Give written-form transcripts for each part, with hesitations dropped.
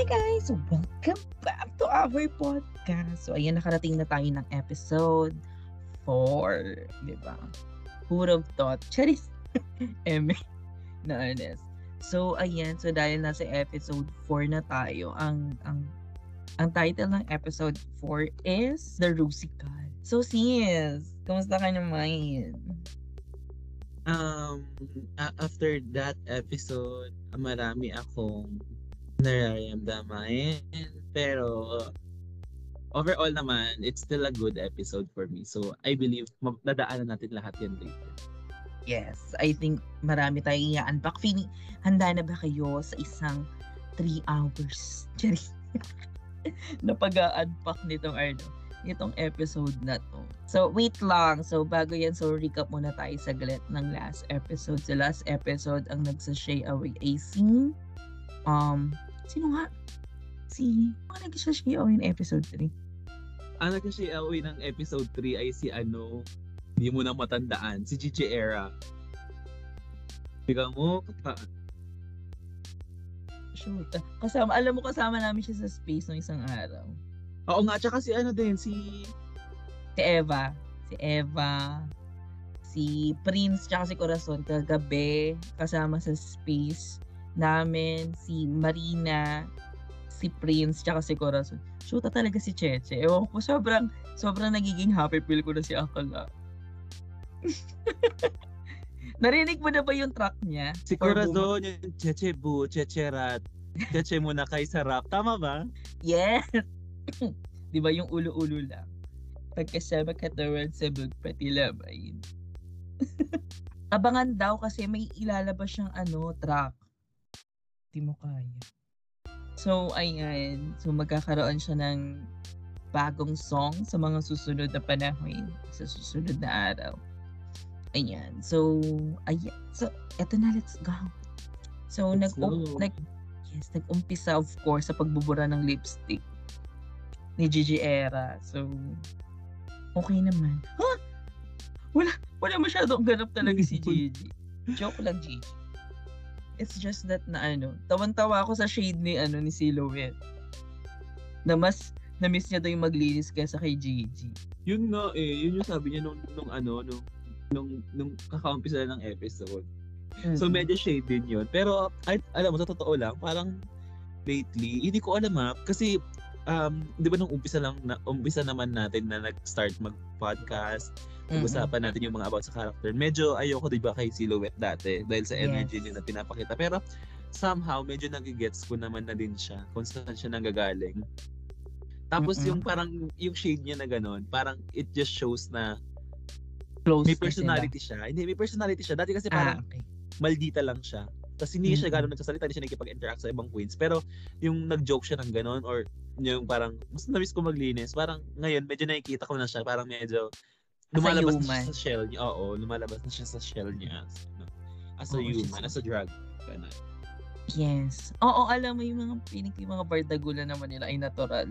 Hi guys! Welcome back to our podcast! So, ayan, nakarating na tayo ng episode 4. Diba? Who would have thought? Charis! Eme. Na honest. So, ayan. So, dahil nasa episode 4 na tayo, ang title ng episode 4 is The Rusical. So, sis, kamusta ka naman? After that episode, marami akong nararamdaman, pero overall naman, it's still a good episode for me. So, I believe nadaanan natin lahat yan later. Yes, I think marami tayong i-unpack. Fini, handa na ba kayo sa isang 3 hours? Na pag-unpack nitong episode na to. So, wait lang. So, bago yan, so recap muna tayo saglit ng last episode. So, last episode, ang nagsashay away ay scene. Sino nga? Si, ano nag-share away ng episode 3? Ang nag-share away ng episode 3 ay si hindi mo na matandaan, si Gigi Era. Bigla mo, shoot. Kasama, alam mo kasama namin siya sa space ng isang araw. Oo nga, tsaka si din, si Eva. Si Eva, si Prince, tsaka si Corazon, kagabi, kasama sa space namin, si Marina, si Prince, tsaka si Corazon. Shoota talaga si Cheche. Ewan ko, sobrang nagiging happy feel ko na si Akala. Narinig mo na ba yung track niya? Si Corazon, yung Cheche Bu, Cheche Rat, Cheche Muna Kaysa Rap. Tama ba? Yes! Diba yung ulo-ulo lang? Pagkasama katawan sa pati labayin. Abangan daw kasi may ilalabas siyang track. Di mo kaya. So, ayan. So, magkakaroon siya ng bagong song sa mga susunod na panahon. Sa susunod na araw. Ayan. So, ayan. So, eto na. Let's go. So, nag-umpisa, of course, sa pagbubura ng lipstick ni Gigi Era. So, okay naman. Huh? Wala masyadong ganap talaga si Gigi. Joke lang, Gigi. It's just that tawan-tawa ako sa shade ni Silhouette. Na mas, na-miss niya daw yung maglinis kaysa kay Gigi. Yun nga yun yung sabi niya nung kakaumpisa ng episode. Mm-hmm. So medyo shade din yun. Pero, alam mo, sa totoo lang, parang lately, hindi ko alam kasi, di ba nung umpisa naman natin na nag-start mag-podcast, pag-usapan natin yung mga about sa character. Medyo ayoko diba kay Silhouette dati dahil sa energy niya na pinapakita. Pero somehow, medyo nagigets ko naman na din siya kung saan siya nanggagaling. Tapos yung parang yung shade niya na ganun, parang it just shows na close may personality siya. Hindi, may personality siya. Dati kasi parang maldita lang siya. Tapos hindi siya ganun nagsasalita, hindi siya nakikipag-interact sa ibang queens. Pero yung nag-joke siya ng ganun or yung parang mas na-miss ko maglinis. Parang ngayon, medyo nakikita ko na siya. Parang medyo lumalabas na siya sa shell niya. Oo, lumalabas na siya sa shell niya. As a human, as a drag. Ganun. Yes. Oo, alam mo yung mga bardagula naman nila ay natural.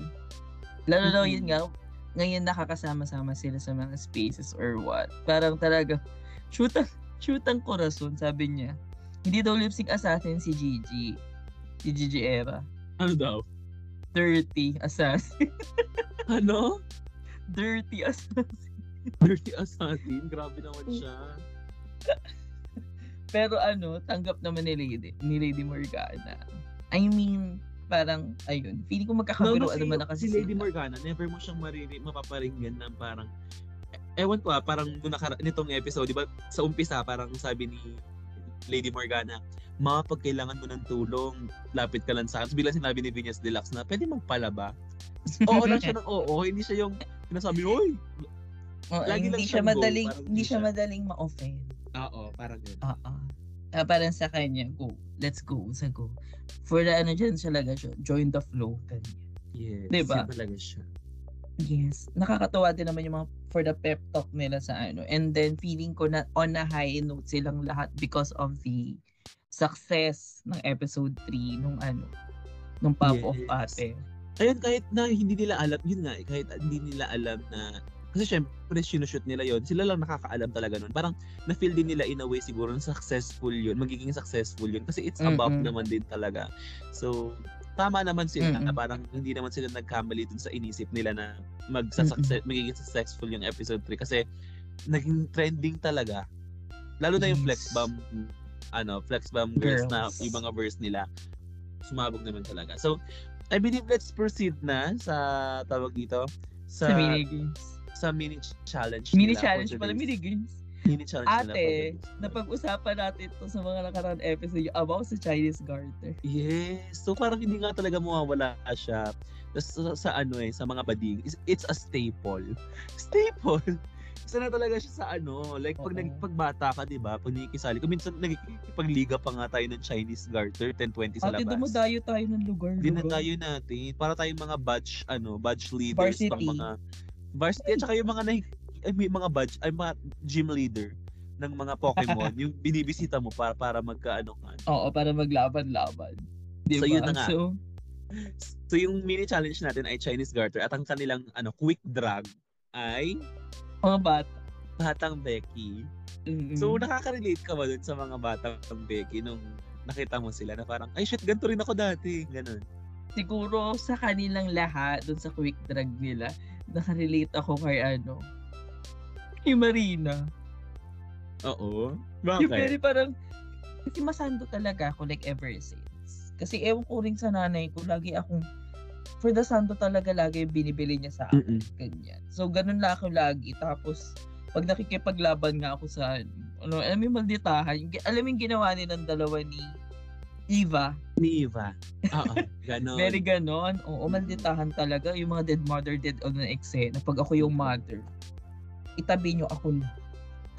Lalo daw yun nga, ngayon nakakasama-sama sila sa mga spaces or what. Parang talaga, shoot ang Corazon, sabi niya. Hindi daw lipstick assassin si Gigi. Si Gigi Era. Ano daw? Dirty assassin. Ano? Dirty assassin. Dirty assassin? Grabe naman siya. Pero tanggap naman ni Lady Morgana. I mean, parang, ayun, feeling ko magkakabiruan naman na kasi si Lady Morgana, never mo siyang mapaparinggan ng parang, ewan ko parang nitong episode, diba, sa umpisa, parang sabi ni Lady Morgana, ma, pag kailangan mo ng tulong, lapit ka lang sa akin. So, bigla sinabi ni Vinyas Deluxe na, pwede magpalaba? Oo lang siya ng oo, hindi siya yung sinasabi, oy! Hindi siya madaling ma-offend. Oo, parang gano'n. Oo. Parang sa kanya, go. Let's go, sa go. For the dyan siya talaga siya. Join the flow. Kanya. Yes, diba? Siya talaga siya. Yes. Nakakatawa din naman yung mga for the pep talk nila sa And then, feeling ko na on a high note silang lahat because of the success ng episode 3 nung pop of ate. Ayun, kahit na hindi nila alam, yun nga kahit hindi nila alam na kasi syempre sinushoot nila yon, sila lang nakakaalam talaga nun. Parang na-feel din nila in a way siguro na magiging successful yun kasi it's about naman din talaga. So, tama naman sila na parang hindi naman sila nagkamali dun sa inisip nila na magiging successful yung episode 3 kasi naging trending talaga. Lalo na yung Flex Bomb Girls na yung mga verse nila. Sumabog naman talaga. So, I believe let's proceed na sa tawag dito sa mini games. Sa mini challenge. Mini challenge pala, mini games. Ate, napag-usapan natin ito sa mga nakaraang episode yung about sa Chinese Garter. Yes. So parang hindi nga talaga mawawala siya sa mga bading. It's a staple. Staple. Isa na talaga siya sa like pag bata ka, di ba? Pag nakikisali. Kung minsan nagkikipagliga pa nga tayo ng Chinese Garter, 10-20 sa labas. Ate, dumadayo tayo ng lugar. Dinadayo natin. Para tayong mga batch leaders. Varsity. Pang mga varsity. At saka yung mga may mga badge, ay mga gym leader ng mga Pokemon, yung binibisita mo para magkaano. Oo, para maglaban-laban. Diba? So yun na nga. So yung mini challenge natin ay Chinese Garter at ang kanilang quick drag ay mga batang Becky. Mm-hmm. So nakaka-relate ka ba dun sa mga batang Becky nung nakita mo sila na parang ay shit, ganito rin ako dati, ganun. Siguro sa kanilang lahat dun sa quick drag nila, nakarelate ako kay kay Marina. Oo. Bakit? Yung very parang, kasi masando talaga ako like ever since. Kasi ewan ko rin sa nanay ko, lagi akong, for the sando talaga lagi yung binibili niya sa akin. Ganyan. So, ganun lang ako lagi. Tapos, pag nakikipaglaban nga ako sa, alam yung malditahan, alam yung ginawa ni ng dalawa ni Eva. Ni Eva. Oo, ganon. Very ganon. Oo, malditahan talaga. Yung mga dead mother, dead on na eksena. Pag ako yung mother, itabi nyo ako na.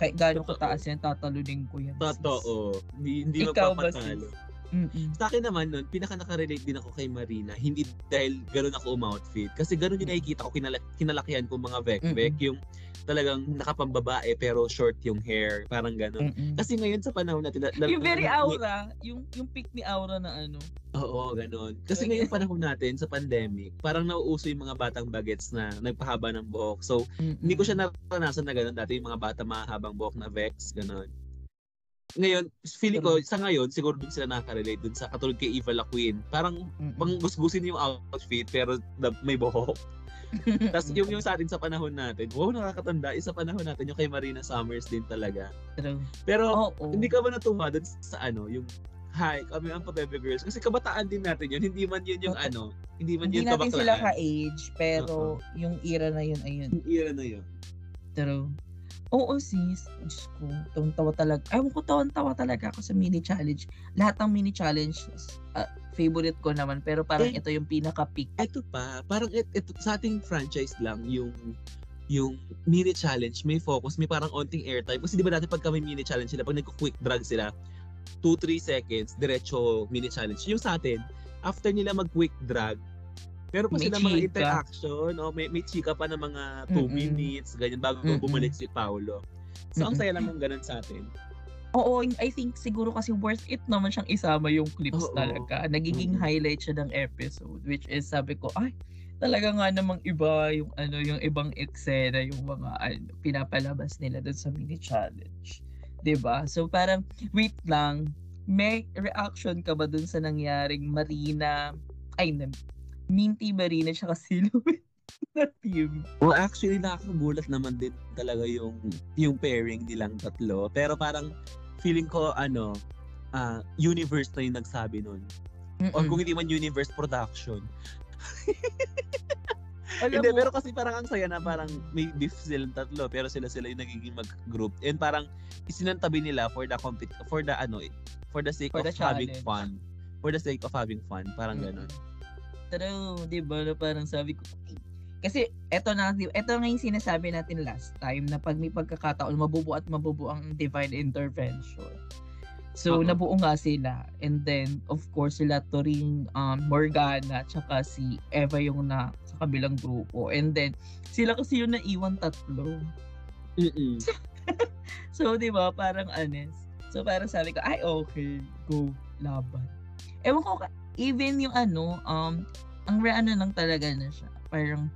Kahit gano'ng kataas yan, tatalunin ko yan. Totoo. Hindi magpapatalo. Sa akin naman nun, pinaka-nakarelate din ako kay Marina. Hindi dahil gano'n ako outfit. Kasi gano'n yung nakikita ko, kinalakihan ko mga vek-vek. Yung talagang nakapambabae pero short yung hair. Parang gano'n. Kasi ngayon sa panahon natin... yung very aura. Yung pick ni aura na . Oo, gano'n. Kasi ngayon panahon natin sa pandemic, parang nauuso yung mga batang bagets na nagpahaba ng buhok. So, hindi ko siya naranasan na gano'n dati. Yung mga bata mahabang buhok na vex, gano'n. Ngayon, feeling ko, sa ngayon, siguro dun sila nakarelate dun sa katulad kay Eva La Queen. Parang panggusgusin yung outfit pero may buhok. Tapos yung sa atin sa panahon natin, wow, nakakatanda, isa panahon natin yung kay Marina Summers din talaga. True. Pero hindi ka ba natuwa dun sa yung hi, kami ang Pabebe Girls? Kasi kabataan din natin yun, hindi man yun yung hindi yun kabaklaan. Hindi natin sila ka-age, pero yung era na yun ayun. Yung era na yun. True. Oo sis, Diyos ko, tawan-tawa talaga ako sa mini challenge. Lahat ng mini challenge, favorite ko naman, pero parang ito yung pinaka-peak. Ito pa, parang ito, sa ating franchise lang, yung mini challenge, may focus, may parang onting airtime. Kasi di ba dati pag kami mini challenge sila, pag nagko-quick drag sila, 2-3 seconds, diretso mini challenge. Yung sa atin, after nila mag-quick drag, pero pa sila mga interaction, may chika pa ng mga 2 minutes, ganyan, bago bumalik si Paolo. So, ang saya lang ng ganun sa atin. Oo, I think siguro kasi worth it naman siyang isama yung clips talaga. Nagiging highlight siya ng episode, which is sabi ko, ay, talaga nga namang iba yung, yung ibang eksena, yung mga pinapalabas nila doon sa mini-challenge. Diba? So, parang, wait lang, may reaction ka ba doon sa nangyaring Minty Marina siya silhouette na team. Well, actually, nakakagulat naman din talaga yung pairing nilang tatlo. Pero parang feeling ko, universe na yung nagsabi nun. Or kung hindi man universe, production. Hindi, pero kasi parang ang saya na parang may beef silang tatlo. Pero sila yung nagiging mag-group. And parang isinantabi nila for the sake of having fun. Parang ganun. True, di ba? Parang sabi ko, kasi eto nga yung sinasabi natin last time na pag may pagkakataon, mabubuo ang divine intervention. So, nabuo nga sila. And then, of course, sila to ring Morgana tsaka si Eva yung na sa kabilang grupo. And then, sila kasi yung naiwan tatlo. So, di ba? Parang So, parang sabi ko, ay, okay, go, laban. Ewan ko, even yung ang re-ano lang talaga na siya. Parang,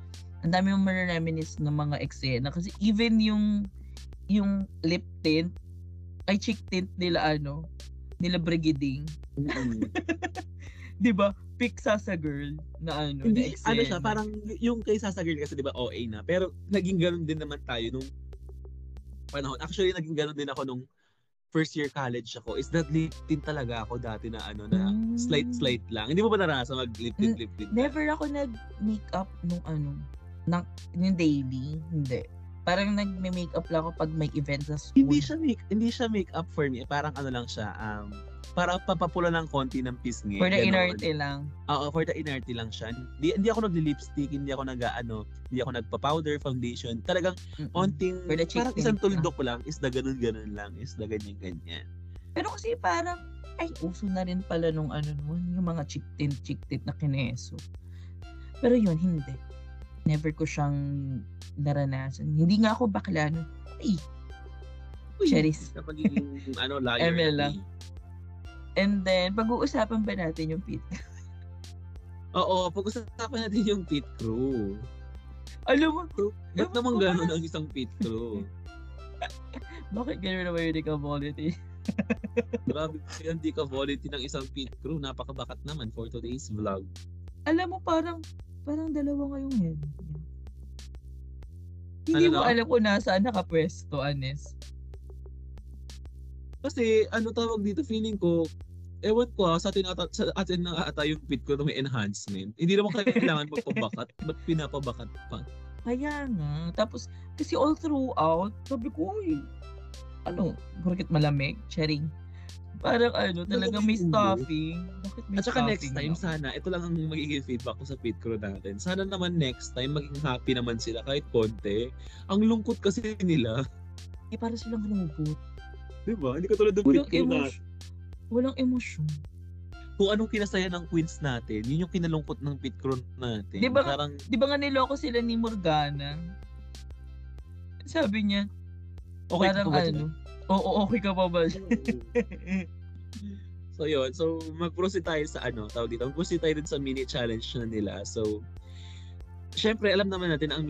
ang dami yung marareminis ng mga eksena. Kasi even yung lip tint, ay cheek tint nila Brigiding. 'Di ba? Pick Zsa Zsa Girl na ano, hindi, na ano siya, parang yung kay Zsa Zsa Girl kasi 'di ba OA na, pero naging ganun din naman tayo nung panahon. Actually naging ganun din ako nung first year college ako. Is that lip tint talaga ako dati na ano na slight lang. Hindi mo ba naranasan mag lip tint? Never ako nag-makeup nung ano, nung daily, hindi. Parang nagme-makeup lang ako pag may event sa school. Hindi siya makeup for me. Parang ano lang siya, para papapula ng konti ng pisngi. For the inerte lang. Oo, for the inerte lang siya. Hindi ako nag-lipstick, hindi ako nagpa-powder, foundation. Talagang onting, parang isang tuldok lang, is na ganun-ganun lang, is na ganyan-ganyan. Pero kasi parang, ay, uso na rin pala nung ano nun, yung mga chick tint na kineso. Pero yun, hindi. Never ko siyang naranasan. Hindi nga ako bakla nun. Uy! Charis. Kapagiging, liar. ML lang. And then, pag-uusapan ba natin yung pit? Oo, pag-uusapan natin yung pit crew. Alam mo? Ba't namang gano'n ang isang pit crew? Bakit gano'n naman yung decavolity? Grabe yung decavolity ng isang pit crew. Napakabakat naman for today's vlog. Alam mo, parang dalawa ngayong head. Hindi mo alam kung nasaan nakapwesto, honest. Kasi, tawag dito, feeling ko, ewan ko sa atin ata yung pit ko na may enhancement. Hindi naman kailangan magpabakat, ba't pinapabakat pa? Kaya nga. Tapos, kasi all throughout, sabi ko, bakit malamig? Sharing. Parang talaga may stuffing. Bakit may stuffing? At saka next time, sana, ito lang ang magiging feedback ko sa pit crew natin. Sana naman next time, maging happy naman sila kahit konti. Ang lungkot kasi nila. Para silang robot. Diba? Hindi ka tulad ng pit crew natin. Walang emosyon. Kung anong kinasaya ng queens natin, yun yung kinalungkot ng pit crew natin. Diba nga niloko sila ni Morgana? Sabi niya, okay parang Oo, okay ka pa ba? So yun, so mag-proceed tayo sa mag-proceed tayo din sa mini challenge na nila. So, syempre alam naman natin ang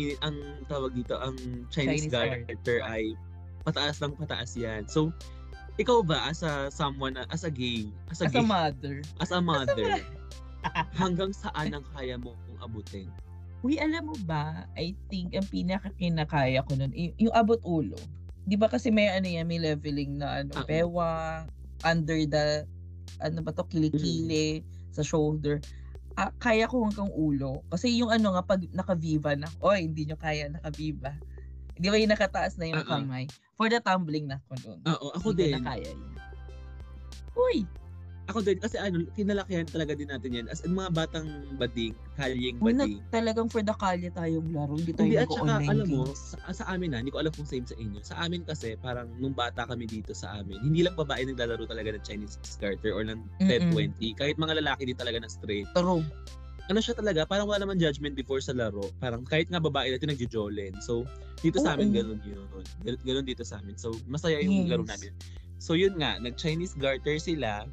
Chinese Garter ay pataas ng pataas yan. So, ikaw ba as a mother, hanggang saan ang kaya mo kung abutin? Uy, alam mo ba, I think ang pinakakinakaya ko nun, yung abot ulo. 'Di ba kasi may leveling na bewang under the kilikili sa shoulder. Kaya ko hanggang ulo kasi yung pag naka-viva na, hindi nyo kaya naka-viva. Hindi ba yung nakataas na yung kamay? For the tumbling na ko doon. Oo, ako din. Hindi kaya yun. Uy! Ako din kasi kinalakihan talaga din natin yan. As in, mga batang bading, kalyeng bading. Talagang for the kalye tayong laro. Hindi tayo mag-online games. Alam mo, sa amin hindi ko alam kung same sa inyo. Sa amin kasi, parang nung bata kami dito sa amin, hindi lang babae naglalaro talaga ng Chinese Garter or ng 10-20. Kahit mga lalaki din talaga na straight. True. Siya talaga, parang wala naman judgment before sa laro. Parang kahit nga babae natin nagjojolen. So, dito sa amin, ganun yun. Ganun dito sa amin. So, masaya yung laro namin. So, yun nga, nag-Chinese Garter sila.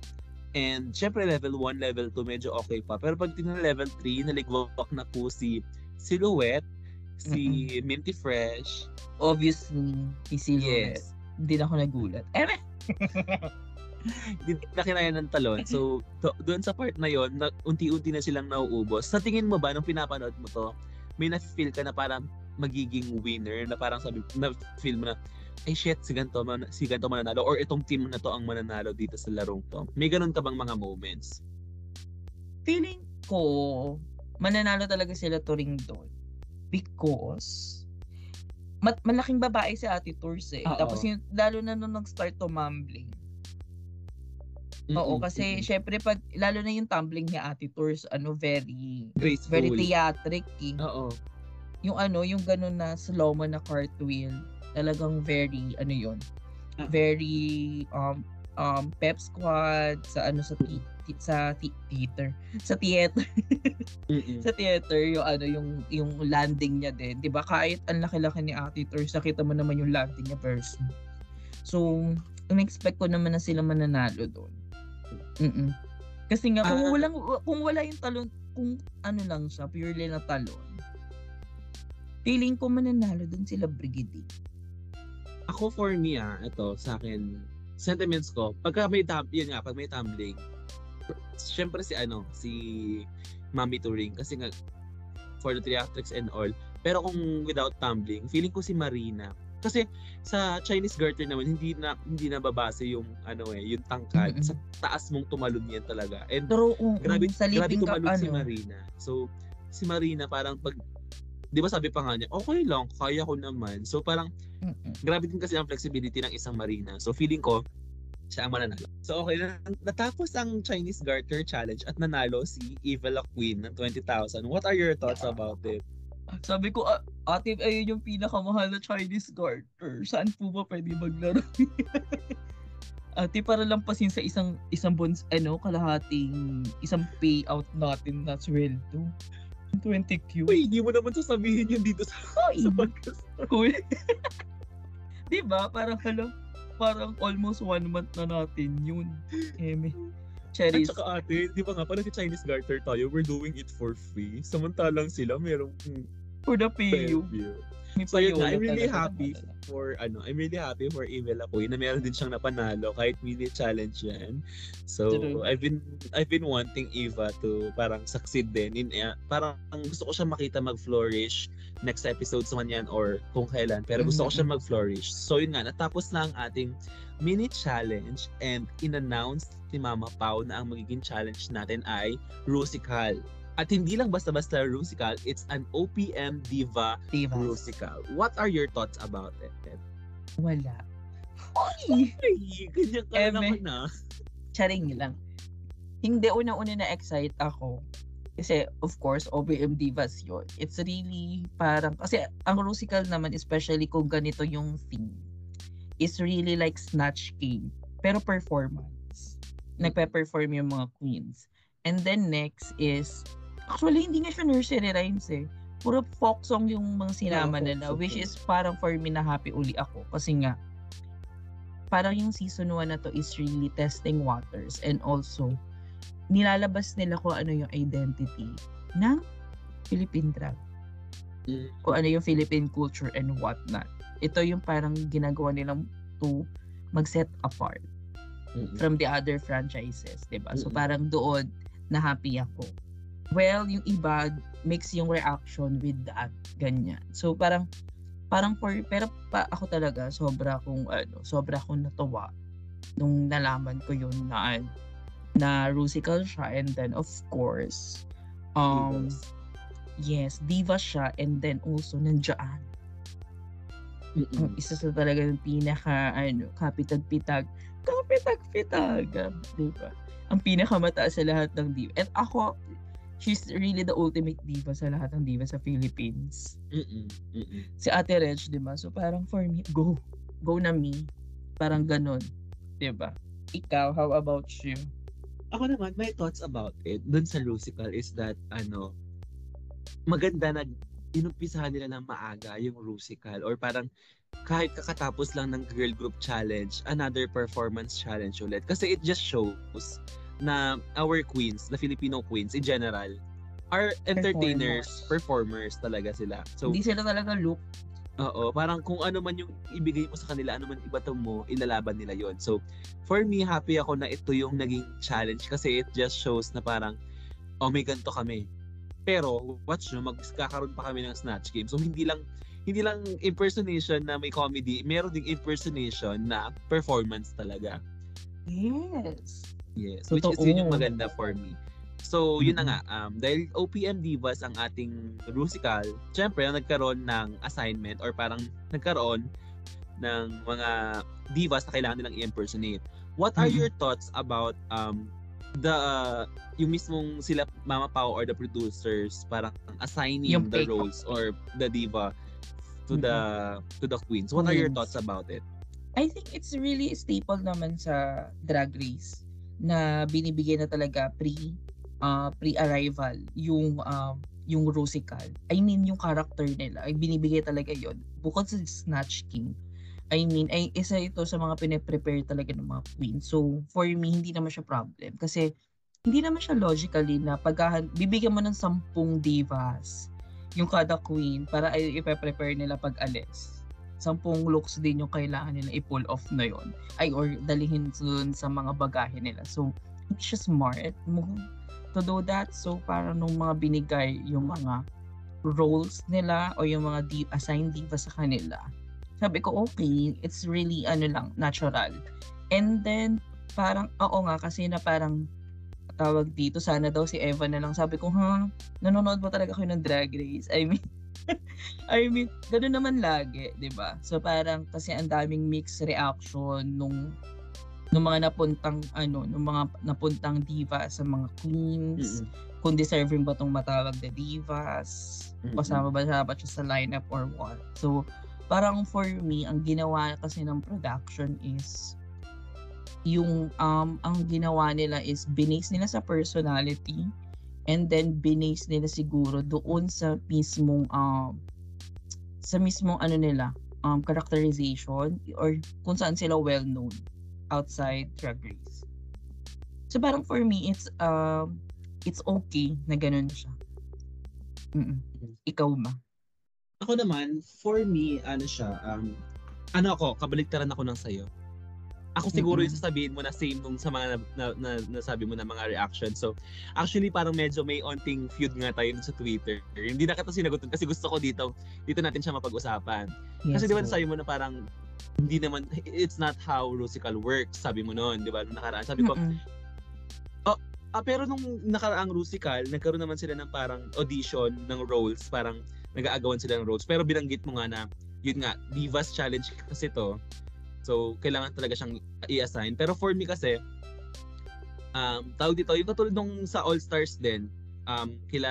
And syempre level 1, level 2 medyo okay pa. Pero pag tingnan level 3, naligwak na po si Silhouette, si Minty Fresh. Obviously, si Silhouette. Yes. Hindi na ako nagulat. Hindi na kinaya ng talon. So doon sa part na yon, unti-unti na silang nauubos. Sa tingin mo ba, nung pinapanood mo to, may na-feel ka na parang magiging winner? Na parang sabi, na-feel mo na, ay shit, si ganto mananalo or itong team na to ang mananalo dito sa larong to. May ganun ka bang mga moments? Feeling ko, mananalo talaga sila turing doon because malaking babae si Ate Tours eh. Uh-oh. Tapos lalo na nung nag-start to mumbling. Oo, kasi syempre pag lalo na yung tumbling ni Ate Tours, very graceful. Very theatric eh. Oo. Yung yung ganun na slow-mo na cartwheel. Talagang very very pep squad sa theater sa theater yung landing niya din, 'di ba? Kahit ang laki-laki ni Ate Tours, nakita mo naman yung landing niya person. So unexpect ko naman na sila mananalo doon. Kasi nga kung wala yung talon, kung lang siya purely na talon, feeling ko mananalo doon sila Brigidi. Ako for me sa akin, sentiments ko, pag may tumbling, syempre si ano, si Mami Turing kasi nga for the theatrics and all. Pero kung without tumbling, feeling ko si Marina. Kasi sa Chinese Garter naman hindi na babase yung ano eh, yung tangkad. Mm-hmm. Sa taas mong tumalon yan talaga. And pero grabe tumalon si Marina. So si Marina parang pag 'di ba sabi pa nga niya, okay lang, kaya ko naman. So parang grabe din kasi ang flexibility ng isang Marina. So feeling ko siya ang mananalo. So okay, natapos ang Chinese Garter Challenge at nanalo si Eva La Queen ng 20,000. What are your thoughts about it? Sabi ko, ate, ayun yung pinakamahal na Chinese Garter. Saan po ba pwede maglaro? Ate, para lang pasin sa isang bonus, ano, kalahating isang payout natin na sweldo. 20Q. Uy, hindi mo naman sasabihin yun dito sa podcast. Cool. Diba? Parang, hello, parang almost 1 month na natin yun. Eme. Cherries. At saka ate, di ba nga, parang si Chinese Garter tayo, we're doing it for free. Samantalang sila, merong for the PU. So yun na, I'm really happy for Eva La Puy na meron din siyang napanalo kahit mini challenge yan. So, I've been wanting Eva to parang succeed din. Parang gusto ko siya makita mag-flourish next episode sa man yan or kung kailan. Pero gusto ko siya mag-flourish. So yun nga, natapos na ang ating mini challenge and in-announce ni Mama Pao na ang magiging challenge natin ay Rusical. At hindi lang basta-basta Rusical, it's an OPM Divas. Rusical. What are your thoughts about it? Wala. Hoy! Ganyan ka naman na. Charing lang. Hindi, una-una na-excite ako. Kasi, of course, OPM Divas yun. It's really parang, kasi ang Rusical naman, especially kung ganito yung theme, is really like Snatch Game. Pero performance. Nagpe-perform yung mga queens. And then next is, actually, hindi nga siya nursery rhymes eh. Puro folk song yung mga sinama nila, which is parang for me na happy uli ako. Kasi nga, parang yung season 1 na to is really testing waters. And also, nilalabas nila kung ano yung identity ng Philippine drag. Kung ano yung Philippine culture and whatnot. Ito yung parang ginagawa nilang to mag-set apart from the other franchises, diba? So parang doon, na happy ako. Well, yung iba mix yung reaction with that ganyan. So parang for pero pa ako talaga sobra akong natuwa nung nalaman ko yun na Rusical siya, and then of course Divas. Yes, diva siya, and then also nandiyan. Isa sa talaga yung pinaka kapitag-pitag, diba? Ang pinakamataas sa lahat ng diva. And ako, she's really the ultimate diva sa lahat ng diva sa Philippines. Si Ate Reg, diba? So parang for me, go na me. Parang ganun, diba? Ikaw, how about you? Ako naman, my thoughts about it dun sa Rusical is that, maganda na inumpisahan nila ng maaga yung Rusical, or parang kahit kakatapos lang ng girl group challenge, another performance challenge ulit. Kasi it just shows na our queens, the Filipino queens in general, are entertainers, performers talaga sila. So, hindi sila talaga look. Oo, parang kung ano man yung ibigay mo sa kanila, ano man ibato mo, ilalaban nila yon. So, for me, happy ako na ito yung naging challenge kasi it just shows na parang, oh, may ganito kami. Pero, watch nyo, magkakaroon pa kami ng Snatch Game. So, hindi lang impersonation na may comedy, meron ding impersonation na performance talaga. Yes. So, which is yun yung maganda for me. So, yun na nga. Dahil OPM Divas ang ating Rusical, syempre, nagkaroon ng assignment or parang nagkaroon ng mga divas na kailangan nilang i-impersonate. What are your thoughts about yung mismong sila Mama Pao or the producers parang assigning yung the roles or the diva to the queens. What are your thoughts about it? I think it's really staple naman sa Drag Race na binibigyan na talaga pre-arrival yung Rusical. I mean yung character nila ay binibigyan talaga yon bukod sa Snatch Game. I mean, ay isa ito sa mga pine-prepare talaga ng mga queen. So, for me, hindi naman siya problem. Kasi, hindi naman siya logically na bibigyan mo ng 10 divas yung kada queen para ay ipe-prepare nila pag-alis. 10 looks din yung kailangan nila i-pull off na yon. Or dalihin dun sa mga bagahe nila. So, it's just smart to do that. So parang nung mga binigay yung mga roles nila o yung mga assigned diva sa kanila, sabi ko okay, it's really ano lang, natural. And then parang oo nga kasi na parang tawag dito, sana daw si Eva na lang. Sabi ko, nanonood ba talaga kayo ng Drag Race? I mean, gano'n naman lagi, di ba? So parang kasi ang daming mixed reaction nung mga napuntang diva sa mga queens, kung deserving ba tong matawag na divas, kasama ba dapat siya sa lineup or what. So parang for me, ang ginawa kasi ng production is yung ang ginawa nila is binase nila sa personality, and then binase nila siguro doon sa mismong ano nila, characterization or kung saan sila well known outside Drag Race. So parang for me it's okay na ganun siya. Ikaw ma? Ako naman, for me ano siya, kabaligtaran ako ng sayo. Ako siguro yung sasabihin mo na same nung sa mga nasabi mo na mga reaction. So, actually parang medyo may onting feud nga tayo sa Twitter. Hindi na kita sinagutan kasi gusto ko dito natin siya mapag-usapan. Yes, kasi diba sabi mo na parang hindi naman, it's not how Rusical works, sabi mo noon, diba? Nung nakaraan, sabi ko, pero nung nakaraang Rusical, nagkaroon naman sila ng parang audition ng roles, parang nag-aagawan sila ng roles. Pero binanggit mo nga na, yun nga, Divas Challenge kasi to. So, kailangan talaga siyang i-assign. Pero for me kasi, tawag dito, yung katulad nung sa All-Stars din, kila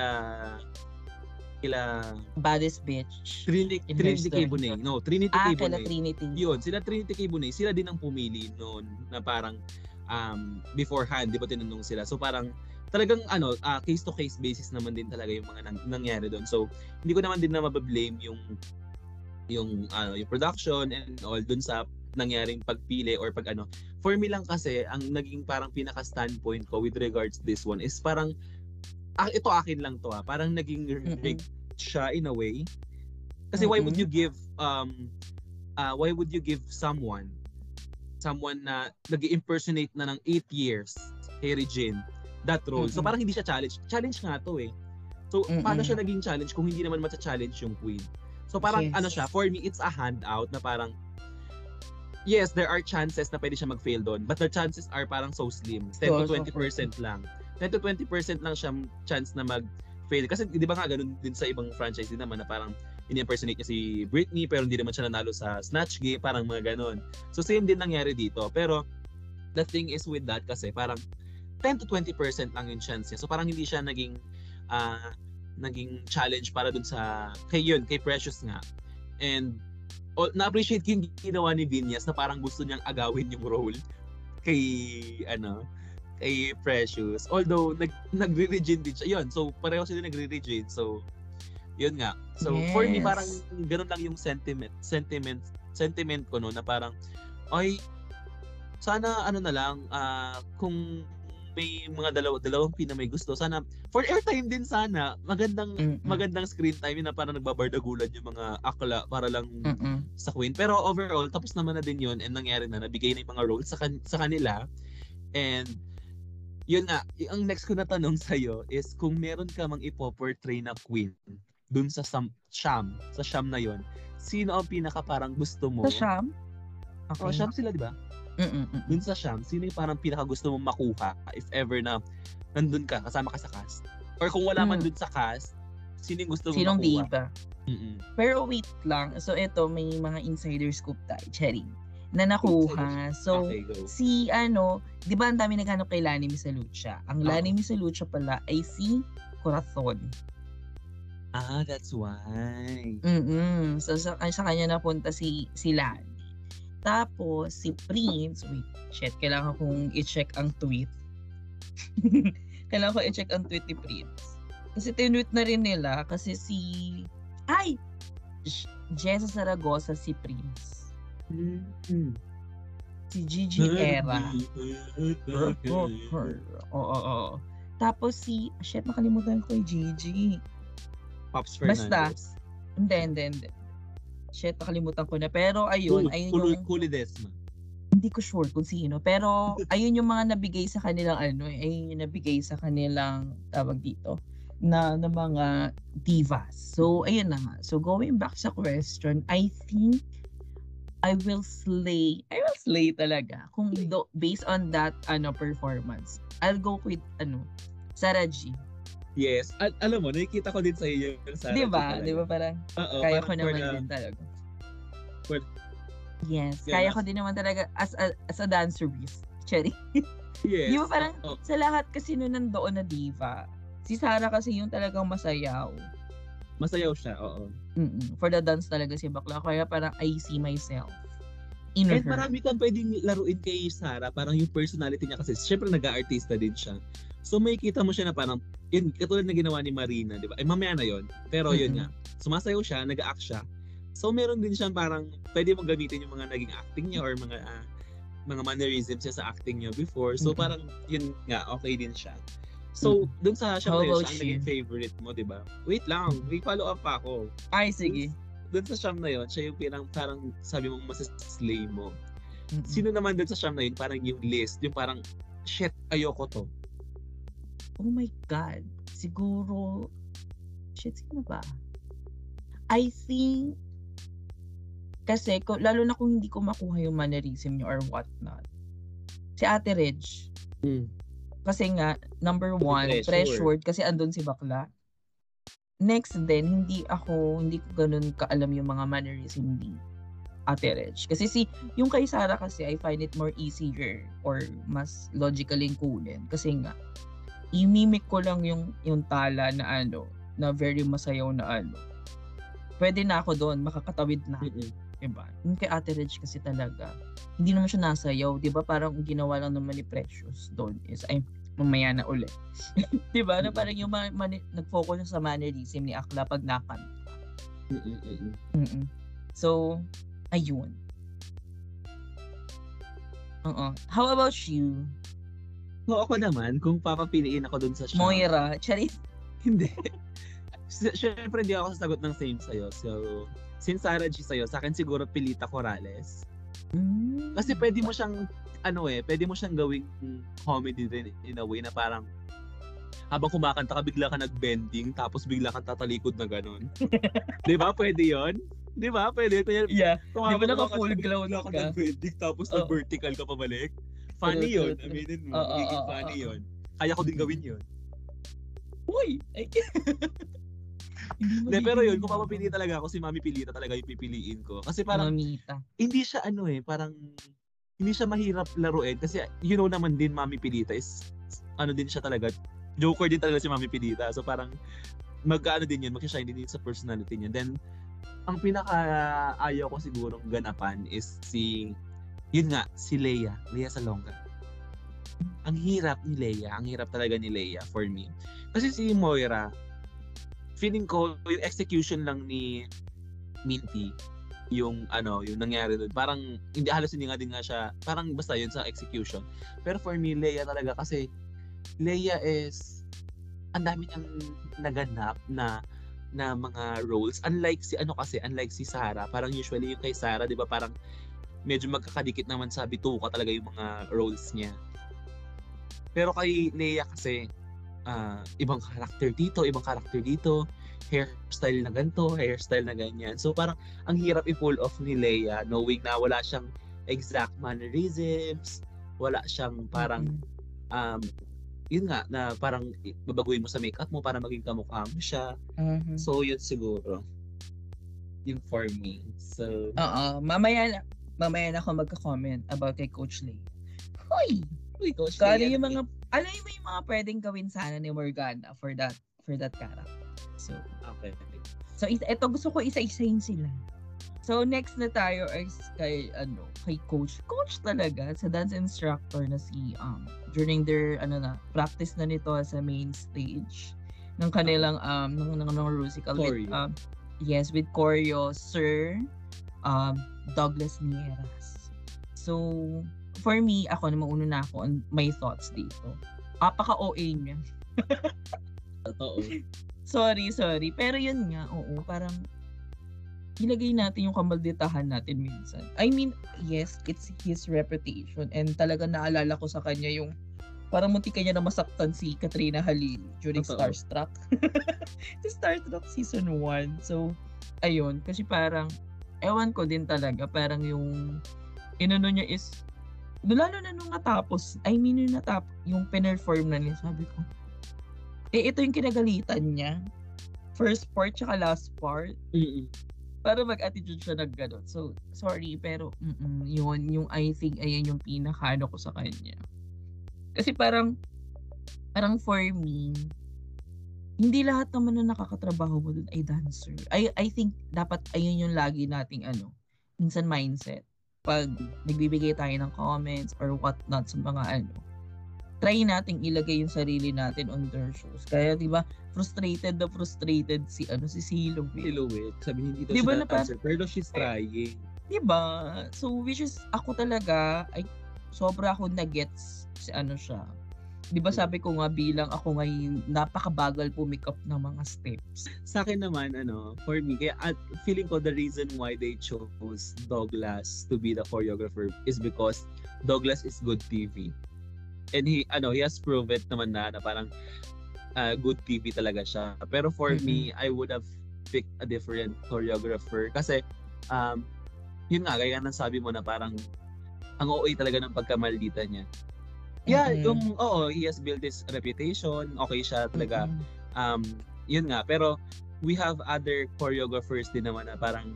Baddest Bitch. Trinity K. Bonet. No, Trinity K. Bonet. Kila Trinity. Yun, sila Trinity K. Bonet, sila din ang pumili noon na parang beforehand, di ba tinanong sila. So parang talagang case-to-case basis naman din talaga yung mga nangyari doon. So, hindi ko naman din na mabablame yung production and all dun sa nangyaring pagpili or pag. For me lang kasi, ang naging parang pinaka-standpoint ko with regards to this one is parang, ito akin lang to parang naging rigged siya in a way. Kasi why would you give someone na nag-impersonate na ng 8 years kay Regine, that role. So parang hindi siya challenge. Challenge nga to eh. So paano siya naging challenge kung hindi naman matcha-challenge yung queen? So parang siya, for me, it's a handout na parang, yes, there are chances na pwede siya mag-fail doon. But the chances are parang so slim. 10 to 20% lang. 10 to 20% lang siya chance na mag-fail. Kasi di ba nga ganun din sa ibang franchise din naman na parang in-impersonate niya si Britney pero hindi naman siya nanalo sa Snatch Game. Parang mga ganun. So same din nangyari dito. Pero the thing is with that kasi parang 10 to 20% lang yung chance niya. So parang hindi siya naging challenge para dun sa kay Precious nga. And na-appreciate ko yung ginawa ni Vinyas na parang gusto niyang agawin yung role kay Precious. Although nagre-regine din siya. Yun, so pareho sila nagre-regine. So yun nga. So yes. For me parang ganun lang yung sentiment ko no, na parang ay sana na lang kung may mga dalawang pina may gusto, sana for airtime din sana, magandang screen time na para nagbabardagulan yung mga akla para lang sa queen. Pero overall tapos naman na din yun, and nangyari na, nabigay na yung mga roles sa kanila. And yun nga, ang next ko na tanong sa'yo is kung meron ka mang ipoportray na queen dun sa siyam na yun, sino ang pinaka parang gusto mo sa siyam? Okay. Oh, siyam sila diba? Dun sa siyam, sino yung parang pinakagusto mong makuha if ever na nandun ka, kasama ka sa cast? Or kung wala man dun sa cast, sino yung gusto mong makuha? Pero wait lang, so eto may mga insider scoop tayo, Cherry, na nakuha. So okay, di ba ang dami naghanap kay Lani Misalucha? Ang Lani Misalucha pala ay si Corazon. Ah, that's why. So sa kanya napunta si Lani. Tapos, si Prince, kailangan kong i-check ang tweet. Kailangan ko i-check ang tweet ni Prince. Kasi tinweet na rin nila, kasi Jessa Zaragoza si Prince. Si Gigi Era. Oo. Tapos si, nakalimutan ko yung Gigi. Pops Fernandez. Basta, hindi. Nakalimutan ko na. Pero ayun, ayun yung... Kulidesma. hindi ko sure kung sino. Pero ayun yung mga nabigay sa kanilang ano, ayun yung nabigay sa kanilang tawag dito na mga divas. So ayun na nga. So going back sa question, I think I will slay talaga. Kung based on that ano performance, I'll go with ano, Sarah G. Yes. At alam mo, nakikita ko din sa iyo yung Sarah. Di ba parang kaya ko naman din talaga. For, yes, yeah, kaya ko din naman talaga as a dancer beast. Cherry. Yes. Di ba parang sa lahat kasi nun nandoon na diva, si Sarah kasi yung talagang masayaw. Masayaw siya, oo. For the dance talaga si bakla. Kaya parang I see myself in her. And marami kang pwedeng laruin kay Sarah. Parang yung personality niya kasi syempre nag-aartista din siya. So makikita mo siya na parang, yun, katulad na ginawa ni Marina, di ba? Ay, mamaya na yun. Pero yun nga. Sumasayaw siya, nag-act siya. So meron din siyang parang pwede mong gamitin yung mga naging acting niya or mga mannerisms niya sa acting niya before. So parang yun nga, okay din siya. So, dun sa Sha Mayo, siya ang naging favorite mo, di ba? Wait lang, may follow up pa ako. Ay, sige. Dun sa Sha Mayo, siya yung parang sabi mong masislay mo. Sino naman dun sa Sha Mayo, parang yung list, yung parang, shit, ayoko to. Oh my God. Siguro, shit, sino ba? I think, kasi, lalo na kung hindi ko makuha yung mannerism niyo or whatnot. Si Ate Reg. Kasi nga, number one, pressured kasi andun si bakla. Next din, hindi ko ganun kaalam yung mga mannerism ni Ate Reg. Kasi yung kay Sarah kasi, I find it more easier or mas logically kunin. Kasi nga, imimik ko lang yung tala na ano, na very masayaw na ano. Pwede na ako doon, makakatawid na. Diba? Yung kay Ate Reg kasi talaga, hindi naman siya nasayaw, diba? Parang ginawa lang naman ni Precious doon is, ay, mamaya na ulit. Diba? Na parang yung nag-focus sa mannerism ni Akla pag nakan. So, ayun. How about you? So, ako naman, kung papapiliin ako doon sa show. Moira, Charis? Hindi. Siyempre, hindi ako sasagot ng same sa'yo. So, since Sarah G sa'yo, sa akin siguro Pilita Corrales. Kasi pwede mo siyang, pwede mo siyang gawing comedy din in a way na parang habang kumakanta ka, bigla ka nag-bending, tapos bigla ka tatalikod na ganun. Diba? Pwede yun? Diba? Pwede. Yeah. Diba naka-full glow na ka? Nag-bending, tapos nag-vertical ka pabalik. Funny yun. Aminin mo. Magiging funny yun. Kaya ko din gawin yun. Uy! Pero yun, kung papapili talaga ako, si Mami Pilita talaga yung pipiliin ko. Kasi parang, Mamita. Hindi siya parang, hindi siya mahirap laruin. Kasi naman din, Mami Pilita is, din siya talaga, joker din talaga si Mami Pilita. So parang, mag-shine din sa personality niya. Then, ang pinaka-ayaw ko sigurong ganapan is si Lea Salonga. Ang hirap ni Lea, ang hirap talaga ni Lea for me. Kasi si Moira, feeling ko yung execution lang ni Minty yung nangyari doon, parang hindi nga siya, parang basta yun sa execution. Pero for me, Lea talaga kasi Lea is ang dami niyang naganap na mga roles, unlike si Sarah. Parang usually yung kay Sarah, di ba, parang medyo magkakadikit naman sa bituka talaga yung mga roles niya. Pero kay Lea kasi ibang karakter dito, hairstyle na ganito, hairstyle na ganyan. So parang ang hirap i-pull off ni Lea, knowing na wala siyang exact mannerisms, wala siyang parang na parang babaguhin mo sa makeup mo para maging kamukha mo siya. So yun siguro yung for me. So mamaya na ako magka-comment about kay Coach Lea. Hoy Coach Lea. Yung mga pwedeng gawin sana ni Morgana for that character. So, okay. So, ito gusto ko isa-isahin sila. So, next na tayo is kay Coach. Coach talaga, sa dance instructor na si, during their, practice na nito sa main stage ng kanilang, ng Rusical. With choreo, Sir Douglas Nierras. So, for me, ako na mauuna na ako on my thoughts dito. Apaka-OA niya. Totoo. Sorry. Pero yun nga, oo. Parang tinagay natin yung kamalditahan natin minsan. I mean, yes, it's his reputation, and talaga naalala ko sa kanya yung parang munti kanya na masaktan si Katrina Halil during Starstruck. Starstruck Season 1. So, ayun. Kasi parang, ewan ko din talaga. Parang yung, inano niya is, lalo na nung natapos, I mean yung natapos, yung pinerform na niya, sabi ko, eh ito yung kinagalitan niya. First part, tsaka last part. Mm-hmm. Para mag-attitude siya ng gano'n. So, sorry, pero, yun, yung I think, ayan yung pinakano ko sa kanya. Kasi parang for me, hindi lahat naman na nakakatrabaho mo dun ay dancer. I think dapat ayun yung lagi nating minsan mindset. Pag nagbibigay tayo ng comments or whatnot sa mga try nating ilagay yung sarili natin on their shoes. Kaya diba, frustrated si Silhouette. Sabi hindi daw diba siya dancer, pero she's trying. Diba? So, which is, ako talaga, sobra ako na-gets siya. Diba sabi ko nga bilang ako ngayon, napakabagal pumikap ng mga steps. Sa akin naman, for me, kaya feeling ko the reason why they chose Douglas to be the choreographer is because Douglas is good TV. And he has proven naman na parang good TV talaga siya. Pero for me, I would have picked a different choreographer. Kasi, yun nga, kaya nang sabi mo na parang ang OA talaga ng pagkamaldita niya. Yeah, he has built this reputation. Okay siya talaga. Yun nga, pero we have other choreographers din naman na parang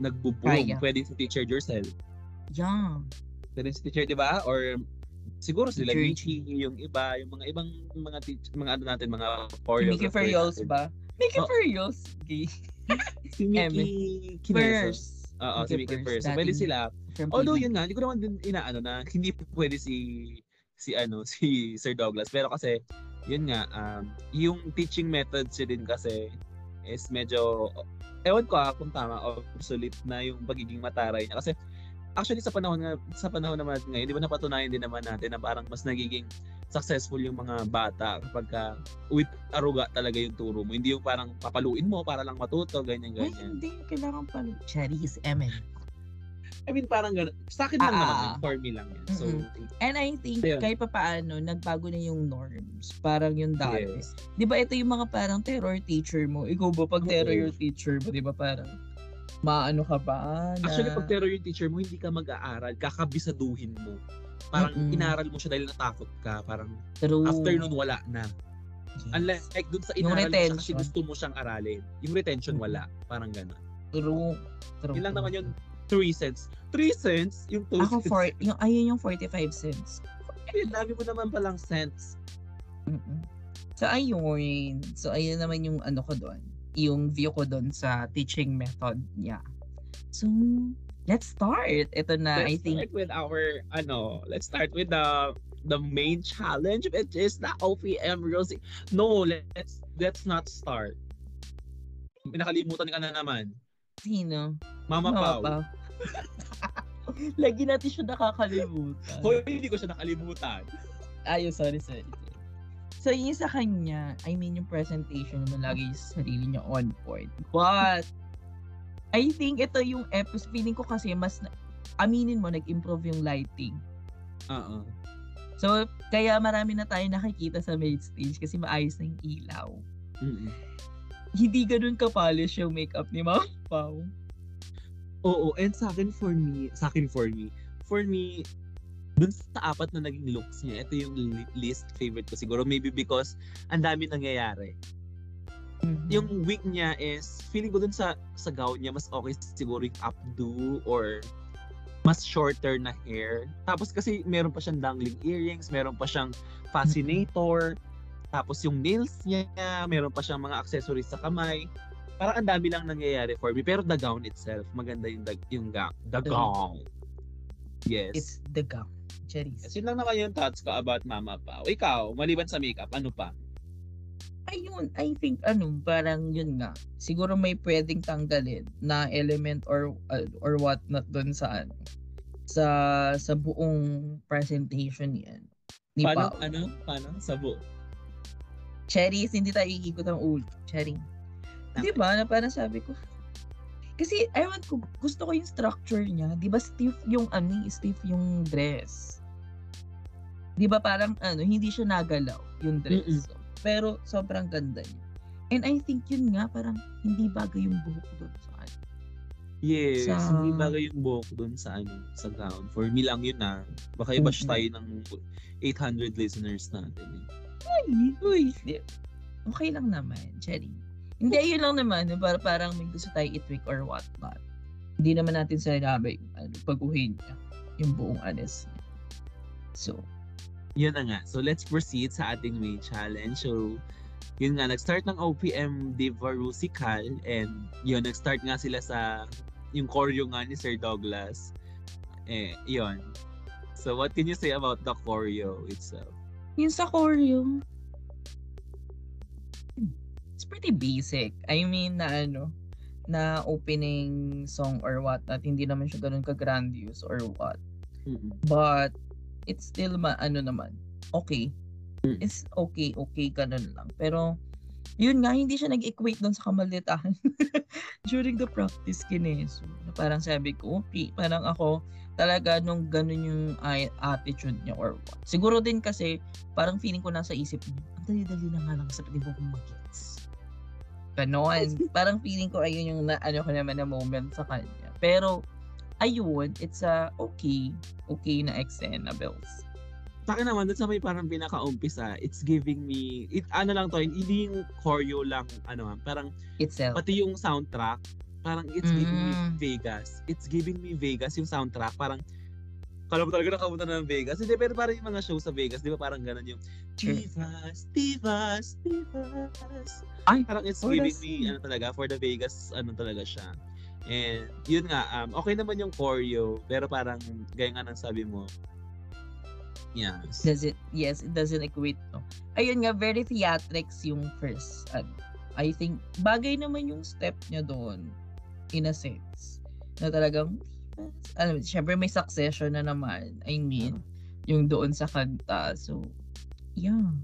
nagbo-boom. Pwede si Teacher Durcel. Yeah. Pwede si Teacher, di ba? Or siguro sila Michi, yung iba, yung mga ibang mga teacher, mga natin, mga choreographers. Mickey Furios ba? Mickey Furios. Si Mickey Furios. Oo, si Mickey Furs. Pwede sila. Although yun nga, hindi ko naman din na hindi pwede si Sir Douglas. Pero kasi, yun nga, yung teaching method siya din kasi is medyo, ewan ko kung tama, obsolete na yung pagiging mataray niya. Kasi actually sa panahon naman ngayon, di ba napatunayan din naman natin na parang mas nagiging successful yung mga bata kapag with aruga talaga yung turo mo. Hindi yung parang papaluin mo para lang matuto, ganyan-ganyan. Ay, hindi. Kailangan paluin. Cherries, I mean, parang gano'n. Sa akin lang naman, for me lang yan. So, and I think, kahit pa paano, nagbago na yung norms. Parang yung dati. Yes. Di ba ito yung mga parang terror teacher mo? Ikaw ba pag terror your teacher mo? Di ba parang maano ka ba? Na... Actually, pag terror yung teacher mo, hindi ka mag-aaral. Kakabisaduhin mo. Parang inaral mo siya dahil natakot ka. Parang after nun, wala na. Yes. Unlike dun sa inaral siya kasi gusto mo siyang aralin. Yung retention, wala. Parang gano'n. True. Yun lang naman yung 3 cents. 3 cents? Yung 2 cents. Ako, ayun yung 45 cents. Ayun, labi mo naman palang cents. So, ayun. So, ayun naman yung ko doon. Yung view ko doon sa teaching method niya. So, let's start. Ito na, I think. Let's start with the main challenge, which is the OPM Rosie. No, let's not start. Nakalimutan ka na naman. Sino? Mama Pao. Lagi natin siya nakakalimutan. Hoy, hindi ko siya nakalimutan. Sorry. So, yung sa kanya, I mean, yung presentation naman lagi yung sarili niya on point. But, I think ito yung episode. Feeling ko kasi mas, aminin mo, nag-improve yung lighting. Oo. So, kaya marami na tayo nakikita sa main stage kasi maayos na yung ilaw. Hindi ganun ka-polish yung makeup ni Mama Pao. Oo, and for me, dun sa 4 na naging looks niya, ito yung least favorite ko siguro. Maybe because ang dami nangyayari. Yung wig niya is, feeling ko dun sa gown niya, mas okay siguro yung updo or mas shorter na hair. Tapos kasi meron pa siyang dangling earrings, meron pa siyang fascinator, tapos yung nails niya, meron pa siyang mga accessories sa kamay. Parang ang dami lang nangyayari for me. Pero the gown itself, maganda yung gown. The gown. Yes. It's the gown. Cheris. Yes, yun lang naman yung thoughts ko about Mama Pao. Ikaw, maliban sa makeup, ano pa? Ayun, I think, parang yun nga. Siguro may pwedeng tanggalin na element or what not dun sa sa buong presentation yan. Ni Pao. Paano? Sa buo? Cheris, hindi tayo ikikot ang ulo. Cheris. Di ba? Na parang sabi ko, Kasi, ewan ko, gusto ko yung structure niya. Di ba stiff yung, ano, stiff yung dress? Di ba parang, ano, hindi siya nagalaw yung dress. So, pero, sobrang ganda niya. And I think yun nga, parang, hindi bagay yung buhok doon sa ano. Yes, hindi bagay yung buhok doon sa ano, sa gown. For me lang yun na. Baka i-bash tayo ng 800 listeners natin. Uy, okay lang naman, Cherry. Hindi, yun lang naman. Parang may gusto tayo i-trick or what not. Hindi naman natin sinabi ano, paguhin niya yung buong honest niya. So, yun na nga. So, let's proceed sa ating main challenge. So, yun nga, nag-start ng OPM Diva Rusical and yun, nag-start nga sila sa yung choreo nga ni Sir Douglas. Eh, yun. So, what can you say about the choreo itself? Yun sa choreo, it's pretty basic. I mean, na ano, na opening song or what, at hindi naman siya ganun ka-grandiose or what. But, it's still, ano naman, okay. It's okay, ganun lang. Pero, yun nga, hindi siya nag-equate doon sa kamalitahan during the practice kineso. Parang sabi ko, okay, parang ako talaga nung ganun yung attitude niya or what. Siguro din kasi, parang feeling ko nasa isip niya, ang dali-dali na nga lang sa pati mo kong mag-gets. Ganun. Parang feeling ko, ayun yung ano ko naman na moment sa kanya. Pero, ayun, it's a okay na eksena, Bells. Sa akin naman, doon sa may parang pinaka-umpisa, it's giving me, ano lang to, hindi yung choreo lang, ano man, parang, itself. Pati yung soundtrack, parang it's giving me Vegas. It's giving me Vegas yung soundtrack, parang, kala mo talaga nakapunta na ng Vegas. Hindi, pero parang yung mga show sa Vegas, di ba parang ganun yung, Divas. Ay, parang it's giving me, ano talaga, for the Vegas, ano talaga siya. And, yun nga, okay naman yung choreo, pero parang, gaya nga nang sabi mo, yes. It doesn't equate. No? Ayun nga, very theatrics yung first. I think, bagay naman yung step niya doon, in a sense. Na talagang, alam, syempre may succession na naman. I mean, yung doon sa kanta. So, yeah.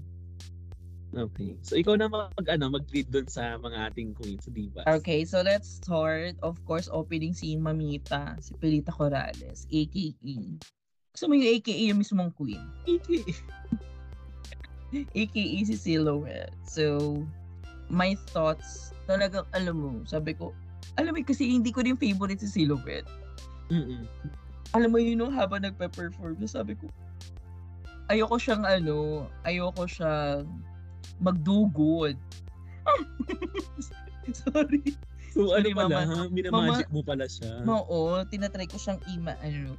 Okay. So, ikaw na mag-lead doon sa mga ating queens, divas. Okay, so let's start. Of course, opening si Mamita, si Pilita Corrales, a.k.a. Gusto mo yung AKA yung mismong queen? AKA si Silhouette. So, my thoughts, talagang alam mo, sabi ko, alam mo kasi hindi ko rin favorite si Silhouette. Alam mo yun nung habang nagpa-perform, sabi ko, ayoko siyang magdugod. Sorry. So, ano pala, minamagic mo pala siya? Oo, tinatry ko siyang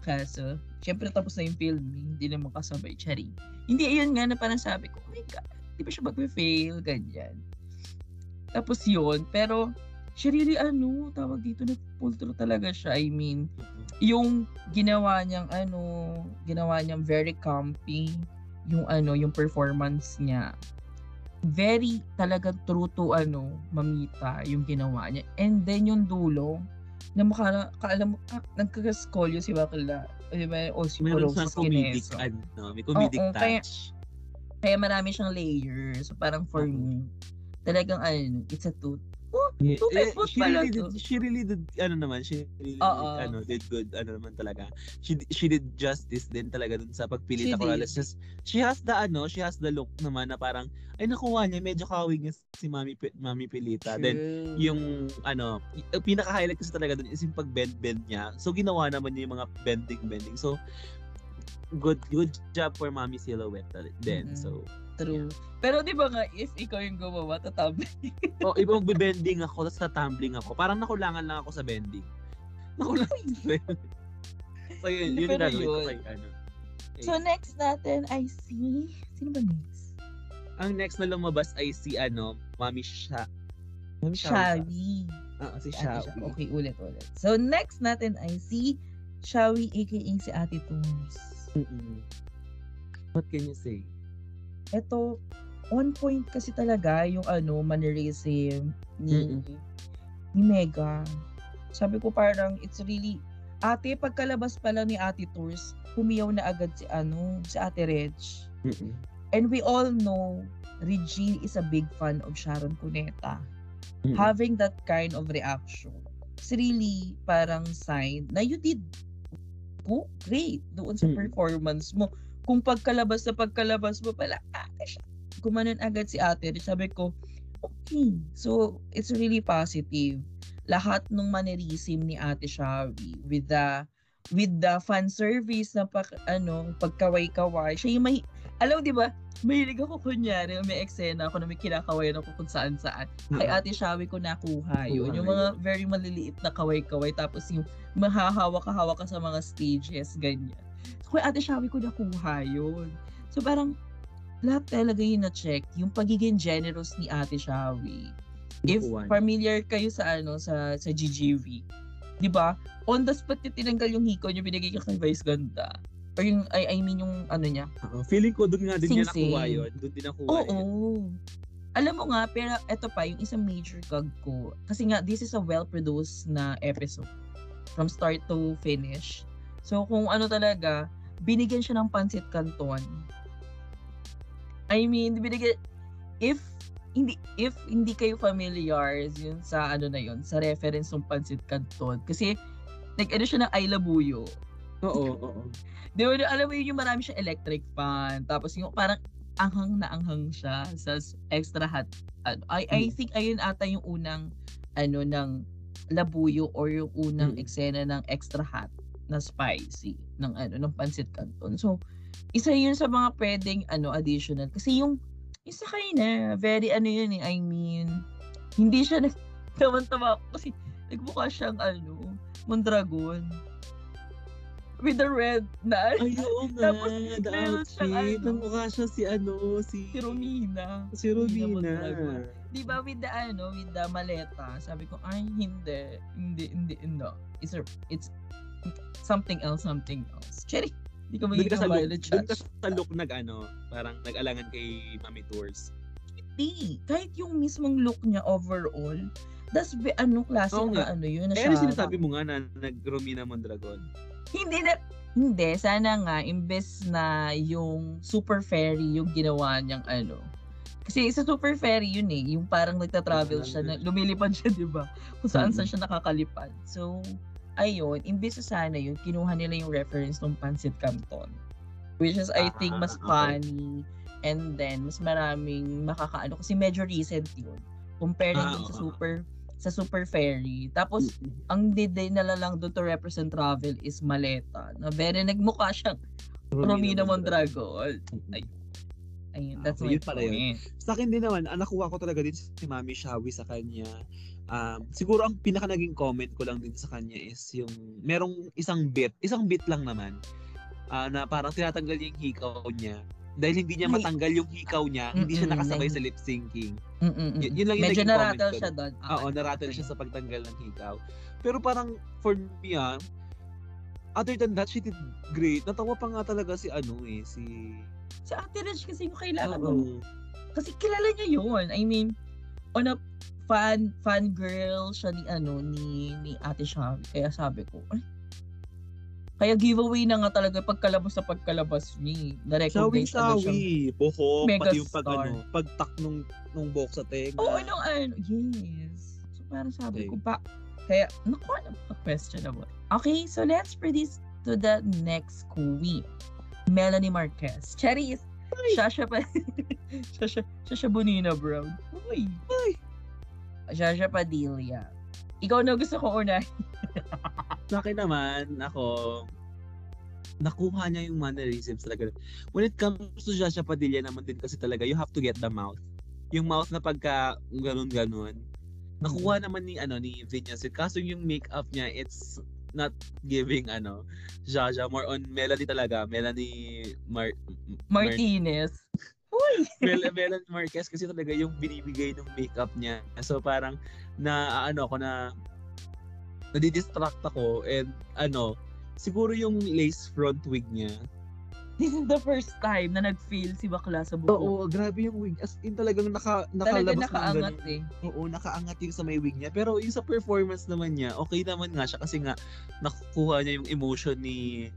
kaso, syempre tapos na yung filming, hindi naman kasabay, chari. Hindi, ayun nga na parang sabi ko, oh my God, di ba siya mag-fail, ganyan. Tapos yun, pero, siya really tawag dito, nagpultro talaga siya, I mean, yung ginawa niyang very comfy, yung performance niya. Very talagang true to Mamita yung ginawa niya. And then yung dulo na nagkakaskolyo si Bakla. O si Puro sa Kineso. May comedic touch. Kaya marami siyang layers. So parang for me, talagang it's a tooth. Oh, two-foot pala to. She really did, did good, talaga. She did justice din talaga dun sa pagpilita ko. She has the look naman na parang, ay nakuha niya, medyo kawig niya si Mami Pilita. True. Then, yung, pinaka-highlight kasi talaga dun is yung pag-bend-bend niya. So, ginawa naman niya yung mga bending-bending. So, good job for Mami Silhouette then. So, true. Yeah. Pero di ba nga, if ikaw yung gumawa, tatumbling. Iba mag-bending ako, tapos tatumbling ako. Parang nakulangan lang ako sa bending. So yun na gawin ko kay Okay. So next natin, I see, sino ba next? Ang next na lumabas ay si Mami Shawi. Si Shawi. Okay, ulit. So next natin ay si Shawi aka si Ate Tooms. What can you say? Eto, on point kasi talaga yung mannerism ni Mega. Sabi ko parang it's really ate, pagkalabas pa lang ni Ate Tours, humiyaw na agad si Ate Reg. And we all know Regine is a big fan of Sharon Cuneta. Having that kind of reaction it's really parang sign na you did go great doon sa performance mo. Kung pagkalabas sa pagkalabas mo pala, gumanon agad si ate. Sabi ko, okay. So, it's really positive. Lahat ng mannerism ni Ate Shavi with the fan service na pagkaway-kaway. Siya yung may, alam, di ba, mahilig ako kunyari, may eksena ako na may kinakaway ako kung saan-saan. Kay Ate Shawi ko nakuha yun. Yung mga very maliliit na kaway-kaway, tapos yung mahahawak-hawak ka sa mga stages, ganyan. So, kay Ate Shawi ko nakuha yun. So, parang, lahat talaga yun na-check, yung pagiging generous ni Ate Shawi. If familiar kayo sa GGV, di ba? On the spot niya tinanggal yung hiko niya, binigay niya kay Vice Ganda. Or yung, I mean yung ano niya. Feeling ko doon nga din niya nakuha yun. Doon din nakuha yun. Oo. Alam mo nga, pero eto pa, yung isang major gag ko. Kasi nga, this is a well-produced na episode. From start to finish. So kung ano talaga, binigyan siya ng pancit canton. I mean, binigyan, if hindi kayo familiar yun sa ano na yun, sa reference ng pancit canton. Kasi, nag-ano siya ng Ayla Buyo. Oo. Di ba, alam mo yun, yung marami siyang electric fan. Tapos yung parang anghang na anghang siya sa extra hot. I think ayun ata yung unang ano ng labuyo or yung unang eksena ng extra hot na spicy ng ano ng pancit canton. So, isa yun sa mga pwedeng ano additional kasi yung sa kanya, very ano yun eh. I mean, hindi siya nagtaman-tama kasi nagbuka siyang ano, Mondragon. With the red na. Ay, oo nga. Tapos, the outfit. Namukha siya si ano, si Romina. Si Romina. Di ba with the ano, with the maleta. Sabi ko, ay, hindi. It's something else. Cherry. Hindi ko magiging kabay na chat. Doon ka sa look parang nag-alangan kay Mami Tours. Hindi. Kahit yung mismong look niya overall, that's anong klase na ano yun. Pero sinasabi mo nga na nag-Romina Mondragon. Hindi, sana nga, imbes na yung super fairy yung ginawa niyang ano. Kasi sa super fairy yun eh, yung parang nagtatravel siya, lumilipad siya, di ba? Kung saan siya nakakalipad. So, ayun, imbes na sana yun, kinuha nila yung reference ng Pancit Canton. Which is, I think, mas funny. And then, mas maraming makakaano. Kasi medyo recent yun. Compared din sa super fairy. Tapos, ang diday nala lang doon to represent travel is maleta. Na very nagmukha siyang Romina Mondragon. Ayun, that's my point. Sa akin din naman, nakuha ko talaga din si Mami Shawi sa kanya. Siguro ang pinaka naging comment ko lang din sa kanya is yung merong isang bit lang naman na parang tinatanggal yung hikaw niya. Dahil hindi niya matanggal yung hikaw niya, hindi siya nakasabay sa lip-syncing. Yun lang yung medyo narattle siya doon. Oo, narattle siya sa pagtanggal ng hikaw. Pero parang, for me other than that, she did great. Natawa pa nga talaga si Ate Reg kasi yung kailangan mo. Kasi kilala niya yun. I mean, on a fan girl siya ni Ate Shavi. Kaya sabi ko, kaya giveaway na nga talaga pagkalabas sa pagkalabas ni na-recognize na siya. Buhok, pati yung pagtak nung buhok sa tenga. Oo, yes. So parang sabi ko pa, kaya nakuha na mga questionable. Okay, so let's produce to the next queen. Melanie Marquez. Cherries. Zsa Zsa Bonina Brown. Uy. Zsa Zsa Padilla. Ikaw na gusto ko unahin. Sa akin naman, ako, nakuha niya yung mannerisms talaga. When it comes to Zsa Zsa Padilla naman din kasi talaga, you have to get the mouth. Yung mouth na pagka ganun-ganun. Nakuha naman ni Vinyas. Kaso yung makeup niya, it's not giving Zsa Zsa. More on Melanie talaga. Melanie Martinez. Uy! Melanie Marquez kasi talaga yung binibigay ng makeup niya. So parang nadidistract ako and siguro yung lace front wig niya. This is the first time na nag-feel si bakla sa buko. Oo, grabe yung wig. As in talagang nakalabas nakaangat eh. Oo, nakaangat yung sa may wig niya. Pero yung sa performance naman niya, okay naman nga siya kasi nga nakukuha niya yung emotion ni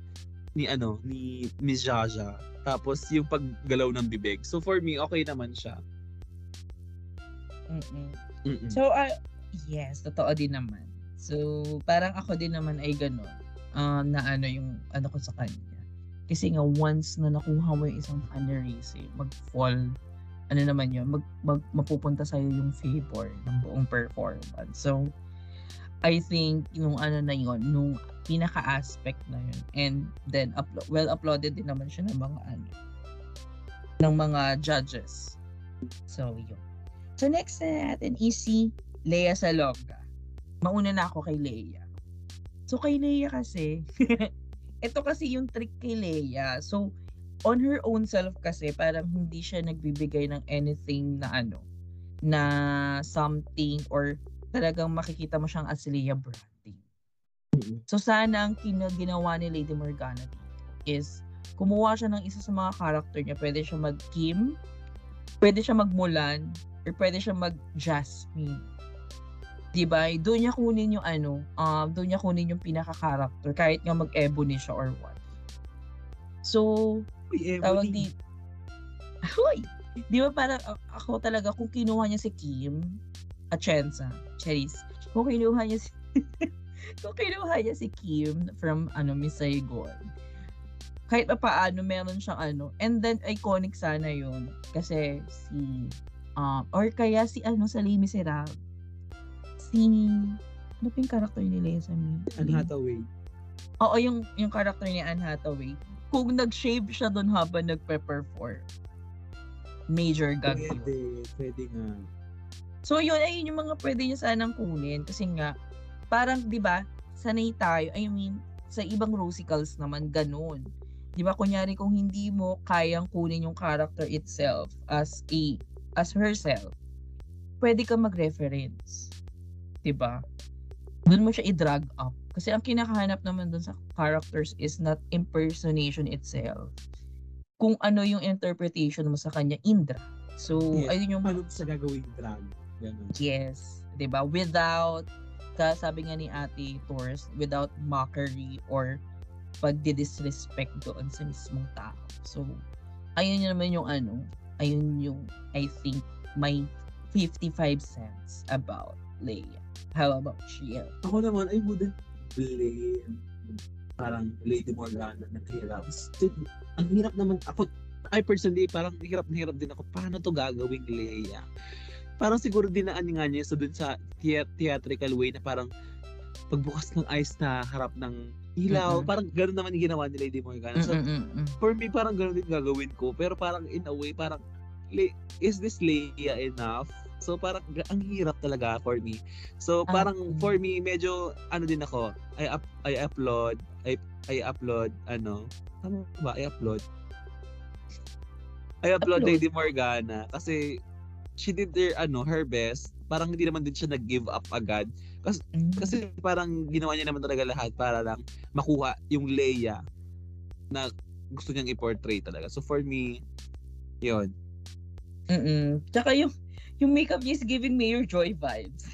Miss Zsa Zsa. Tapos yung paggalaw ng bibig. So for me, okay naman siya. So, yes, totoo din naman. So, parang ako din naman ay gano'n na ano yung ano ko sa kanya. Kasi nga, once na nakuha mo yung isang fundraiser, mag-fall, ano naman yun, mapupunta sa'yo yung favor ng buong performance. So, I think, nung ano na yun, nung pinaka-aspect na yun, and then, well-uploaded din naman siya ng mga ano, ng mga judges. So, yun. So, next na natin is si Lea Salonga. Mauna na ako kay Lea. So, kay Lea kasi, ito kasi yung trick kay Lea. So, on her own self kasi, parang hindi siya nagbibigay ng anything na ano, na something or talagang makikita mo siyang as Lea branding. So, sana ang ginawa ni Lady Morgana is kumuha siya ng isa sa mga character niya. Pwede siya mag-Kim, pwede siya mag-Mulan, or pwede siya mag-Jasmine. Diba? Doon niya kunin yung ano, doon niya kunin yung pinaka-character kahit nga mag-Ebony siya or what. So, uy, tawag dito. Uy! Di ba parang ako talaga, kung kinuha niya si Kim, kung kinuha niya si kung kinuha niya si Kim from ano, Miss Saigon, kahit pa paano meron siyang ano, and then iconic sana yun kasi si or kaya si ano sa Les Miserables, si ano pa yung character ni Lea sa Anne Hathaway. Oo, yung character ni Anne Hathaway, kung nag-shave siya doon habang nagpe-perform, major gag yun. Pwede nga. So yun, ayun yung mga pwede niya sanang kunin. Kasi nga, parang diba, sanay tayo. I mean, sa ibang Rusicals naman, ganun. Diba, kunyari kung hindi mo kayang kunin yung character itself as herself, pwede ka mag-reference. Diba? Doon mo siya i-drag up. Kasi ang kinakahanap naman doon sa characters is not impersonation itself. Kung ano yung interpretation mo sa kanya, indra. So, yes, ayun yung... Paano sa gagawin drag? Ganun. Yes, 'di ba? Without, sabi nga ni Ate Torres, without mockery or pagdi-disrespect doon sa mismong tao. So, ayun naman yung ano, ayun yung I think my 55 cents about Lea. How about you? Ako naman, I wouldn't blame parang Lady Morgana na hirap. Still, ang hirap naman ako. I personally, parang hirap din ako. Paano to gagawin, Lea? Parang siguro dinaan nga niya so dun sa theatrical way na parang pagbukas ng eyes na harap ng ilaw. Mm-hmm. Parang gano'n naman yung ginawa ni Lady Morgana. So, for me, parang gano'n din gagawin ko. Pero parang in a way, parang, is this Lea enough? So parang ang hirap talaga for me. So parang for me, medyo ano din ako. I upload ano? Tama ba? I upload Lady Morgana kasi she did her best. Parang hindi naman din siya nag-give up agad. Kasi parang ginawa niya naman talaga lahat para lang makuha yung Lea na gusto niyang i-portray talaga. So for me, yun. Tsaka yung makeup niya is giving Mayor Joy vibes.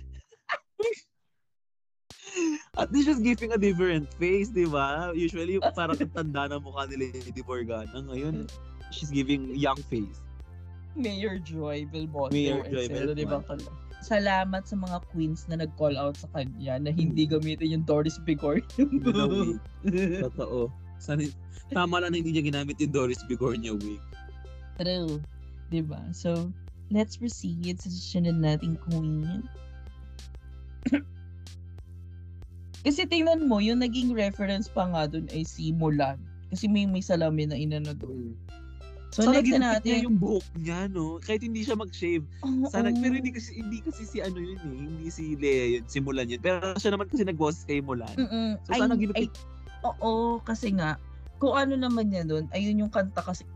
At least she's giving a different face, di ba? Usually, parang tanda na mukha ni Lady Morgana. Ngayon, she's giving young face. Mayor Joy Belmonte. Mayor Joy Belmonte. Diba? Salamat sa mga queens na nag-call out sa kanya na hindi gamitin yung Doris Bicorn. Totoo. Tama lang na hindi niya ginamit yung Doris Bicorn niya wig. True. Diba? So, let's proceed sa susunod nating queen. Kasi tingnan mo, yung naging reference pa nga dun ay si Mulan. Kasi may salamin na inano doon. So, sana ginamit niya yung buhok niya, no? Kahit hindi siya mag-shave. Sana, pero hindi kasi si ano yun eh. Hindi si Lea yun, si Mulan yun. Pero siya naman kasi nag-boses kay Mulan. So, sana ginamit. Oo, kasi nga, kung ano naman niya doon, ayun yung kanta kasi.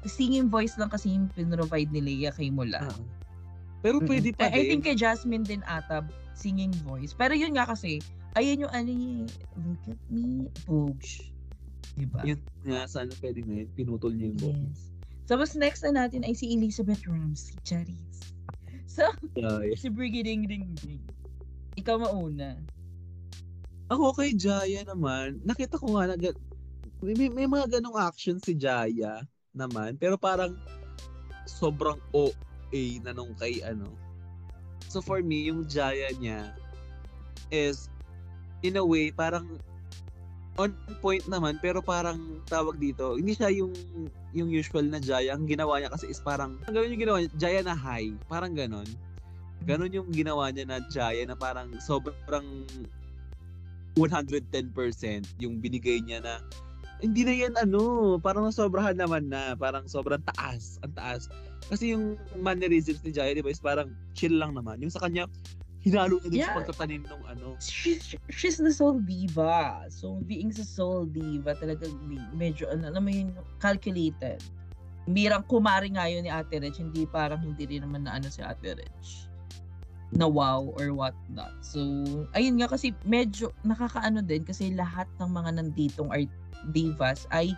Singing voice lang kasi yung pinrovide ni Lea kay Mulan. Pero pwede pa din. I think kay Jasmine din ata, singing voice. Pero yun nga kasi, ayun yung ano yung, look at me, boosh. Diba? Yun nga, sana pwede na yun. Pinutol niya yung boosh. So, mas next na natin ay si Elizabeth Ramsey, Charis. So, si Brigiding-Ding-Ding. Ikaw mauna. Ako kay Jaya naman, nakita ko nga, may mga ganong action si Jaya naman, pero parang sobrang OA na nung kay ano. So for me, yung Jaya niya is in a way, parang on point naman, pero parang tawag dito, hindi siya yung usual na Jaya. Ang ginawa niya kasi is parang, ganun yung ginawa niya, Jaya na high, parang ganun. Ganun yung ginawa niya na Jaya na parang sobrang 110% yung binigay niya na, hindi na yan ano, parang nasobrahan naman na, parang sobrang taas, ang taas. Kasi yung mannerisms ni Jaya, di ba, is parang chill lang naman. Yung sa kanya, hinalo niya sa pagtatanim ng ano. She's the soul diva. So, being sa soul diva talaga medyo, ano, alam mo yun, calculated. Mirang kumari nga yun ni Ate Rich, hindi parang hindi rin naman na ano si Ate Rich. Na wow or what not. So, ayun nga kasi medyo nakakaano din kasi lahat ng mga nanditong art divas ay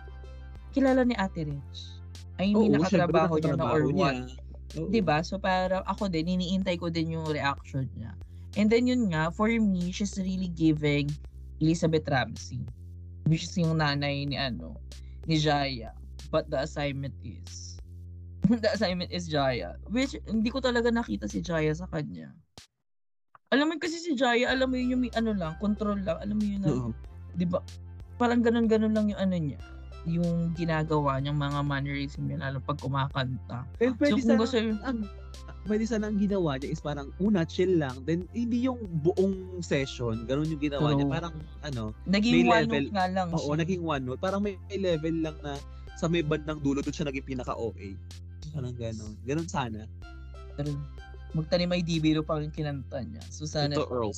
kilala ni Ate Rich. Ay, hindi nakatrabaho niya na or what. Oh. Diba? So parang ako din, iniintay ko din yung reaction niya. And then yun nga, for me, she's really giving Elizabeth Ramsey. Which is yung nanay ni ano, ni Jaya. But the assignment is Jaya. Which, hindi ko talaga nakita si Jaya sa kanya. Alam mo kasi si Jaya, alam mo yun yung ano lang, control lang, alam mo yun na, diba? Parang ganun-ganun lang yung ano niya. Yung ginagawa niyang mga mannerism niya lalo pag kumakanta. Well, pwede so, sana ang ginawa niya is parang una chill lang, then hindi yung buong session, ganun yung ginawa niya. Parang ano, naging one note nga lang. Oo, naging one note. Parang may level lang na sa may bandang dulo doon siya naging pinaka-OA. Parang ganun. Ganun sana. Pero magtanim ay dibiro pang kinanta niya. So sana, alam mo,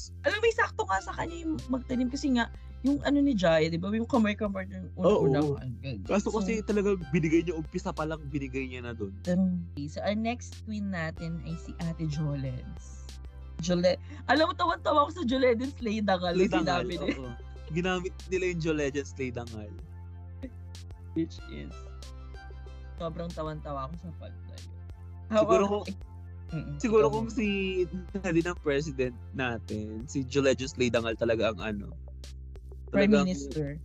sakto nga sa kanya yung magtanim kasi nga, yung ano ni Jaya, di ba? Yung kamay niya yung una-una. Kaso kasi talaga binigay niya, umpisa pa lang binigay niya na doon. Okay, so our next twin natin ay si Ate Jolens. Alam mo, tawang-tawa ko sa Joledens Leydangal. Leydangal, oo. Ginamit nila yung Joledens Leydangal. Which is, sobrang tawang-tawa ko sa pagdayo. Siguro kung si Nalina President natin, si Joledens Leydangal talaga ang ano, Prime Minister.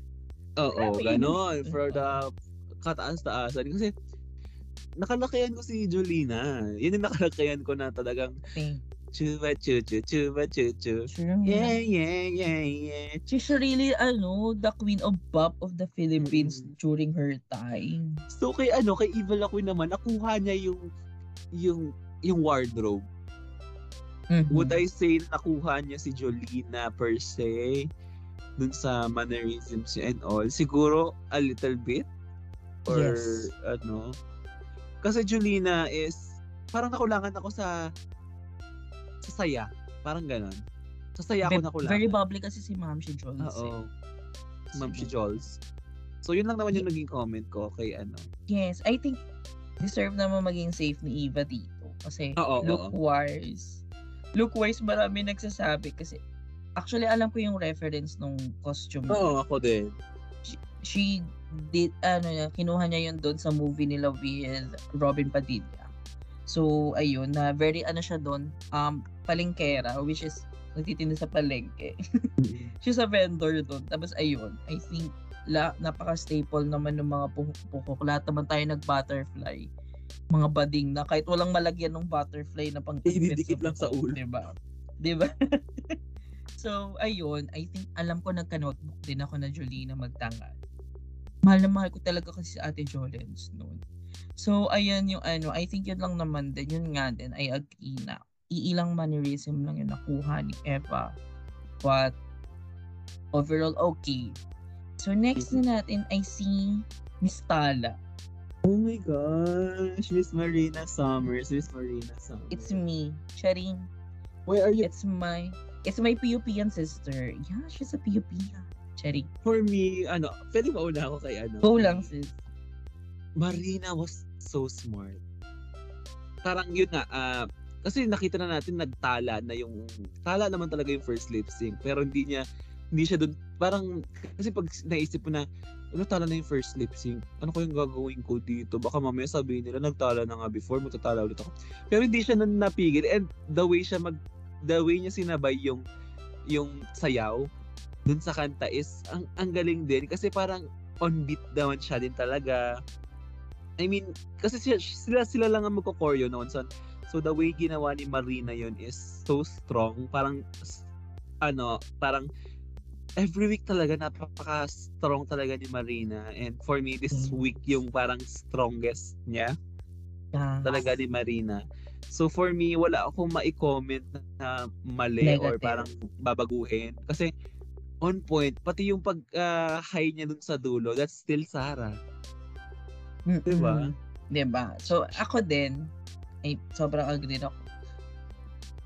Oo, gano'n. For the kataas-taasan. Kasi nakalakayan ko si Jolina. Yun yung nakalakayan ko na talagang chuba-chu-chu-chuba-chu-chu. Yeah. She's really, ano, the queen of pop of the Philippines during her time. So, kay Evil Aquin naman, nakuha niya yung wardrobe. Mm-hmm. Would I say nakuha niya si Jolina per se? Dun sa mannerisms and all, siguro a little bit or yes. Ano kasi Jolina is parang nakulangan ako sa saya, parang ganon, sa saya ako nakulangan. Very bubbly kasi si Ma'am si Jols. Oo. Ma'am si Jols. So yun lang naman yung naging comment ko kay ano. Yes, I think deserve naman maging safe ni Eva dito kasi look-wise marami nagsasabi kasi actually, alam ko yung reference nung costume. Oo, ako din. She did, kinuha niya yun doon sa movie nila with Robin Padilla. So, ayun, na very siya doon, palengkera, which is nagtitinda sa palengke. She's a vendor doon. Tapos, ayun, I think, napaka-staple naman ng mga pukok. Lahat naman tayo nag-butterfly. Mga bading na kahit walang malagyan ng butterfly na pang-tipit. Ididikit lang sa ulo. Diba? So, ayun, I think, alam ko nagka-notebook din ako na Jolina Magdangal. Mahal na mahal ko talaga kasi si Ate Jolens noon. So, ayan yung ano, I think yun lang naman din, yun nga din, I agree na. Iilang mannerism lang yun nakuha ni Eva. But, overall, okay. So, next na natin ay si Miss Tala. Oh my gosh, Miss Marina Summers, Miss Marina Summers. It's me, Charing. Why are you? It's my Piyupian sister. Yeah, she's a Piyupian. Cherry. For me, feeling mauna ako kay Go lang, sis. Marina was so smart. Parang yun nga, kasi nakita na natin nagtala na yung, tala naman talaga yung first lip sync. Pero hindi siya doon, parang, kasi pag naisip mo na, tala na yung first lip sync? Ano ko yung gagawin ko dito? Baka mamaya sabihin nila, nagtala na nga before, magtatala ulit ako. Pero hindi siya napigil. And the way niya sinabay yung sayaw dun sa kanta is ang galing din kasi parang on beat naman siya din talaga. I mean, kasi sila lang ang magko-choreo noon. So the way ginawa ni Marina yun is so strong. Parang every week talaga napaka-strong talaga ni Marina. And for me, this week yung parang strongest niya. Talaga ni Marina. So for me, wala akong mai-comment na mali negative or parang babaguhin. Kasi on point, pati yung pag-high niya dun sa dulo, that's still Sarah. Diba? Diba? So ako din, ay, sobrang agree ako.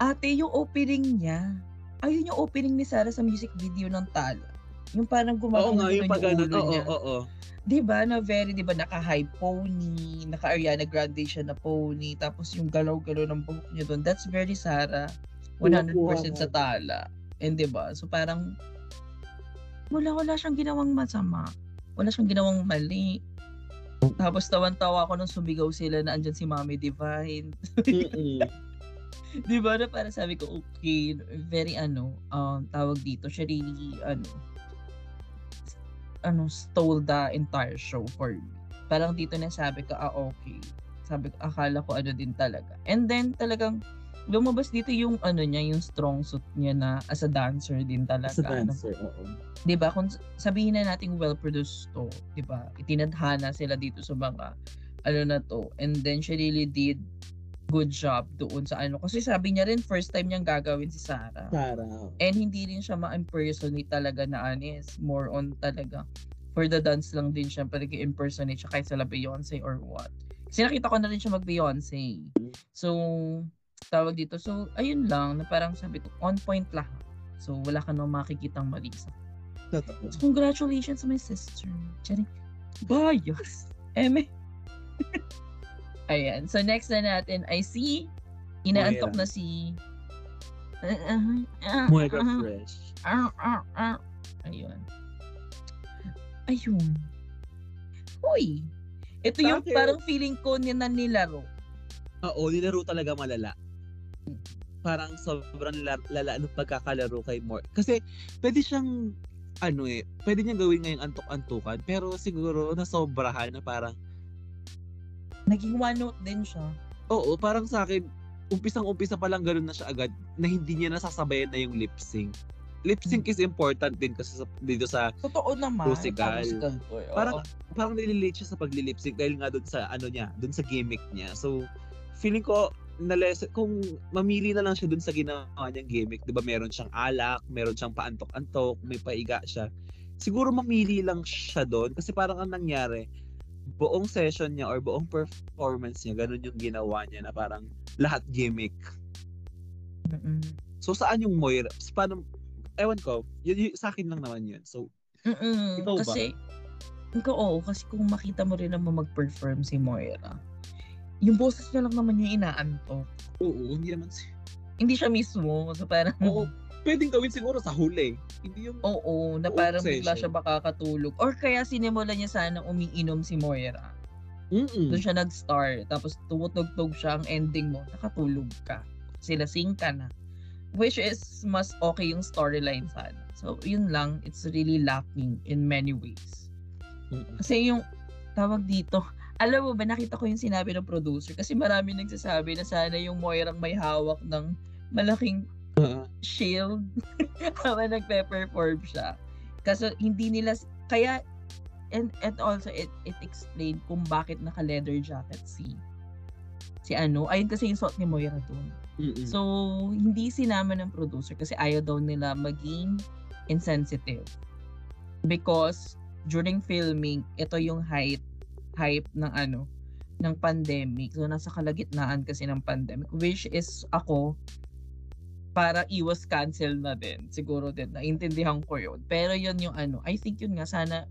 Ate, yung opening niya, ayun yung opening ni Sarah sa music video ng Tala. Yung parang gumagano yung ulo niya. Oo. Diba na very, diba naka-high pony, naka-Ariana Grande siya na pony, tapos yung galaw-galaw ng buhok niya doon. That's very Sarah. 100% sa Tala. And diba? So parang wala siyang ginawang masama. Wala siyang ginawang mali. Tapos tawan-tawa ako nung sumigaw sila na andyan si Mommy Divine. Diba na para sabi ko, okay, very tawag dito, siya really, stole the entire show for me. Parang dito na sabi ko, okay. Sabi ko, akala ko din talaga. And then talagang lumabas dito yung niya, yung strong suit niya na as a dancer din talaga. As a dancer, Diba, kung sabihin na natin well-produced to, diba, itinadhana sila dito sa mga, na to. And then she really did good job doon sa kasi sabi niya rin first time niyang gagawin si Sarah. And hindi rin siya ma-impersonate talaga na honest, more on talaga for the dance lang din siya parang i-impersonate siya kahit sila Beyoncé or what, kasi nakita ko na rin siya mag Beyoncé, so tawag dito, so ayun lang na parang sabi ko on point lahat, so wala ka nang makikitang mali sa so, congratulations my sister Jenny Bias Eme. Ayan. So, next na natin ay si... Inaantok na si... Moira Fresh. Ayun. Ayun. Uy! Ito yung parang feeling ko na nilaro. Oo, nilaro talaga malala. Parang sobrang lala ng pagkakalaro kay Moira. Kasi, pwede siyang... pwede niyang gawin ngayong antok-antukan. Pero siguro, nasobrahan na parang... Naging one note din siya. Oo, parang sa akin, umpisang-umpisa pa lang ganun na siya agad na hindi niya nasasabayan na yung lip sync. Lip sync is important din kasi dito sa totoo naman, Rusical. Parang nililate siya sa pag-lip sync dahil nga doon sa niya, doon sa gimmick niya. So, feeling ko kung mamili na lang siya doon sa ginawa niyang gimmick, 'di ba? Meron siyang alak, meron siyang paantok-antok, may paiga siya. Siguro mamili lang siya doon kasi parang ang nangyari buong session niya or buong performance niya, ganun yung ginawa niya na parang lahat gimmick. So, saan yung Moira? Paano, ewan ko, sa akin lang naman yun. So, ikaw ba? Kasi kung makita mo rin naman mag-perform si Moira, yung boses niya lang naman yung inaantok. Oo, hindi naman siya. Hindi siya mismo. So, parang... Oo, pwedeng gawin siguro sa huli. Hindi yung na parang bigla siya makakatulog. Or kaya sinimula niya sana umiinom si Moira. Doon siya nag-star. Tapos tumutog-tog siya ang ending mo. Nakatulog ka. Sila sing ka na. Which is mas okay yung storyline sana. So yun lang. It's really lacking in many ways. Kasi yung tawag dito. Alam mo ba, nakita ko yung sinabi ng producer. Kasi marami nagsasabi na sana yung Moirang may hawak ng malaking shield habang nagpe-perform siya. Kasi hindi nila kaya and also it explained kung bakit naka-leather jacket si ayun kasi yung suot ni Moira doon. So hindi sinama ng producer kasi ayaw daw nila maging insensitive. Because during filming, ito yung hype ng ng pandemic. So nasa kalagitnaan kasi ng pandemic, which is ako para iwas cancel na din. Siguro din, naintindihan ko yun. Pero yun yung I think yun nga, sana,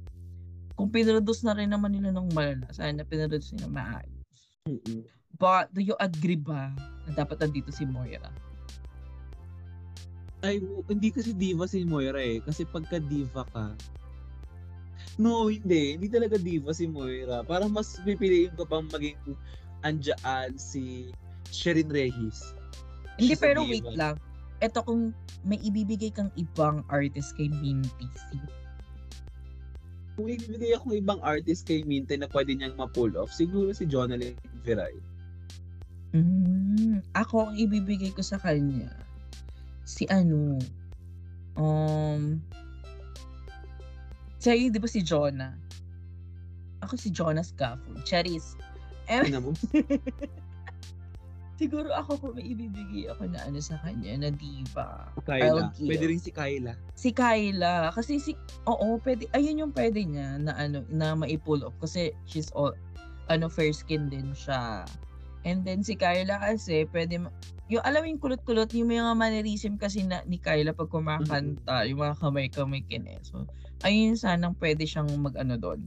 kung pinreduce na rin naman nila ng malala, sana pinreduce nila maayos. But, do you agree ba na dapat nandito si Moira? Ay, hindi kasi diva si Moira eh. Kasi pagka diva ka, no, hindi. Hindi talaga diva si Moira. Parang mas pipiliin ko pang maging andyaan si Sherin Reyes. Hindi, pero wait lang. Eto, kung may ibibigay kang ibang artist kay Minty. Kung ibibigay ako ibang artist kay Minty na pwede niyang ma-pull off, siguro si Jonalyn Veray. Ako, ang ibibigay ko sa kanya, si Cherry, di ba si Jonah? Ako si Jonas Gaffo. Cherries. Siguro ako kung may ibibigay ako na ano sa kanya, na diva. Kyla. Pwede rin si Kyla. Si Kyla. Kasi si, oo, pwede, ayun yung pwede niya na ano, na maipull off. Kasi she's all, ano, fair skin din siya. And then si Kyla kasi, pwede, yung alam yung kulot-kulot, yung mga mannerism kasi na, ni Kyla pag kumakanta, yung mga kamay-kamay kine. So, ayun sanang pwede siyang mag-ano doon.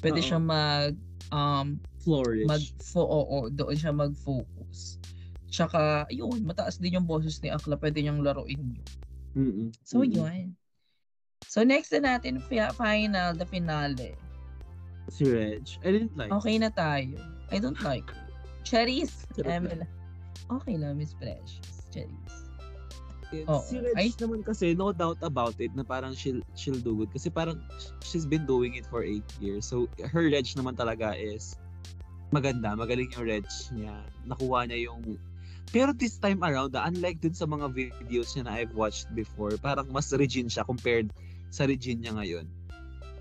Pwede siyang mag, flourish. Doon siya mag-focus. Tsaka, yun, mataas din yung boses ni Akla. Pwede niyang laruin yun. Mm-mm. So, yun. So, next na natin, the finale. Si Reg. I didn't like it. Okay na tayo. I don't like it. Cherries. Okay na, Miss Precious. Cherries. Si Reg naman kasi, no doubt about it, na parang she'll do good. Kasi parang she's been doing it for 8 years. So, her Reg naman talaga is maganda. Magaling yung Reg niya. Nakuha niya yung... Pero this time around, unlike dun sa mga videos niya na I've watched before, parang mas Regine siya compared sa Regine niya ngayon.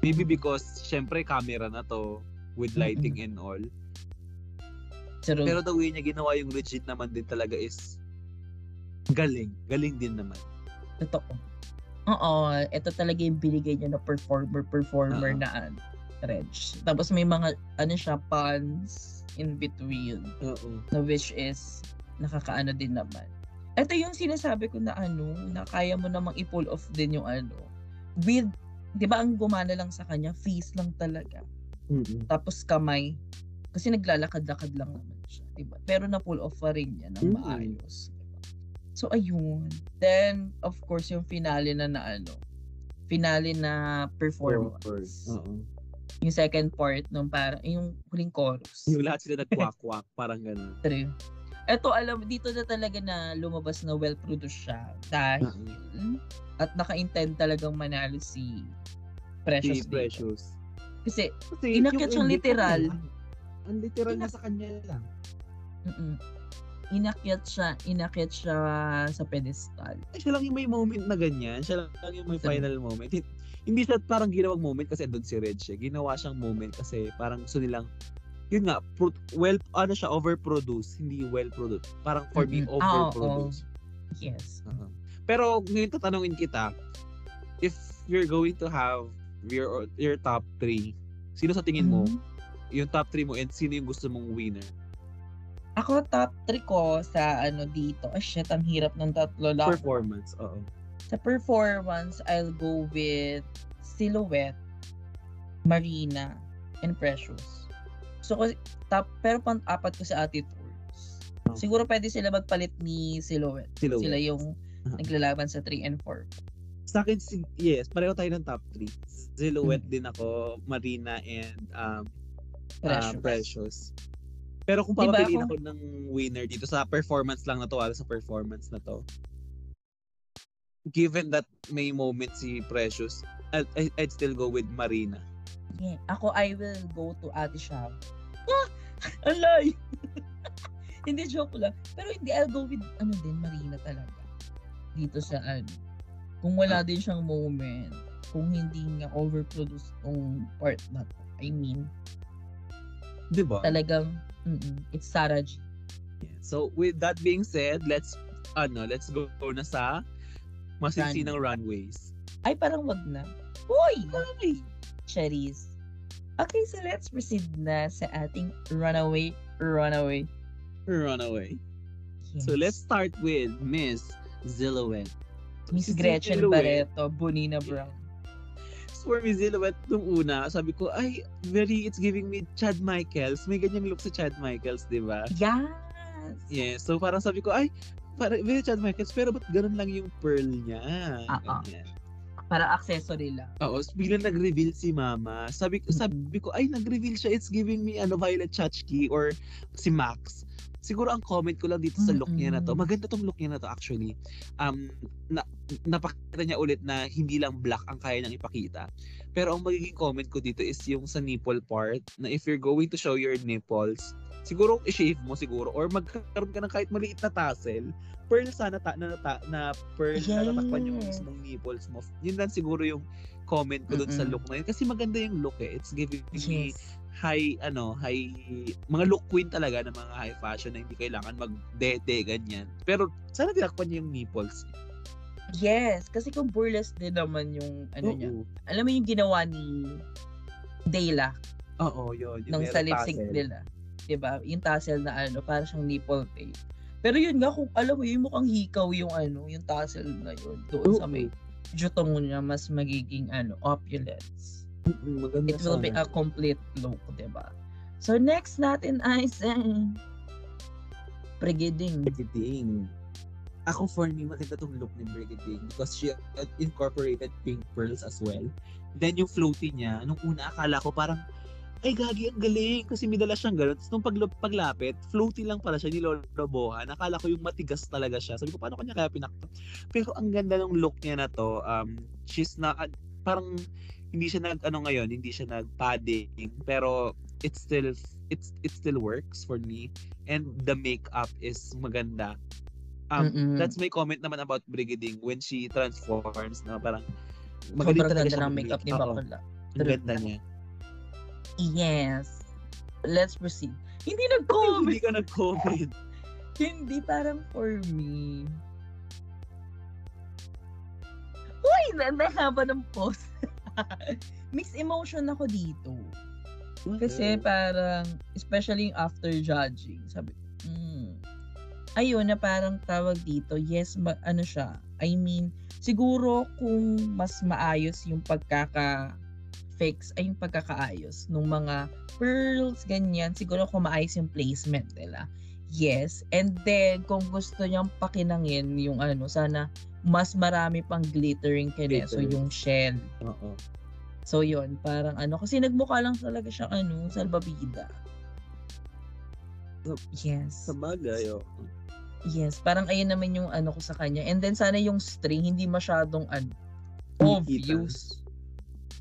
Maybe because, syempre, camera na to with lighting and all. Pero the way niya ginawa yung Regine naman din talaga is galing. Galing din naman. Totoo. Oo. Ito talaga yung binigay niya na performer na Reg. Tapos may mga, ano siya, puns in between. Oo. Na which is, nakakaano din naman. Ito yung sinasabi ko na ano, na kaya mo namang i-pull off din yung ano. With, di ba ang gumana lang sa kanya, face lang talaga. Mm-hmm. Tapos kamay. Kasi naglalakad-lakad lang naman siya. Diba? Pero na-pull off pa rin niya ng maayos. Diba? So, ayun. Then, of course, yung finale na performance. Yung second part, nung parang, yung huling chorus. Yung lahat sila nagkwak-kwak, parang gano'n. True. Eto, alam, dito na talaga na lumabas na well-produced siya. Dahil, at naka-intend talagang manalo si Precious. Kasi inakyat yung literal. Ang literal na sa kanya lang. Inakyat siya sa pedestal. Ay, siya lang yung may moment na ganyan. Siya lang yung may final moment. Hindi siya parang ginawang moment kasi doon si Reg siya. Ginawa siyang moment kasi parang gusto nilang, yun nga, overproduced. Hindi well-produced. Parang for me, overproduced. Oh. Yes. Pero ngayon tatanungin kita, if you're going to have your top 3, sino sa tingin mo yung top 3 mo and sino yung gusto mong winner? Ako, top 3 ko sa ano dito. Ay, shit, ang hirap ng tatlo lang. Performance, oo. Sa performance, I'll go with Silhouette, Marina, and Precious. So, pero pang-apat ko sa attitudes. Okay. Siguro pwede sila magpalit ni Silhouette. Sila yung naglalaban sa 3 and 4. Sa akin, yes, pareho tayo ng top 3. Silhouette din ako, Marina, and Precious. Pero kung papapiliin ako ng winner dito sa performance lang na to, given that may moment si Precious, I'd still go with Marina. Yeah. Ako, I will go to Ate Shab. Alay! Hindi, joke lang. Pero hindi, I'll go with Marina talaga. Dito sa kung wala din siyang moment, kung hindi nga overproduced tong part na to. I mean, diba? Talagang, it's Sarah G. Yeah. So, with that being said, let's go na sa masinsinang runways. Ay, parang wag na. Uy! Cherries. Okay, so let's proceed na sa ating runaway. Yes. So, let's start with Miss Silhouette. Miss Gretchen Barreto, Bonina Brown. For me, Silhouette, nung una, sabi ko, it's giving me Chad Michaels. May ganyang look sa Chad Michaels, di ba? Yes! Yeah, so parang sabi ko, very Chad Michaels, pero ba't ganun lang yung pearl niya? Para accessory lang. Oo, biglang nag-reveal si Mama. Sabi ko, nag-reveal siya, it's giving me Violet Chachki or si Max. siguro ang comment ko lang dito sa look niya na to, maganda tong look niya na to actually. Napakita niya ulit na hindi lang black ang kaya niyang ipakita. Pero ang magiging comment ko dito is yung sa nipple part, na if you're going to show your nipples, siguro i-shave mo siguro or magkaroon ka ng kahit maliit na tassel, pearl sana na tatakpan yung mismong nipples mo. Yun lang siguro yung comment ko doon sa look na yun, kasi maganda yung look eh. It's giving me high mga look queen talaga ng mga high fashion na hindi kailangan magdete ganyan. Pero sana tinakpan niya yung nipples. Yes, kasi kung burlesque din naman yung ano niya. Alam mo yung ginawa ni Dela? Oo, yun. Nang sa lip-sync nila. Diba? Yung tassel na ano, para siyang nipple tape. Pero yun nga, kung alam mo yung mukhang hikaw yung ano, yung tassel na yun doon sa may jutong niya, mas magiging ano, opulence. It will be a complete look, diba? So next natin ay Brigiding. Ako for me, maganda tong look ni Brigiding because she incorporated pink pearls as well. Then yung floaty niya, nung una akala ko parang ay gagi, ang galing kasi may dala siyang ganun. Tapos nung paglapit, floaty lang pala siya ni Lolobohan. Nakala ko yung matigas talaga siya. Sabi ko, paano kanya kaya pinakto? Pero ang ganda ng look niya na to. She's na parang hindi siya nag-padding, pero it still works for me, and the makeup is maganda. That's my comment naman about Brigiding when she transforms, na parang magaling talaga siya ng makeup ni Bakla. Ang ganda niya. Yes. Let's proceed. Hindi nag-comment. Hindi ka nag-comment. Hindi, parang for me. Uy, nahaba ng post. Mixed emotion ako dito. Kasi parang, especially after judging, sabi ko, ayun na parang tawag dito, yes, ano siya, I mean, siguro kung mas maayos yung pagkaka-fix, ay yung pagkakaayos ng mga pearls, ganyan, siguro kung maayos yung placement nila. Yes, and then, kung gusto niyang pakinangin yung ano, sana, mas marami pang glittering kaya, so yung shell. So yun, parang ano, kasi nagmukha lang talaga siyang ano, salbabida. Yes. Sabagay, yes, parang ayun naman yung ano ko sa kanya. And then sana yung string, hindi masyadong obvious.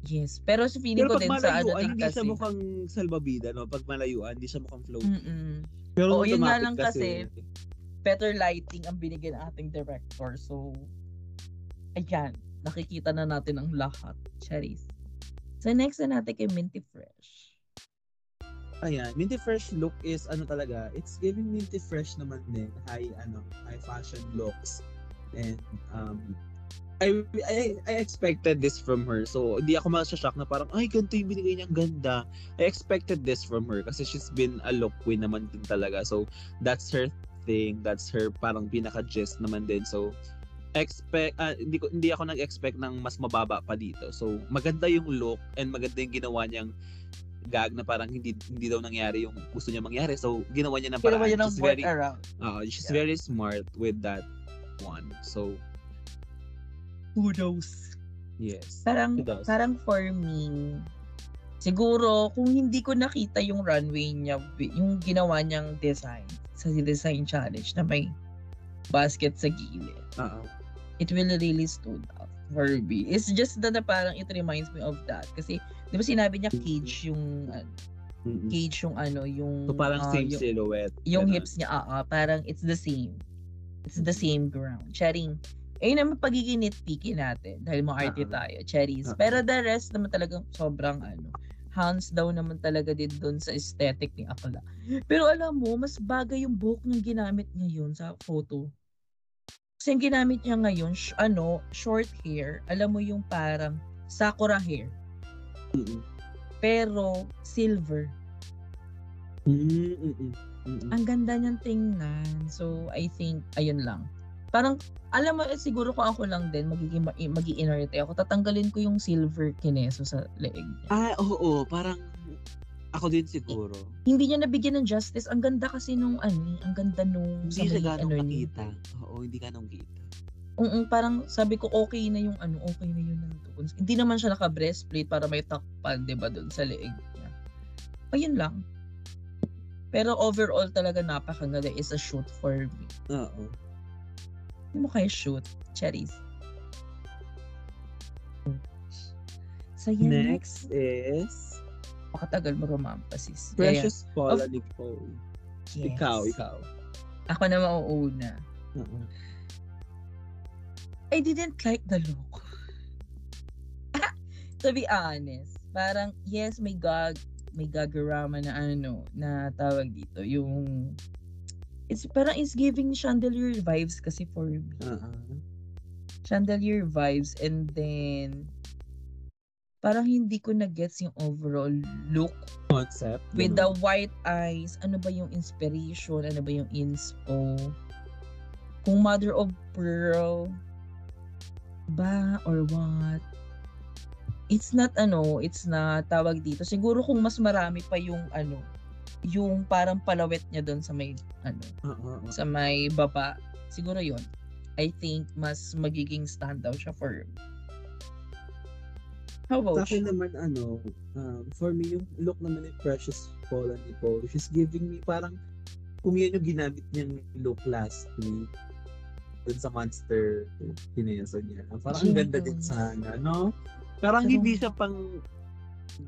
Yes, pero si feeling ko din sa ano din kasi. Pero pag malayuan, hindi siya mukhang salbabida, no? Pag malayuan, hindi siya mukhang floaty. Pero yun nga lang kasi better lighting ang binigyan ng ating director. So, ayan. Nakikita na natin ang lahat. Charis. So, next na natin kay Minty Fresh. Ayan. Minty Fresh look is ano talaga. It's giving Minty Fresh naman din. High fashion looks. And, I expected this from her. So, hindi ako masashock na parang, ay, ganito yung binigay niya, ganda. I expected this from her kasi she's been a look queen naman din talaga. So, that's her thing. That's her parang pinaka-gist naman din. So, hindi ako nag-expect ng mas mababa pa dito. So, maganda yung look and maganda yung ginawa niyang gag na parang hindi daw nangyari yung gusto niya mangyari. So, ginawa niya ng parang she's very smart with that one. So, kudos. Yes. Parang for me, siguro kung hindi ko nakita yung runway niya, yung ginawa niyang design sa design challenge na may basket sa gilid. It will really stood out for me. It's just that parang it reminds me of that. Kasi, di ba sinabi niya cage yung so parang same yung, silhouette. Yung hips niya, parang it's the same. It's the same ground. Charing. Ayun naman pagiging nitpicky natin dahil ma-arty tayo. Charis. Pero the rest naman talagang sobrang ano. Hands down naman talaga din doon sa aesthetic ni Akala. Pero alam mo, mas bagay yung buhok ng ginamit niya yun sa photo. Kasi yung ginamit niya ngayon, short hair, alam mo yung parang sakura hair. Pero silver. Ang ganda niyang tingnan. So, I think, ayun lang. Parang, alam mo, siguro ko ako lang din, mag-i-inerte ako. Tatanggalin ko yung silver kineso sa leeg niya. Parang ako din siguro. Hindi niya nabigyan ng justice. Ang ganda kasi ang ganda nung... Hindi siya ganong nakita. Hindi ganong kita. Parang sabi ko, okay na yun. Hindi naman siya naka-breastplate para may takpan, diba, dun sa leeg niya. Ayun lang. Pero overall talaga napakaganda. It's a shoot for me. Oo. Hindi mo kayo shoot. Cherries. So, yeah, next is... Makatagal mo rumampas is. Precious yeah. Paula Nicole. Yes. Ikaw. Ako na mauuna. Uh-uh. I didn't like the look. To be honest, parang yes, may gagarama na ano, na tawag dito, yung it's parang it's giving chandelier vibes kasi for me. Uh-huh. Chandelier vibes, and then parang hindi ko na-gets yung overall look concept with the white eyes. Ano ba yung inspiration? Ano ba yung inspo? Kung mother of pearl ba or what? It's not tawag dito. Siguro kung mas marami pa yung ano, yung parang palawet niya doon sa may ano, sa may baba. Siguro yon. I think mas magiging standout siya for you. How about you? Sa akin naman, for me, yung look naman ni Precious Paula Nicole, she's giving me parang kung yun yung ginamit niyang look last week dun sa monster kineso niya. Parang ang ganda din sana, no? Parang hindi siya pang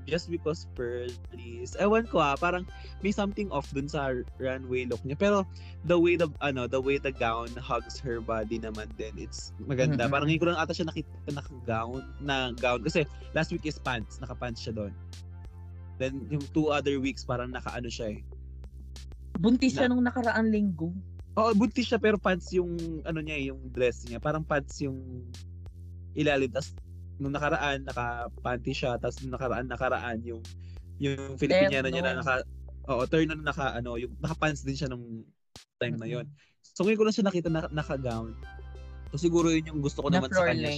just because pearl, please. Ewan ko parang may something off dun sa runway look niya. Pero the way the gown hugs her body naman din, it's maganda. Parang hindi ko lang ata siya nakita naka gown kasi last week is pants, naka-pants siya doon. Then yung two other weeks parang naka-ano siya eh. Buntis siya nung nakaraang linggo. Oo, buntis siya pero pants yung ano niya, yung dress niya. Parang pants yung ilalim, tas nung nakaraan naka-panty siya, tapos nung nakaraan yung Filipiniana niya na naka-pants din siya nung time na yon. So ngayon ko lang siya nakita na naka-gown. So siguro yun yung gusto ko naman sa kanya.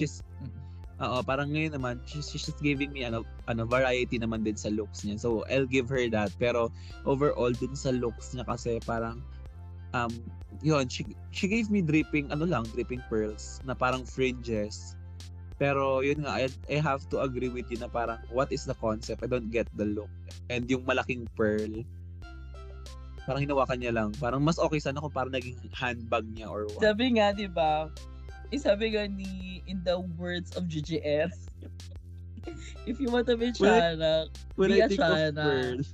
Parang ngayon naman she's giving me variety naman din sa looks niya. So I'll give her that, pero overall dun sa looks niya kasi parang yun, she gave me dripping pearls na parang fringes. Pero yun nga, I have to agree with you na parang what is the concept? I don't get the look. And yung malaking pearl, parang hinawakan niya lang. Parang mas okay sana kung parang naging handbag niya or what. Sabi nga, diba? Sabi nga ni, in the words of GGS, if you want to be charak, be a charak.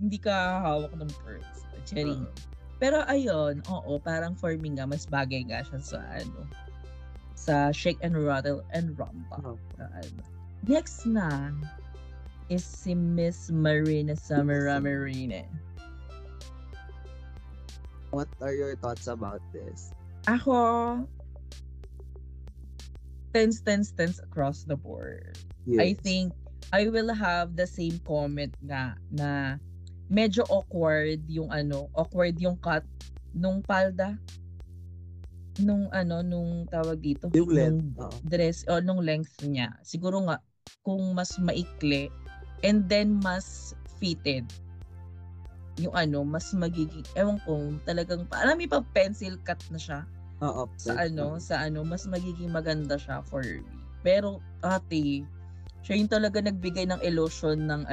Hindi ka hawak ng pearls. Cherry. Pero ayun, oo, parang for me nga, mas bagay nga siya sa sa Shake and Rattle and Rumba. Next na is si Miss Marina Samara Marine. What are your thoughts about this? Ako, tense across the board. Yes. I think I will have the same comment na medyo awkward yung cut nung palda. Nung tawag dito, yung length, dress o nung length niya. Siguro nga kung mas maikli and then mas fitted. Yung mas magiging ewan kung talagang parang may pag pencil cut na siya. Mas magiging maganda siya for me. Pero ate, siya yung talaga nagbigay ng illusion ng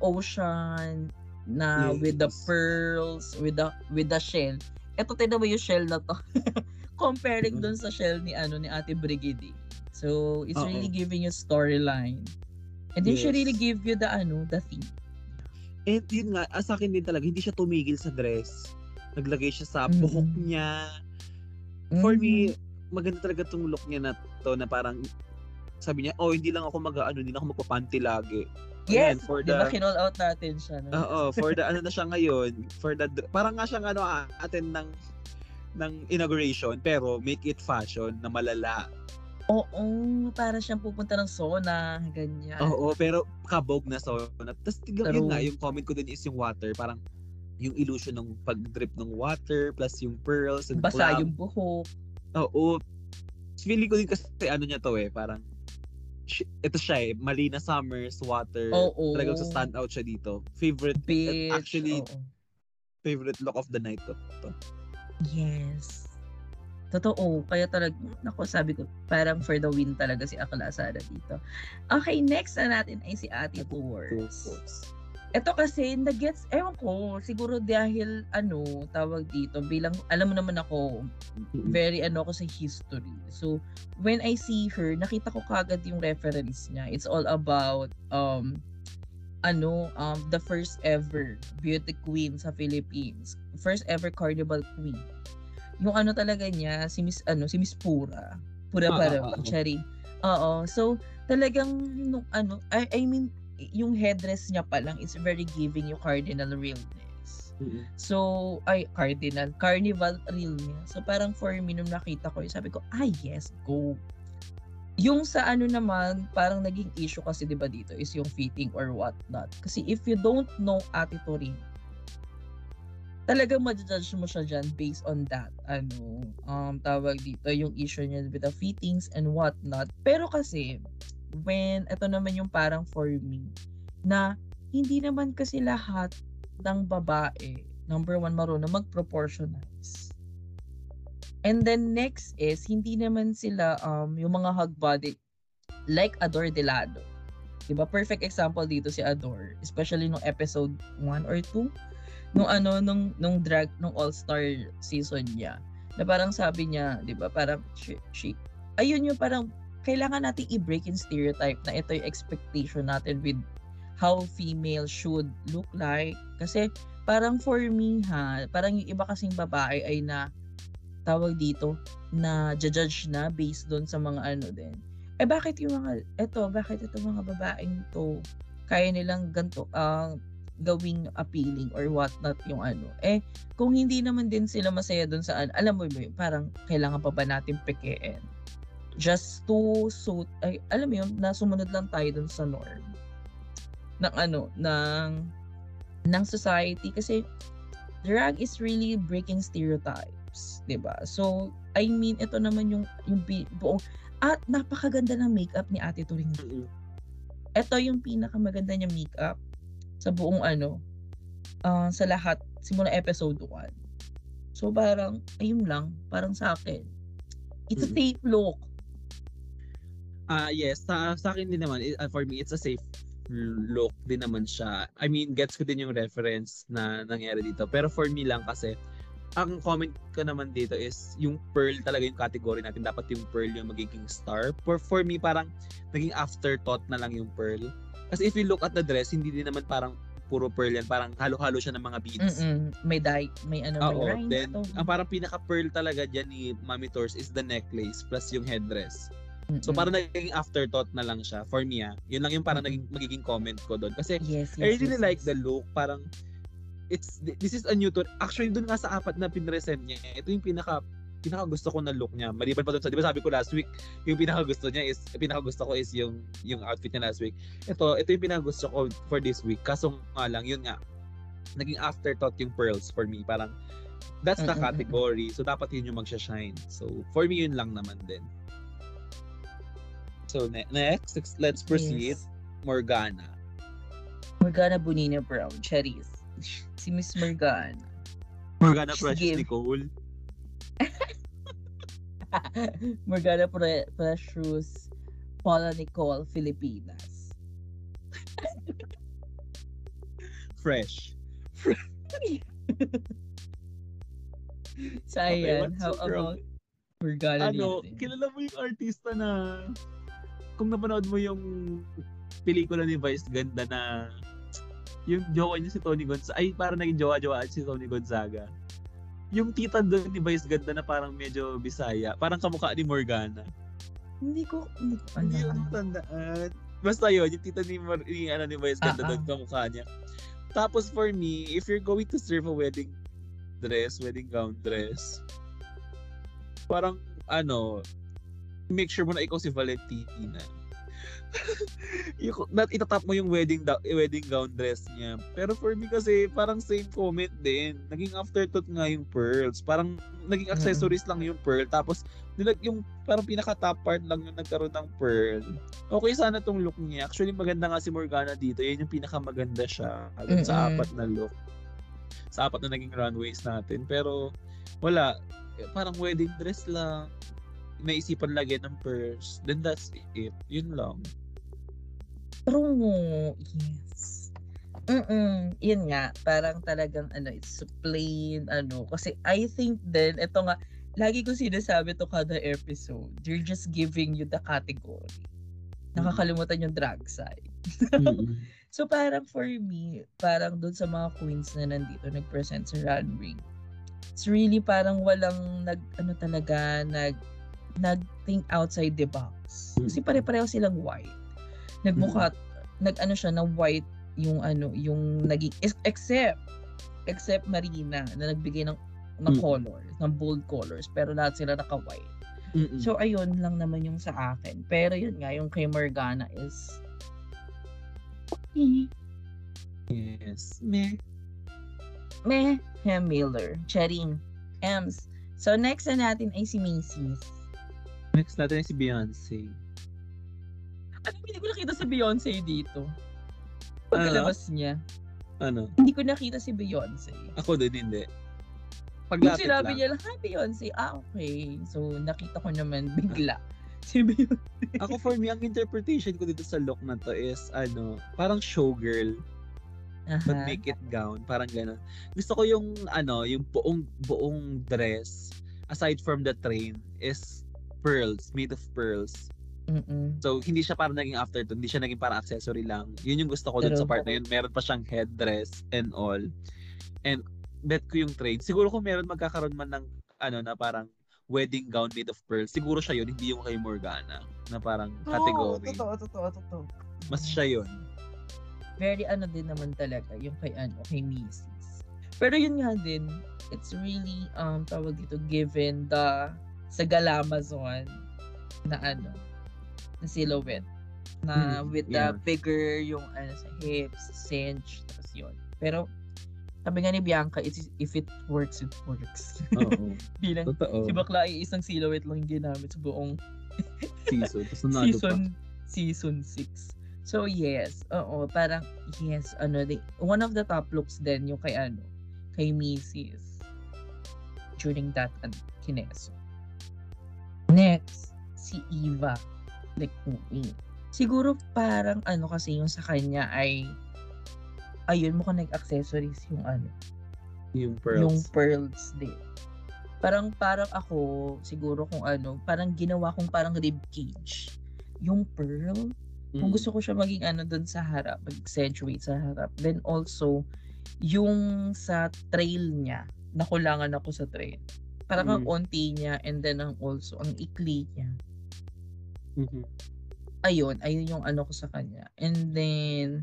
ocean na yes. With the pearls, with the shell. Eto tignan mo yung shell na to. Comparing dun sa shell ni Ate Brigidi. So, it's really giving you storyline. And then she really give you the theme. And yun nga, sa akin din talaga, hindi siya tumigil sa dress. Naglagay siya sa buhok niya. For me, maganda talaga tong look niya na to na parang sabi niya, hindi lang ako magpapanty lagi. Yes, for diba kinall out natin siya. No? For the na siya ngayon, for the parang nga siyang attend ng inauguration pero make it fashion na malala. Oo, para siyang pupunta ng sauna, ganyan. Oo, pero kabog na sauna. Tapos yun nga, yung comment ko din is yung water, parang yung illusion ng pag-drip ng water plus yung pearls and basa plum. Yung buhok. Oo. Feeling ko din kasi niya to parang ito siya Marina Summers, water. Talagang sa stand out siya dito. Favorite bitch, actually. Favorite look of the night to. Yes. Totoo. Kaya talaga, sabi ko, parang for the win talaga si Akala Sara dito. Okay, next na natin ay si Ate Tours. Ito kasi, nag-gets, ewan ko, siguro dahil ano, tawag dito, bilang, alam mo naman ako, very ano ako sa history. So, when I see her, nakita ko kagad yung reference niya. It's all about, the first ever beauty queen sa Philippines. First ever carnival queen. Yung ano talaga niya, si Miss Pura. Pura para, sorry. Oo, so, talagang, I mean, yung headdress niya pa lang is very giving yung cardinal realness. Mm-hmm. So, carnival realness. So, parang for me, nung nakita ko, sabi ko, yes, go. Yung sa naman, parang naging issue kasi diba dito is yung fitting or what not. Kasi if you don't know Ate Torino, talagang ma-judge mo siya dyan based on that, tawag dito, yung issue niya with the fittings and what not. Pero kasi, ito naman yung parang for me, na hindi naman kasi lahat ng babae, number one, marunong mag-proportionize. And then next is, hindi naman sila, yung mga hug body, like Adore Delado. Diba? Perfect example dito si Adore, especially nung episode 1 or 2, nung drag, nung All-Star season niya. Na parang sabi niya, di ba, parang she ayun yung parang, kailangan natin i-break in stereotype na ito yung expectation natin with how female should look like. Kasi parang for me ha, parang yung iba kasing babae ay na, tawag dito, na judge na based doon sa mga din. Bakit yung mga, bakit itong mga babaeng to, kaya nilang ganito, gawing appealing or what not yung kung hindi naman din sila masaya dun saan, alam mo yun, parang kailangan pa ba natin pekein just to suit, alam mo yun, na sumunod lang tayo dun sa norm ng ng society, kasi drag is really breaking stereotypes, diba? So, I mean, ito naman yung buong, at napakaganda ng makeup ni Ate Turing. Ito yung pinakamaganda niya makeup sa buong sa lahat, simula episode 1. So parang, ayun lang, parang sa akin. It's a safe look. Yes, sa akin din naman, for me, it's a safe look din naman siya. I mean, gets ko din yung reference na nangyari dito. Pero for me lang kasi, ang comment ko naman dito is, yung pearl talaga yung category natin. Dapat yung pearl yung magiging star. For me, parang naging afterthought na lang yung pearl. Kasi if you look at the dress, hindi din naman parang puro pearl yan. Parang halo-halo siya ng mga beads. Mm-mm. May dye. May may then, ang parang pinaka-pearl talaga dyan ni Mami Torres is the necklace plus yung headdress. Mm-mm. So parang naging afterthought na lang siya. For me, yun lang yung parang magiging comment ko doon. Kasi I really like the look. Parang, this is a new tour. Actually, doon nga sa 4 na pinresent niya, ito yung pinaka-gusto ko na look niya. Maliban pa doon sa, di ba sabi ko last week, yung pinaka-gusto ko is yung outfit niya last week. Ito yung pinaka-gusto ko for this week. Kaso nga lang, yun nga, naging afterthought yung pearls for me. Parang, that's the category. So, dapat yun yung magsha-shine. So, for me, yun lang naman din. So, next, let's proceed. Yes. Morgana Bonina Brown. Cherries. Si Miss Morgana. Morgana Precious Nicole. Morgana Precious Paula Nicole Filipinas. Fresh. So ayan, okay, how about Morgana? Kilala mo yung artista na, kung napanood mo yung pelikula ni Vice Ganda na yung jowa niya si Tony Gonzaga, ay parang naging jowa-jowaan si Tony Gonzaga. Yung tita doon ni Vice Ganda na parang medyo Bisaya, parang kamukha ni Morgana. Hindi ko tandaan. Basta yun, yung tita ni Vice Ganda doon kamukha niya. Tapos for me, if you're going to serve a wedding gown dress, parang make sure mo na ikaw si Valentina. Itatap mo yung wedding gown dress niya. Pero for me kasi parang same comment din. Naging afterthought nga yung pearls. Parang naging accessories lang yung pearl. Tapos yung parang pinaka-top part lang yung nagkaroon ng pearl. Okay sana tong look niya. Actually maganda nga si Morgana dito. Yan yung pinakamaganda siya sa 4 na look. Sa 4 na naging runways natin. Pero wala. Parang wedding dress lang. Naisipan lagi ng purse, then that's it. Yun lang. True. Yes. Yun nga, parang talagang ano, it's plain, ano, kasi I think then, eto nga, lagi ko sinasabi to kada episode, they're just giving you the category. Nakakalimutan yung drag side. So parang for me, parang dun sa mga queens na nandito, nag-present sa Run Ring, it's really parang walang nag-think outside the box. Kasi pare-pareho silang white. Nagmukha, nag-ano siya na white yung ano, yung naging, except Marina na nagbigay ng colors, ng bold colors, pero lahat sila naka-white. So ayun lang naman yung sa akin. Pero yun nga, yung kay Morgana is yes, meh, Hem Miller, Charing, Ems. So next na natin ay si Macy's. Next natin ay si Beyoncé. Alam, hindi ko nakita si Beyoncé dito. Pagkalabas niya. Ano? Hindi ko nakita si Beyoncé. Ako din, hindi. Paglapit lang. Sinabi niya lang, hi Beyoncé. Ah, okay. So, nakita ko naman bigla si Beyoncé. Ako, for me, ang interpretation ko dito sa look na to is, ano, parang showgirl. But make it gown. Parang gano'n. Gusto ko yung, ano, yung buong dress, aside from the train, is pearls, made of pearls. So, hindi siya parang naging afterthought. Hindi siya naging parang accessory lang. Yun yung gusto ko dun sa part na yun. Meron pa siyang headdress and all. And, bet ko yung trade. Siguro kung meron magkakaroon man ng, ano, na parang wedding gown made of pearls, siguro siya yun. Hindi yung kay Morgana. Na parang category. Totoo. Mas siya yun. Very ano din naman talaga yung kay, ano, kay Macy's. Pero yun nga din, it's really, tawag dito, given the, sa Galamazon, na ano, na silhouette na with the bigger yung ano sa hips, cinch, tapos yun. Pero sabi nga ni Bianca, if it works, it works. Bilang si bakla ay isang silhouette lang yung ginamit sa buong season 6. So yes, parang yes, ano, one of the top looks din yung kay ano, kay Macy's during that and Kineso. Next, si Eva. Siguro parang ano kasi yung sa kanya ay ayun, mukhang nag-accessories yung ano, yung pearls din. Parang ako siguro kung ano, parang ginawa kong parang rib cage yung pearl. Kung gusto ko siya maging ano doon sa harap, mag-accentuate sa harap. Then also yung sa trail niya, nakulangan ako sa trail. Parang ang onti niya and then ang also ang ikli niya. Ayun yung ano ko sa kanya. And then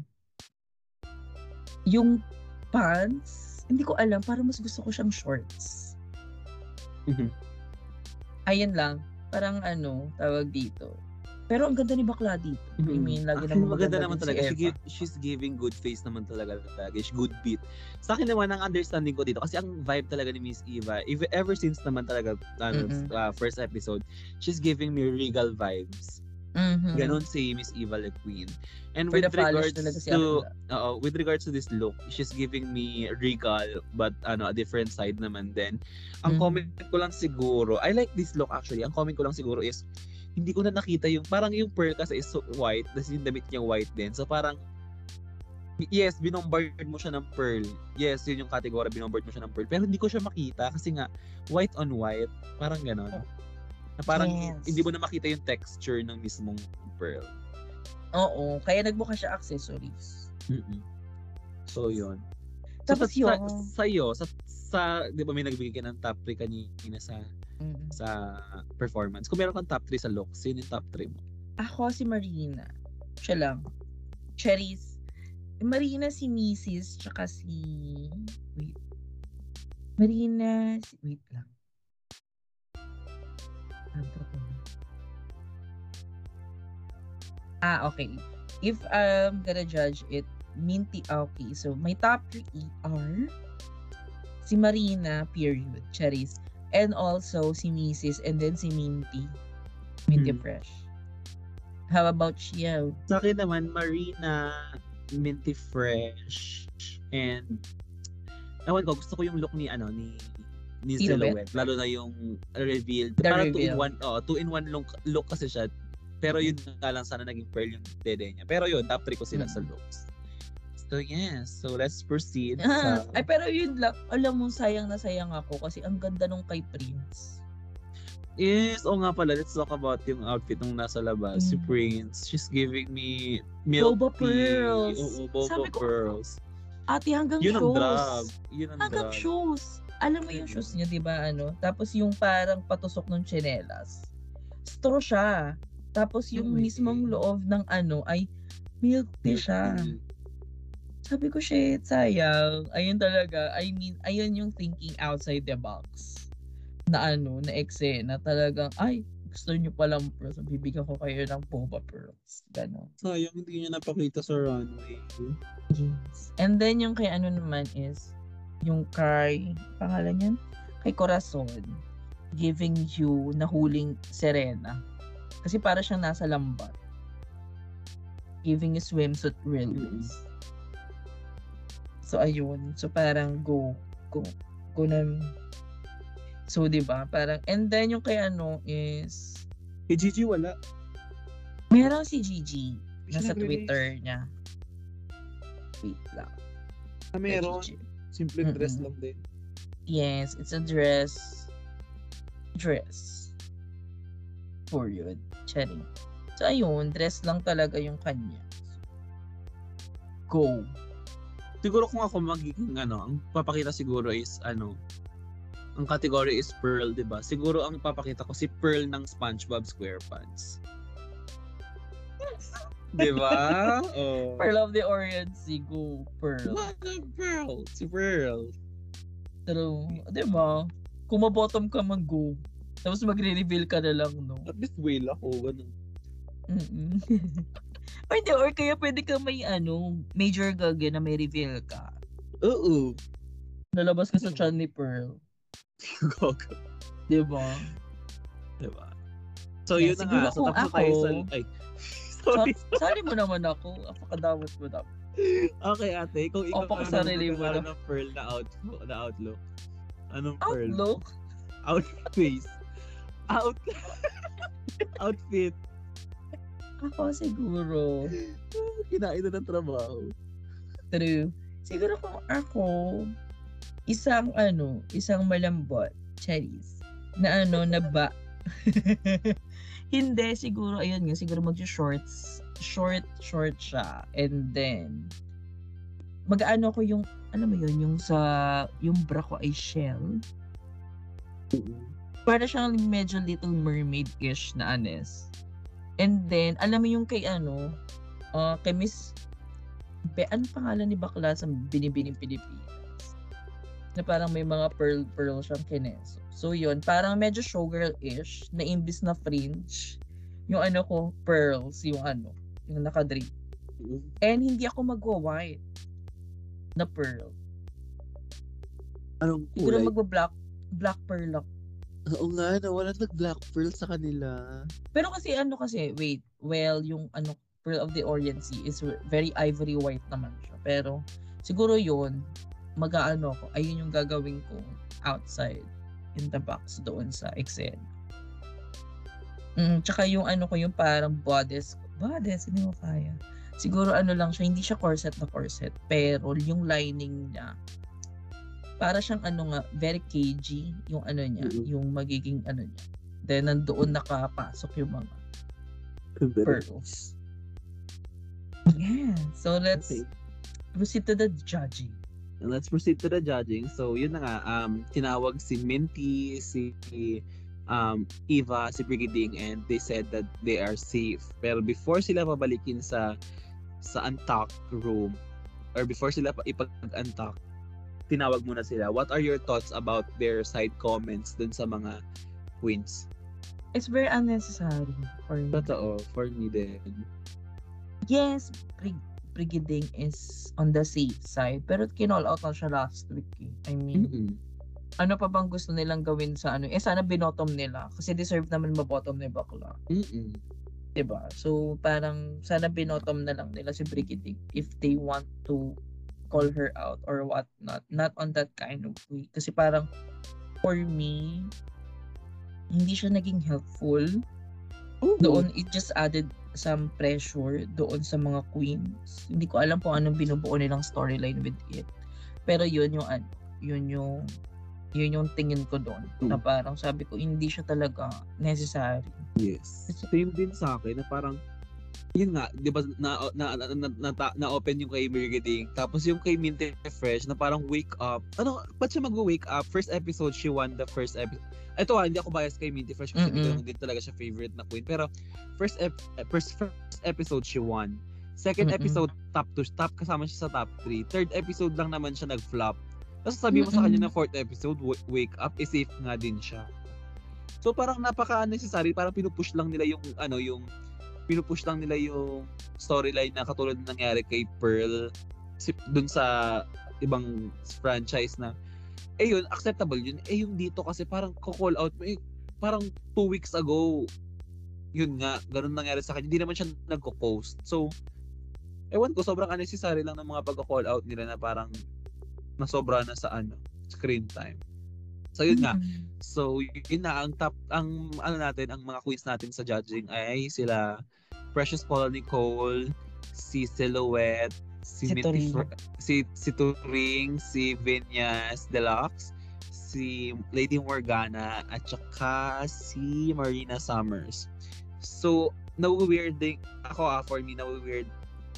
yung pants, hindi ko alam, parang mas gusto ko siyang shorts. Ayun lang, parang ano, tawag dito. Pero ang ganda ni bakla dito. I mean, lagi naman maganda naman talaga. She's giving good face naman talaga. She's good beat. Sa akin naman, ang understanding ko dito, kasi ang vibe talaga ni Miss Eva, ever since naman talaga, first episode, she's giving me regal vibes. Ganon si Miss Eva Le Queen. And with regards to this look, she's giving me regal, but ano, a different side naman din. Ang comment ko lang siguro, I like this look actually. Ang comment ko lang siguro is, hindi ko na nakita yung, parang yung pearl kasi is so white, kasi yung damit niya white din. So parang, yes, binombard mo siya ng pearl. Yes, yun yung category, binombard mo siya ng pearl. Pero hindi ko siya makita kasi nga, white on white, parang ganon. Na parang hindi mo na makita yung texture ng mismong pearl. Oo, kaya nagbuka siya accessories. So yun. Tapos yun. Sa, di ba may nagbigay ka ng top 3 kanina sa performance. Kung meron kang top 3 sa looks, yun yung top 3 mo. Ako si Marina. Siya lang. Cheris. Marina, si Mrs. Tsaka si... Wait. Marina... Wait lang. Okay. If I'm gonna judge it, Minty, okay. So, my top 3 are si Marina, period. Cheris. And also si Mrs. and then si Minty Fresh. How about you? Sa akin naman, Marina, Minty Fresh, and ewan ko, gusto ko yung look ni ano, ni Silhouette. Lalo na yung reveal. Parang 2-in-1 look kasi siya. Pero yun nga lang sana naging pearl yung dede niya. Pero yun, top 3 ko sila sa looks. So yes, so let's proceed. Ay pero yun lang, alam mo sayang na sayang ako kasi ang ganda nung kay Prince. Yes, o nga pala, let's talk about yung outfit nung nasa labas, si Prince. She's giving me milk boba tea. Pearls. Oo, boba pearls. Ate, hanggang yun shoes. Yun ang hanggang drab. Shoes. Alam mo yung shoes niya, di ba? Ano? Tapos yung parang patusok ng tsinelas. Straw siya. Tapos yung mismong loob ng ano ay milk tea siya. Sabi ko, shit, sayang. Ayun talaga. I mean, ayun yung thinking outside the box. Na ano, na eksena. Talagang, ay, gusto nyo palang pearls. Bibigyan ko kayo ng boba pearls. Ganon. Sayang, hindi nyo napakita sa runway. Yes. And then yung kay ano naman is yung kay pangalan yan? Kay Corazon giving you na huling Serena. Kasi para siyang nasa lambat. Giving you swimsuit release. So ayun. So parang go na. So di ba? Parang and then yung kay ano is kay Gigi wala. Meron si Gigi nasa Twitter niya. Wait lang. Meron. Simple dress lang din. Yes, it's a dress. Dress. For you. Cherry. So ayun, dress lang talaga yung kanya. Go. Siguro kung ako magiging ano, ang papakita siguro is ano, ang category is pearl, di ba? Siguro ang papakita ko si pearl ng SpongeBob SquarePants. Yes. Di ba? Oh. Pearl of the Orient, si Go Pearl. What a pearl! Si Pearl. Pero, di ba? Kung mabottom ka man, Go. Tapos magre-reveal ka na lang, no? At least whale ako, ganun. Pwede, or kaya pwede ka may, ano, major gag na may reveal ka. Oo. Nalabas ka sa chan ni Pearl. Gogo. Diba? So yun na nga. So tapos tayo sa... Ay, sorry. Sali mo naman ako. Apakadamot mo na. Okay ate, kung ikaw ang nagkakaroon ng pearl na outlook. Anong pearl? Outlook? Outface. Outfit. Ako siguro. Kinain na ng trabaho. True. Siguro kung ako... isang malambot, cherries, na ano, na ba? Hindi, siguro, ayun nga, siguro mag-shorts, short siya, and then, mag-ano ko yung, alam mo yun, yung bra ko ay shell. Para siyang medyo Little Mermaid-ish na anes. And then, alam mo yung kay ano, kay Miss, ano pangalan ni bakla sa Binibining Pilipinas? Na parang may mga pearl siyang kineso. So yun, parang medyo showgirl-ish na imbis na fringe. Yung ano ko, pearls, yung ano, yung nakadrape. And hindi ako magwa-white na pearl. Anong kulay? Siguro magwa-black pearl ako. Oo nga, nawalan nag-black pearl sa kanila. Pero kasi ano kasi, yung ano, Pearl of the Orient Sea is very ivory white naman siya. Pero siguro yun, mag-aano ko, ayun yung gagawin ko outside, in the box doon sa Excel. Tsaka yung ano ko, yung parang bodice, hindi ko kaya. Siguro ano lang siya, hindi siya corset, pero yung lining niya, para siyang ano nga, very cagey, yung ano niya, yung magiging ano niya. Then nandoon nakapasok yung mga pearls. Yeah, so let's proceed to the judging. And let's proceed to the judging. So, yun na nga, tinawag si Minty, si Eva, si Brigiding, and they said that they are safe. Pero before sila pabalikin sa untuck room, or before sila ipag-untuck, tinawag muna sila. What are your thoughts about their side comments dun sa mga queens? It's very unnecessary for me. Totoo, for me din. Yes, Brigiding is on the safe side. Pero kinall out lang siya last week. I mean, ano pa bang gusto nilang gawin sa ano? Eh, sana binotom nila. Kasi deserve naman mabotom ni bakla. Diba? So, parang sana binotom na lang nila si Brigiding if they want to call her out or what not. Not on that kind of way. Kasi parang, for me, hindi siya naging helpful. doon it just added some pressure doon sa mga queens. Hindi ko alam kung anong binubuo nilang storyline with it. Pero yun yung tingin ko doon. Na parang sabi ko, hindi siya talaga necessary. Yes. Same din sa akin na parang yun nga, di ba na-open yung kay Mirgating, tapos yung kay Minte Fresh na parang wake up. Ano, ba't siya mag-wake up? First episode, she won the first episode. Ito hindi ako biased kay Minte Fresh kasi hindi talaga siya favorite na queen. Pero first episode, she won. Second episode, top 2. Top, kasama siya sa top 3. Third episode lang naman siya nag-flop. Tapos sabi mo sa kanya na fourth episode, wake up, is safe nga din siya. So parang napaka-unnecessary, parang pinupush lang nila yung storyline na katulad ng nangyari kay Pearl dun sa ibang franchise na yun, acceptable yun. Yung dito kasi parang call out mo, parang 2 weeks ago, yun nga, ganun nangyari sa kanya. Hindi naman siya nagko-post. So, ewan ko, sobrang unnecessary lang ng mga pagka-call out nila na parang nasobra na sa screen time. So, yun nga. So, yun na, ang mga queens natin sa judging ay sila Precious Paula Nicole, si Silhouette, si Turing, si Vinyas Deluxe, si Lady Morgana, at saka si Marina Summers. So, nawi-weirding ako for me,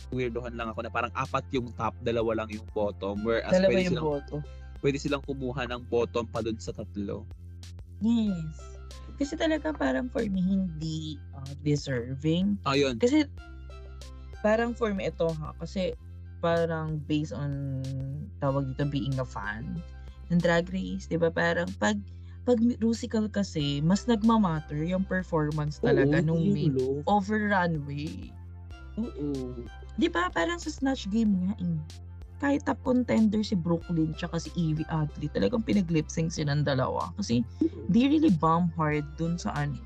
weirdohan lang ako na parang 4 yung top, 2 lang yung bottom. Whereas, pwede silang kumuha ng bottom pa dun sa 3. Yes. Kasi talaga parang for me, hindi deserving. Ayun. Kasi parang for me ito kasi parang based on tawag dito being a fan ng Drag Race, di ba? Parang pag Rusical kasi, mas nagmamatter yung performance talaga nung main over runway. Oo. Di ba? Parang sa Snatch Game nga kahit top contender si Brooklyn tsaka si Evie Adley, talagang pinaglipsing silang dalawa kasi they really bomb hard dun sa ani.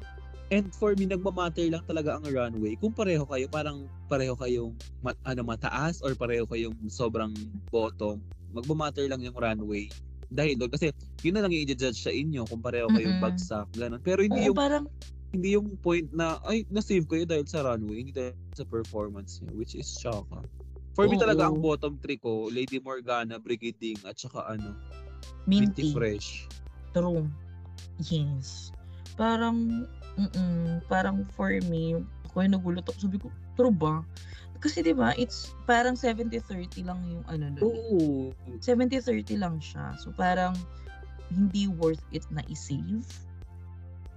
And for me, nagmamatter lang talaga ang runway. Kung pareho kayo, parang pareho kayong mataas or pareho kayong sobrang bottom, magmamatter lang yung runway. Dahil doon, kasi yun na lang i-judge sa inyo kung pareho kayong bagsak, ganun. Pero hindi yung point na, na-save kayo dahil sa runway, hindi dahil sa performance niya, which is shocking. For me talaga ang bottom 3 ko, Lady Morgana, Brigitte, at saka Minty Fresh. True. Yes. Parang for me, ako yung nagulat ako. Sabi ko, true ba? Kasi diba, it's parang 70-30 lang yung Oo. 70-30 lang siya. So parang hindi worth it na i-save.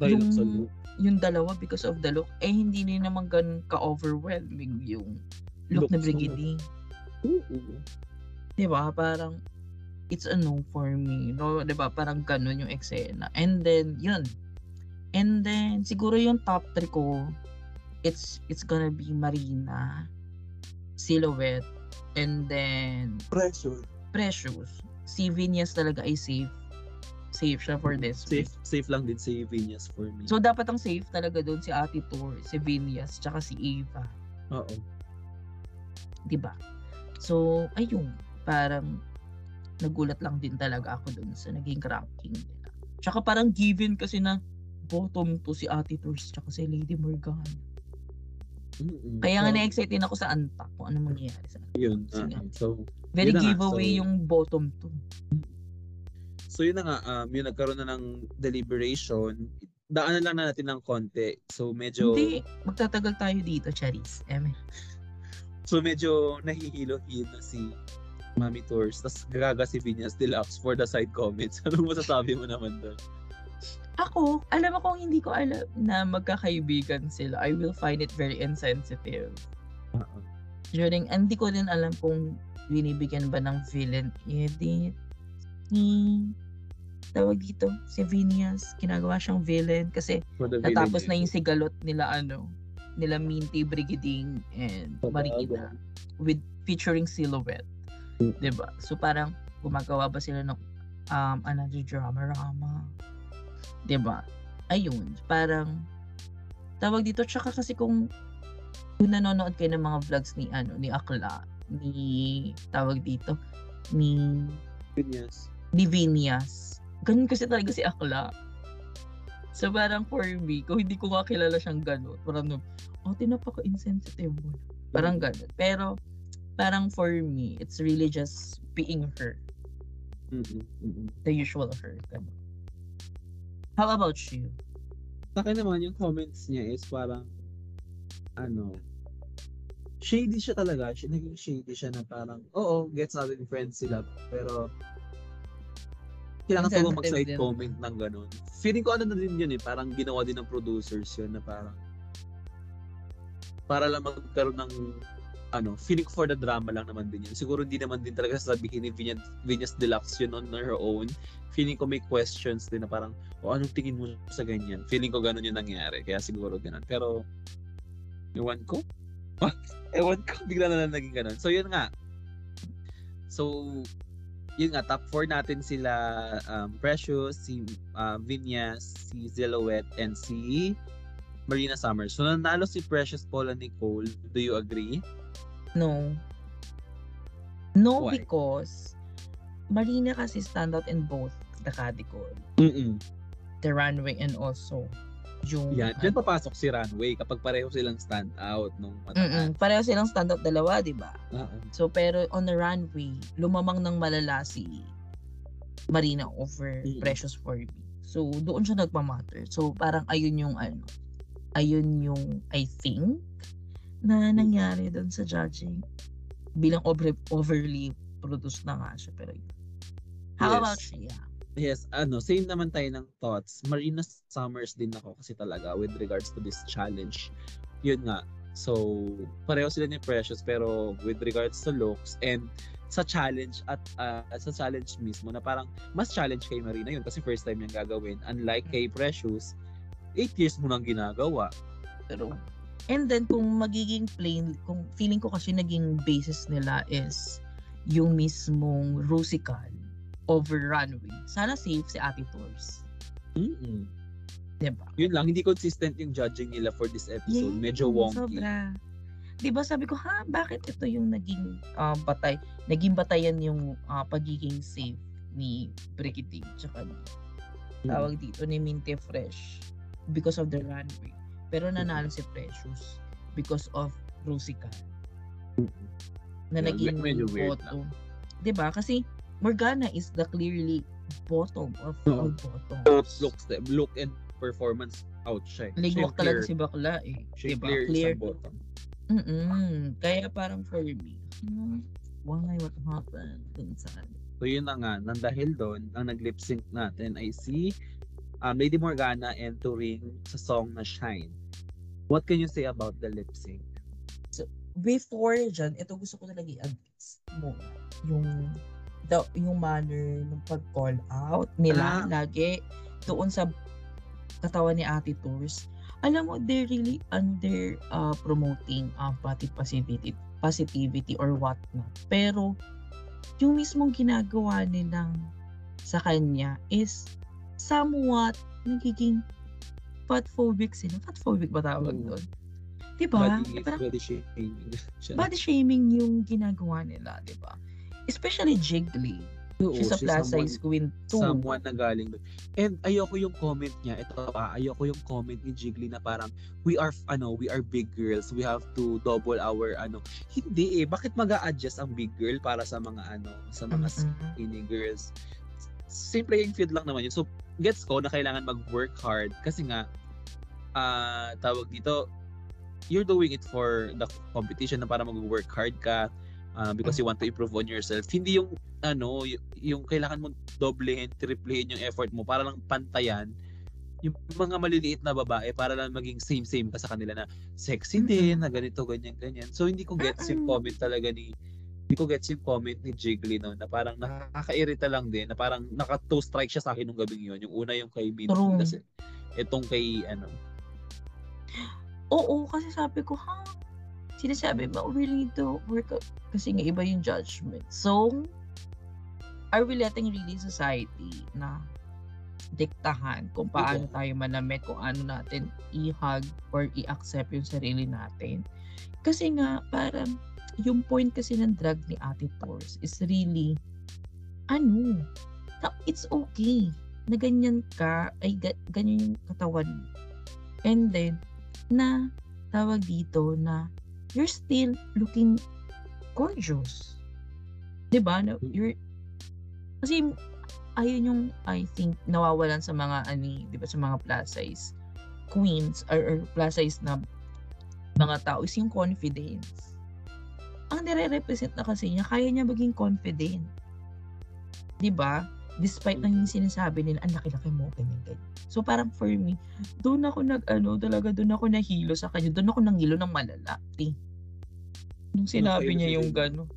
Dahil sa look. Yung dalawa because of the look. Hindi na naman ganun ka-overwhelming yung look na Brigitte. Oo. Diba? Parang, it's a no for me. No? Diba? Parang ganun yung eksena. And then, yun. And then, siguro yung top 3 ko, it's gonna be Marina, Silhouette, and then Precious. Si Vinyas talaga ay safe. Safe siya for this. Safe lang din si Vinyas for me. So, dapat ang safe talaga doon si Ate Tor, si Vinyas, tsaka si Eva. Oo. Diba? So, ayun. Parang nagulat lang din talaga ako dun sa naging ranking nila. Tsaka parang given kasi na bottom to si Ate Tors tsaka si Lady Morgana. Kaya nga na-excited ako sa Anta kung ano mangyayari sa Anta. Yun. Very giveaway yung bottom to. So, yun na nga. Yung nagkaroon na ng deliberation. Daanan lang na natin ng konti. So, medyo... Hindi. Magtatagal tayo dito, Charis. So medyo nahihilo-hilo si Mami Tours. Tapos gaga si Vinyas Deluxe for the side comments. Anong masasabi mo naman doon? Ako, alam akong hindi ko alam na magkakaibigan sila. I will find it very insensitive. Hindi ko din alam kung binibigyan ba ng villain edit. Tawag dito, si Vinyas, kinagawa siyang villain kasi natapos na yung sigalot nila nila Minty, Brigitte, and Marina with featuring Silhouette. Diba? So parang gumagawa ba sila ng another drama-rama? Diba? Ayun. Parang tawag dito. Tsaka kasi kung nanonood kayo ng mga vlogs ni Akla, ni tawag dito, ni Vinyas. Ganun kasi talaga si Akla. So parang for me, kung hindi ko makilala siyang gano'n, parang, tinapaka-insensitive mo. Parang gano'n. Pero parang for me, it's really just being her. The usual her. Ganun. How about you? Sa akin naman, yung comments niya is parang, shady siya talaga. Naging shady siya na parang, gets natin friends sila. Pero, kailangan ko mag-side comment ng ganun. Feeling ko na din yun eh. Parang ginawa din ng producers yun na parang, para lang magkaroon ng, feeling for the drama lang naman din yun. Siguro hindi naman din talaga sasabihin ni Venus Deluxe yun on her own. Feeling ko may questions din na parang, anong tingin mo sa ganyan? Feeling ko ganun yung nangyari. Kaya siguro ganun. Pero, ewan ko, bigla na lang naging ganun. So, yun nga, top 4 natin sila Precious, si Vinyas, si Silhouette, and si Marina Summers. So, nanalo si Precious, Paul, and Nicole. Do you agree? No. No, why? Because Marina kasi stand out in both the category. The runway and also yung... Yeah, dyan papasok si runway kapag pareho silang stand out nung pareho silang stand out dalawa, diba? So, pero on the runway, lumamang ng malala si Marina over Precious for me. So, doon siya nagmamatter. So, parang ayun yung I think na nangyari doon sa judging. Bilang overly produced na nga siya, pero yun. How about siya? Yes, same naman tayo ng thoughts. Marina Summers din ako kasi talaga with regards to this challenge. Yun nga. So, pareho sila ni Precious pero with regards to looks and sa challenge at sa challenge mismo na parang mas challenge kay Marina yun kasi first time niyang gagawin. Unlike kay Precious, 8 years mo nang ginagawa. Pero, and then kung magiging plain, kung feeling ko kasi naging basis nila is yung mismong Rusical over runway. Sana safe si Ate Tors. Diba? Yun lang, hindi consistent yung judging nila for this episode. Yeah, medyo wonky. Sobra. Diba sabi ko, bakit ito yung naging batay? Naging batayan yung pagiging safe ni Brigitte. Tsaka tawag dito ni Minte Fresh because of the runway. Pero nanalo si Precious because of Rusical. Na naging photo. Diba? Kasi Morgana is the clearly bottom of all bottoms. Look and performance out siya. Ligwak talaga si bakla eh. She's diba? Clear sa bottom. Kaya parang for me, why what happened? So yun na nga, dahil doon, ang nag-lip sync natin ay si Lady Morgana and Turing sa song na Shine. What can you say about the lip sync? So, before dyan, ito gusto ko talaga i-advise mo. Yung manner ng pag-call out nila lagi doon sa katawan ni Ate Tours. Alam mo, they're really under promoting body positivity or what not. Pero yung mismong ginagawa nilang sa kanya is somewhat nagiging fatphobic sila. Fatphobic ba tawag doon? Diba? Body shaming yung ginagawa nila, diba? Especially Jiggly. She's a plus size queen too. Someone na galing. And ayoko yung comment niya. Ayoko yung comment ni Jiggly na parang we are big girls. We have to double our Hindi eh. Bakit mag-a-adjust ang big girl para sa mga sa mga skinny girls? Same playing field lang naman yun. So gets ko na kailangan mag-work hard kasi nga tawag dito, you're doing it for the competition na para mag-work hard ka. Because you want to improve on yourself. Hindi yung yung kailangan mong doblehin, triplehin yung effort mo para lang pantayan yung mga maliliit na babae para lang maging same ka sa kanila na sexy din, na ganito, ganyan. So hindi ko gets yung comment talaga ni Jiggly na parang nakakairita lang din, na parang naka-two strike siya sa akin nung gabing yun. Yung una yung kay Minty kasi itong kay Oo, kasi sabi ko sinasabi ba, we really need to work out kasi nga iba yung judgment. So, are we letting really society na diktahan kung paano tayo manamit, kung ano natin i-hug or i-accept yung sarili natin? Kasi nga, parang yung point kasi ng drag ni Ate Tors is really, it's okay na ganyan ka, ay ganyan yung katawan mo. And then, na tawag dito na you're still looking gorgeous. Diba? You're, kasi ayun yung, I think, nawawalan sa mga, diba, sa mga plus size queens or plus size na mga tao is yung confidence. Ang nire-represent na kasi niya, kaya niya maging confident. Diba? Despite ng sinasabi nila, ang laki-laki mo, ganyan. So parang for me, doon ako nahilo sa kanya. Doon ako nanghilo ng malala. Nung sinabi niya yung gano'n.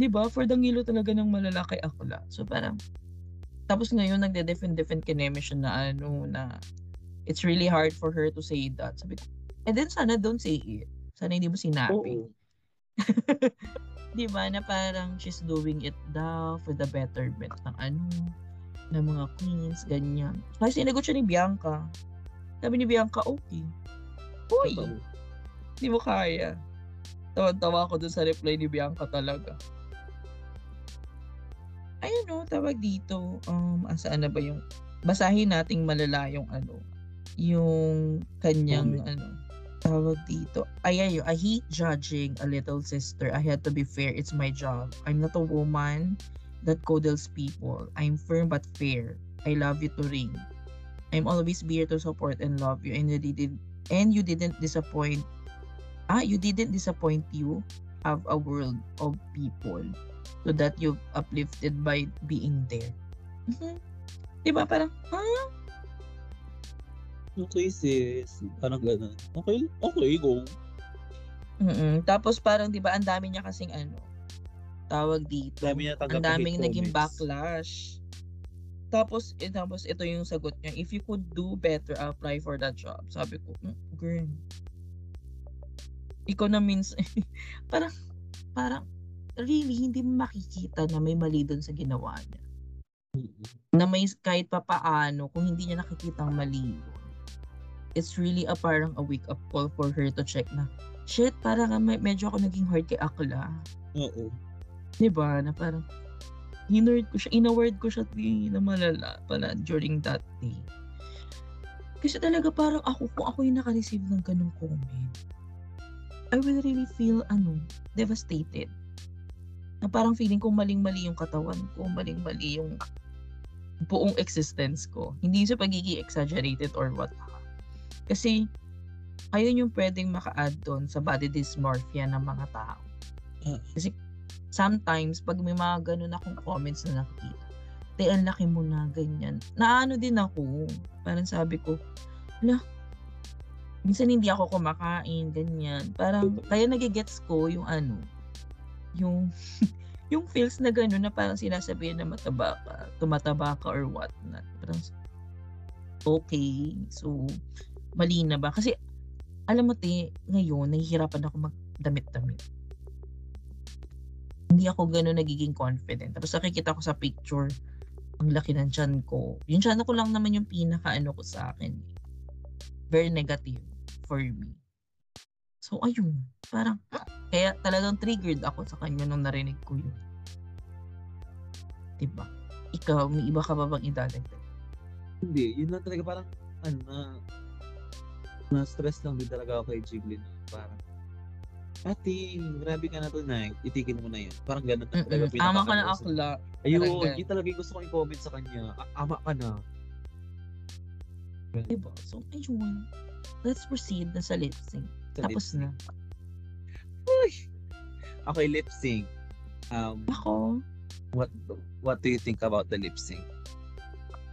Diba? For nanghilo talaga ng malala kay Akula. So parang, tapos ngayon nagde-defend kay Nemish na na it's really hard for her to say that. Sabi ko, and then sana don't say it. Sana hindi mo sinabi. Oh. Diba na parang she's doing it daw for the betterment ng ng mga queens, ganyan. Kasi sinagot siya ni Bianca. Sabi ni Bianca, okay. Uy! Hindi mo kaya. Tawa-tawa ako dun sa reply ni Bianca talaga. Ayun o, tawag dito. Saan na ba yung... Basahin nating malala yung yung kanyang tawag dito. Ayayo, I hate judging a little sister. I had to be fair. It's my job. I'm not a woman that coddles people. I'm firm but fair. I love you to ring. I'm always here to support and love you. And you didn't disappoint. You didn't disappoint. You have a world of people. So that you've uplifted by being there. Mm-hmm. Diba parang, huh? Okay sis, parang gano'n. Okay, go. Mm-mm. Tapos parang diba, ang dami niya kasing tawag dito. Ang daming naging backlash. Tapos ito yung sagot niya, if you could do better, apply for that job. Sabi ko, girl, ikaw na minsan, parang, really, hindi mo makikita na may mali dun sa ginawa niya. Na may kahit papaano, kung hindi niya nakikita ang mali. It's really parang a wake-up call for her to check na, shit, parang medyo ako naging hard kay Akla. Oo. Diba? Na parang, in-award ko siya na malala pala during that day. Kasi talaga parang kung ako yung nakareceive ng ganung comment, I will really feel, devastated. Na parang feeling ko maling-mali yung katawan ko, maling-mali yung buong existence ko. Hindi sa pagiging exaggerated or what. Kasi, ayun yung pwedeng maka-add doon sa body dysmorphia ng mga tao. Kasi, sometimes, pag may mga ganun akong comments na nakikita, te, ang laki mo na, ganyan. Naano din ako. Parang sabi ko, ala, minsan hindi ako kumakain, ganyan. Parang, kaya nagigets ko yung yung feels na gano'n na parang sinasabihin na tumataba ka or what not. Parang, okay, so mali na ba? Kasi alam mo ngayon nahihirapan ako magdamit-damit. Hindi ako gano'n nagiging confident. Tapos nakikita ko sa picture ang laki ng tiyan ko. Yung tiyan ko lang naman yung pinaka ko sa akin. Very negative for me. So ayun, parang kaya talagang triggered ako sa kanya nung narinig ko yun. Diba? Ikaw, may iba ka ba bang idadagdag? Hindi, yun lang talaga parang na-stress lang din talaga ako kay Jiglin. Parang, ate, grabe ka na tonight, itikin mo na yun. Parang ganun talaga. Ama ka na akla. Ayun, yun talaga gusto kong i-comment sa kanya. Ama ka na. Diba? So ayun, let's proceed na sa lip sync. Tapos na. Uy! Okay, lip sync. Ako? What do you think about the lip sync?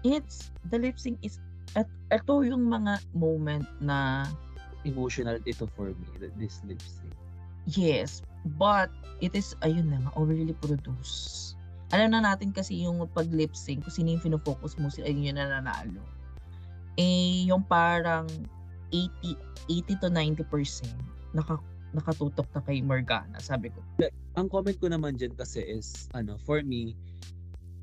The lip sync is at ito yung mga moment na emotional ito for me, this lip sync. Yes, but it is overly produced. Alam na natin kasi yung pag lip sync, kung sino yung fino-focus mo, ayun yung nananalo. Eh, yung parang 80 to 90% nakatutok na kay Morgana, sabi ko. Ang comment ko naman dyan kasi is, for me,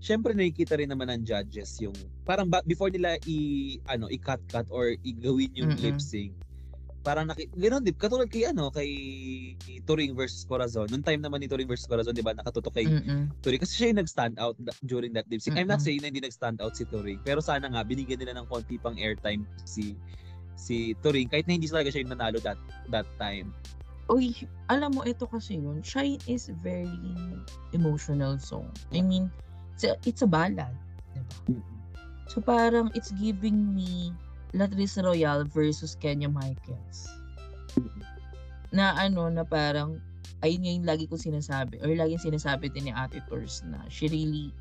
syempre nakikita rin naman ng judges yung, parang before nila i-cut or i-gawin yung lip sync, parang ganoon din katulad kay kay Turing versus Corazon. Noong time naman ni Turing versus Corazon, 'di ba, nakatutok kay Turing kasi siya yung nag-stand out during that lip-sync. I'm not saying na hindi nag-stand out si Turing, pero sana nga binigyan nila ng konti pang airtime si Turing kahit na hindi talaga siya yung nanalo that time. Uy, alam mo ito kasi yun, Shine is very emotional song. I mean, it's a ballad, 'di ba? So parang it's giving me Latrice Royale versus Kenya Michaels. Na na parang, ayun nga yung lagi kong sinasabi, or laging sinasabi din ni Ate Tors na she really,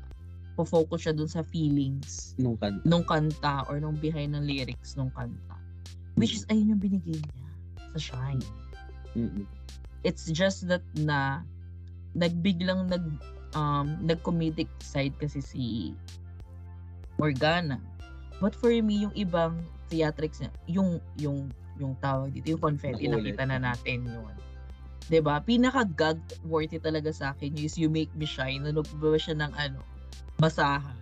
po-focus siya dun sa feelings nung kanta or nung behind ng lyrics nung kanta. Which is, ayun yung binigay niya sa Shine. It's just that na, nagbiglang nag-comedic side kasi si Morgana. But for me, yung ibang theatrics niya, yung tawag dito, yung confetti, nakita na natin yun. 'Di ba? Pinaka-gag worthy talaga sa akin is You Make Me Shine. Nagbaba siya ng basahan.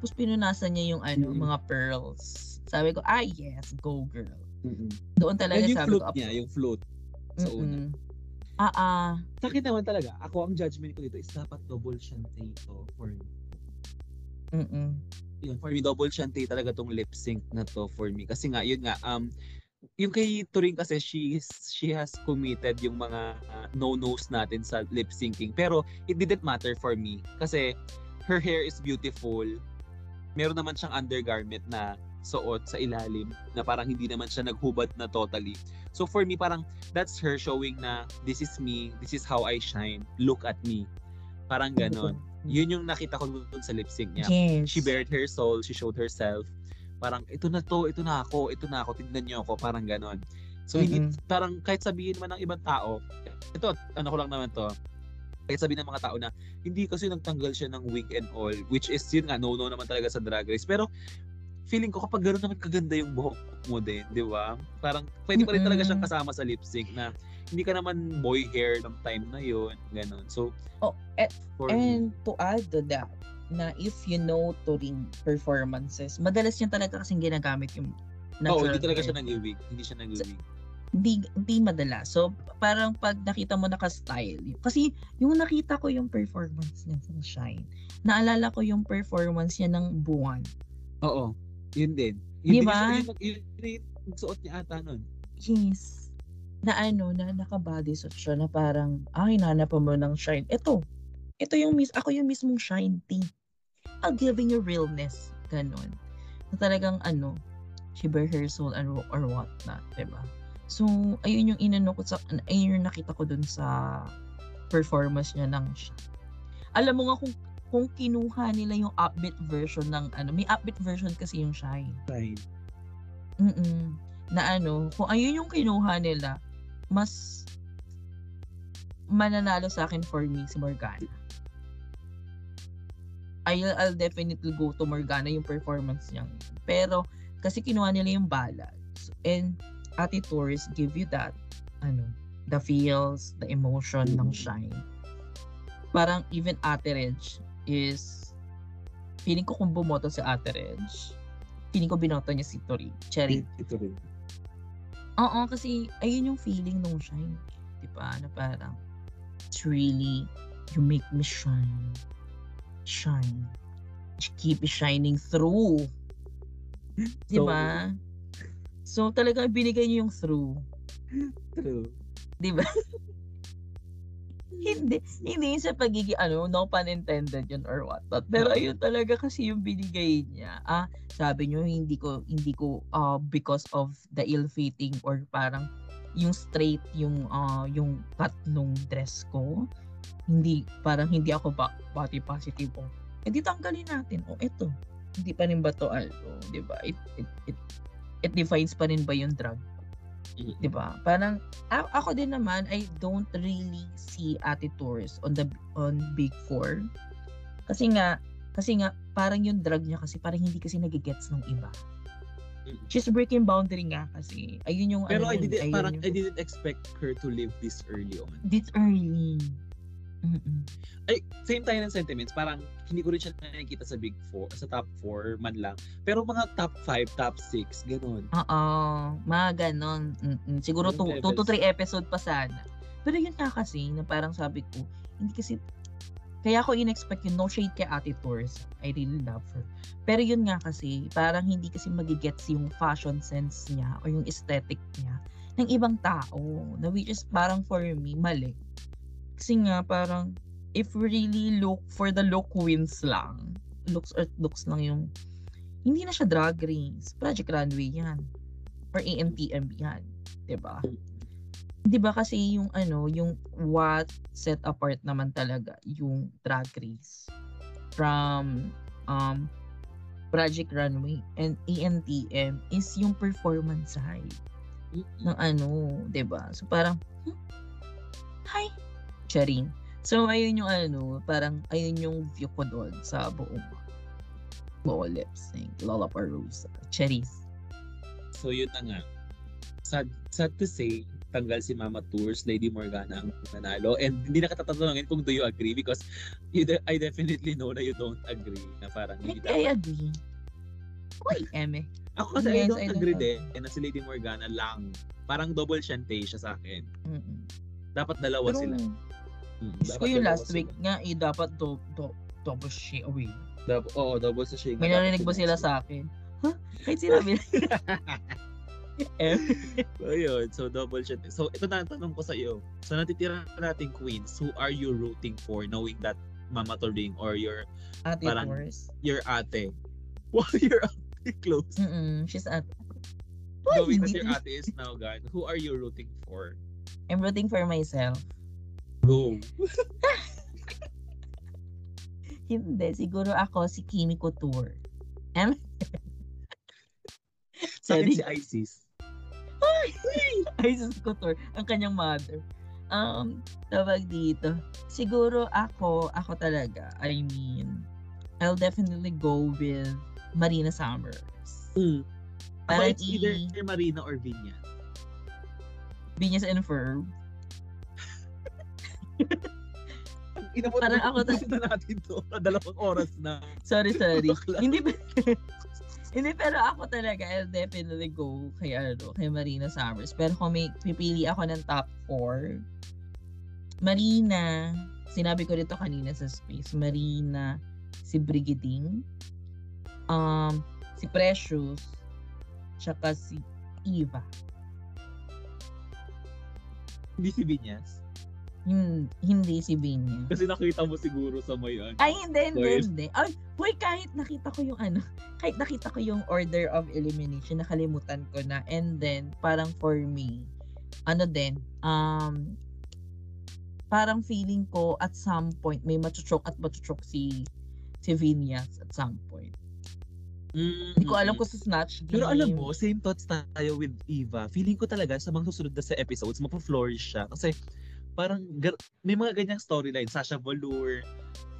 Tapos pinunasan niya yung mga pearls. Sabi ko, yes, go girl. Doon talaga yung sabi ko. Yung flute sa una. Sakit naman talaga. Ako, ang judgment ko dito is dapat double shantay ito for me. Yun, for me, double shantay talaga tong lip sync na to for me. Kasi nga, yun nga, yung kay Turing kasi, she has committed yung mga no-nos natin sa lip syncing. Pero, it didn't matter for me. Kasi, her hair is beautiful. Meron naman siyang undergarment na suot sa ilalim na parang hindi naman siya naghubad na totally. So, for me, parang, that's her showing na, this is me, this is how I shine, look at me. Parang ganon. Yun yung nakita ko dun sa lip sync niya. Yes. She bared her soul, she showed herself. Parang, ito na to, ito na ako, tignan niyo ako, parang ganon. So, parang kahit sabihin naman ng ibang tao, ito, ko lang naman to, kahit sabihin ng mga tao na, hindi kasi nagtanggal siya ng wig and all, which is, yun nga, no-no naman talaga sa Drag Race. Pero, feeling ko, kapag gano'n naman kaganda yung buhok mo din, di ba? Parang, pwede pa rin talaga siyang kasama sa lip sync na, hindi ka naman boy hair ng time na yun, ganun. So, and to add to that, na if you know Turing performances, madalas niya talaga kasing ginagamit yung natural hair. Hindi talaga siya nag-iwig. Hindi madalas. So, parang pag nakita mo naka-style. Kasi, yung nakita ko yung performance niya sa Shine, naalala ko yung performance niya ng Buwan. Oo. Yun din. Yun diba? Yung suot niya ata nun. Yes. Na naka-body suit siya na parang, hinanap mo ng Shine. Ito yung ako yung mismong Shine thing. I'll giving you realness. Ganon. Na talagang she bare her soul or what not, diba? So, ayun yung ayun yung nakita ko dun sa performance niya ng Shine. Alam mo nga kung kinuha nila yung upbeat version ng may upbeat version kasi yung Shine. Right. Kung ayun yung kinuha nila, mas mananalo sa akin for me si Morgana. I'll definitely go to Morgana yung performance niya. Pero kasi kinuha nila yung ballads and Ate Torres give you that the feels, the emotion ng Shine. Parang even Ate Reg is feeling ko kung bumoto si Ate Reg, feeling ko binoto niya si Cherry. Oo, kasi ayun yung feeling nung Shine. Diba? Na parang, it's really, you make me shine. Shine. You keep shining through. Diba? So talaga binigay niyo yung through. True. Diba? Hindi sa pagiging, no pun intended yun or what. Pero ayun talaga kasi yung binigay niya. Sabi niyo, hindi ko because of the ill-fitting or parang yung straight, yung cut nung dress ko. Hindi ako body positive. Hindi tanggalin natin. Eto. Hindi pa rin ba to, diba? It defines pa rin ba yung drag? Diba? Parang, ako din naman, I don't really see Ate Torres on Big Four. Kasi nga, parang yung drag niya kasi, parang hindi kasi nagigets ng iba. She's breaking boundary nga kasi. Ayun yung, pero I didn't expect her to live this early on. This early. Mm-mm. Ay, same tayo ng sentiments. Parang hindi ko rin siya nakikita sa Big Four, sa top 4 man lang. Pero mga top 5, top 6, ganun. Oo, mga ganun. Mm-mm. Siguro 2 to 3 episode pa sana. Pero yun nga kasi, na parang sabi ko, hindi kasi, kaya ako in-expect yun, no shade kay Ate Torres. I really love her. Pero yun nga kasi, parang hindi kasi magigets yung fashion sense niya o yung aesthetic niya ng ibang tao. Na which is parang for me, mali. Kasi nga parang if we really look for the look wins lang, looks or looks lang yung hindi na siya Drag Race, Project Runway yan or AMTM yan, diba? Diba kasi yung ano, yung what set apart naman talaga yung Drag Race from Project Runway and AMTM is yung performance side ng ano, diba? So parang hi sharing. So, ayun yung ano, parang, ayun yung view ko doon sa buong lip-sync, Lollapalooza, cherries. So, yun na nga. Sad to say, tanggal si Mama Tours, Lady Morgana ang nanalo. And hindi na katatanungin kung do you agree because I definitely know na you don't agree. Na parang hindi dapat. I agree. Uy, eme. Ako kasi yes, I don't agree. Na si Lady Morgana lang. Parang double shantay siya sa akin. Mm-mm. Dapat dalawa sila. Gusto yung last week nga, eh, dapat double shea away. Oo, double sa shea. May narinig ba sila sa akin? Huh? Kahit sinabi lang. So, yun. So, double shea. So, ito na ang tanong ko sa iyo. So, natitira natin queens, who are you rooting for knowing that Mama Toring or your ate parang, your ate? Well, your ate close. She's ate. Knowing that your ate is now gone, who are you rooting for? I'm rooting for myself. Go. Hindi, siguro ako si Kimi Couture. Sorry, si Isis. Isis Couture, ang kanyang mother. Tawag dito. Siguro ako talaga. I mean, I'll definitely go with Marina Summers. Mm. Para it's either Marina or Vinya. Vinyas and Ferb. Parang ako natin to dalawang oras na. Sorry. Hindi pero ako talaga I'll definitely go kay Marina Summers. Pero kung may pipili ako ng top 4, Marina, sinabi ko dito kanina sa space, Marina, si Brigading, si Precious, tsaka si Eva. Hindi si Vinyas? Hindi si Vinya. Kasi nakita mo siguro sa may ano. Ay, hindi. Ay, boy, kahit nakita ko yung order of elimination, nakalimutan ko na. And then, parang for me, ano din, parang feeling ko at some point, may machuchok si Vinyas at some point. Hindi ko alam kung sa Snatch Game. Pero alam mo, same thoughts tayo with Eva. Feeling ko talaga sa mga susunod na sa episodes, mapo-flourish siya. Kasi, parang may mga ganyang storyline, Sasha Velour,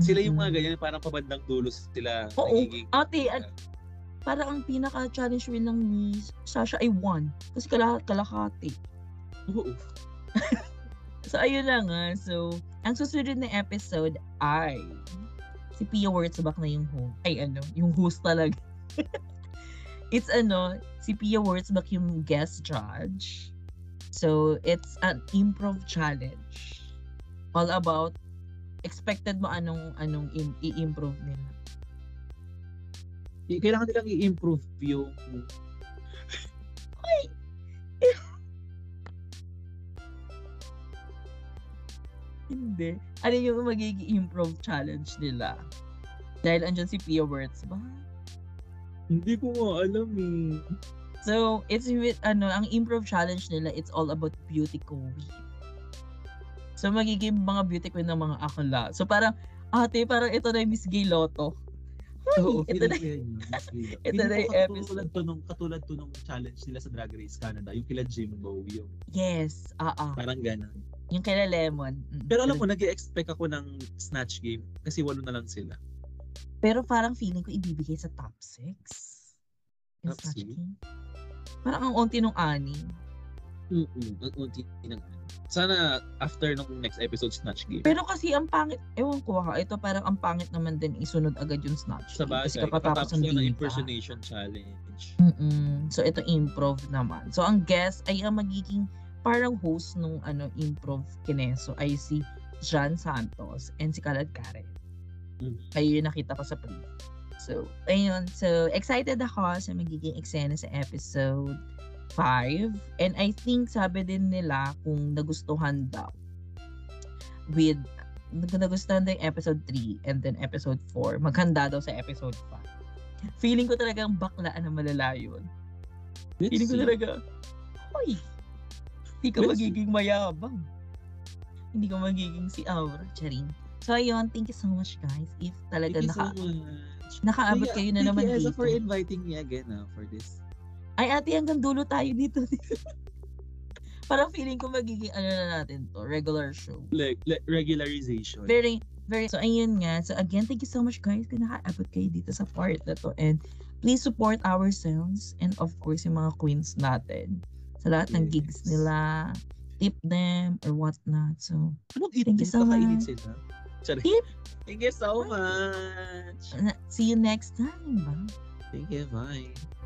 sila yung mga ganyan, parang pabandang dulo sila. Oo, ate, parang ang pinaka-challenge win ng ni Sasha ay 1, kasi kalahati. Oo. So, ayun lang nga. So, ang susunod na episode ay si Pia Wurtzbach na yung host. Ay, yung host talaga. It's si Pia Wurtzbach yung guest judge. So, it's an improv challenge. All about, expected mo anong i-improve nila. Kailangan nilang i-improve yung... Uy! Hindi. Ano yung magiging improv challenge nila? Dahil andyan si Pia Wurtz ba? Hindi ko nga alam eh. So, it's with, ang improv challenge nila, it's all about beauty queen. So, magiging mga beauty queen ng mga akala. So, parang, ate, parang ito na yung Miss Gay Lotto. Oo, ito na yung episode. Katulad to nung challenge nila sa Drag Race Canada, yung kila Jimbo, yung... Yes, Parang ganun. Yung kila Lemon. Pero alam mo, nag-i-expect ako ng Snatch Game kasi 8 na lang sila. Pero parang feeling ko ibibigay sa top 6. Parang ang unti nung ani. Ang unti ng ani. Sana after nung next episode, Snatch Game. Pero kasi ang pangit, ewan ko ha, ito parang ang pangit naman din isunod agad yung Snatch Game. Sabagay, kasi kapatapos ng impersonation challenge. So ito improv naman. So ang guest ay ang magiging parang host nung ano, improv kineso ay si John Santos and si Kalad Karen. Ayun yung nakita ko sa pre. So, ayun. So, excited ako sa magiging eksena sa episode 5. And I think sabi din nila kung nagustuhan daw with nagustuhan daw yung episode 3 and then episode 4 maghanda daw sa episode 5. Feeling ko talagang baklaan na malala yun. Feeling ko talaga hoy hindi ka magiging mayabang, hindi ka magiging si Aura Charing. So ayun, thank you so much guys if talaga nakaabot kayo na naman dito. Thank you for inviting me again for this. Ay ate, hanggang dulo tayo dito. Parang feeling ko magiging ano na natin to, regular show. Like regularization. Very, very. So ayun nga. So again, thank you so much guys kung nakaabot kayo dito sa part na to. And please support ourselves and of course yung mga queens natin. Sa lahat ng gigs nila. Tip them or whatnot. So thank you so much. Tip? Thank you so much. See you next time. Bye. Thank you. Bye.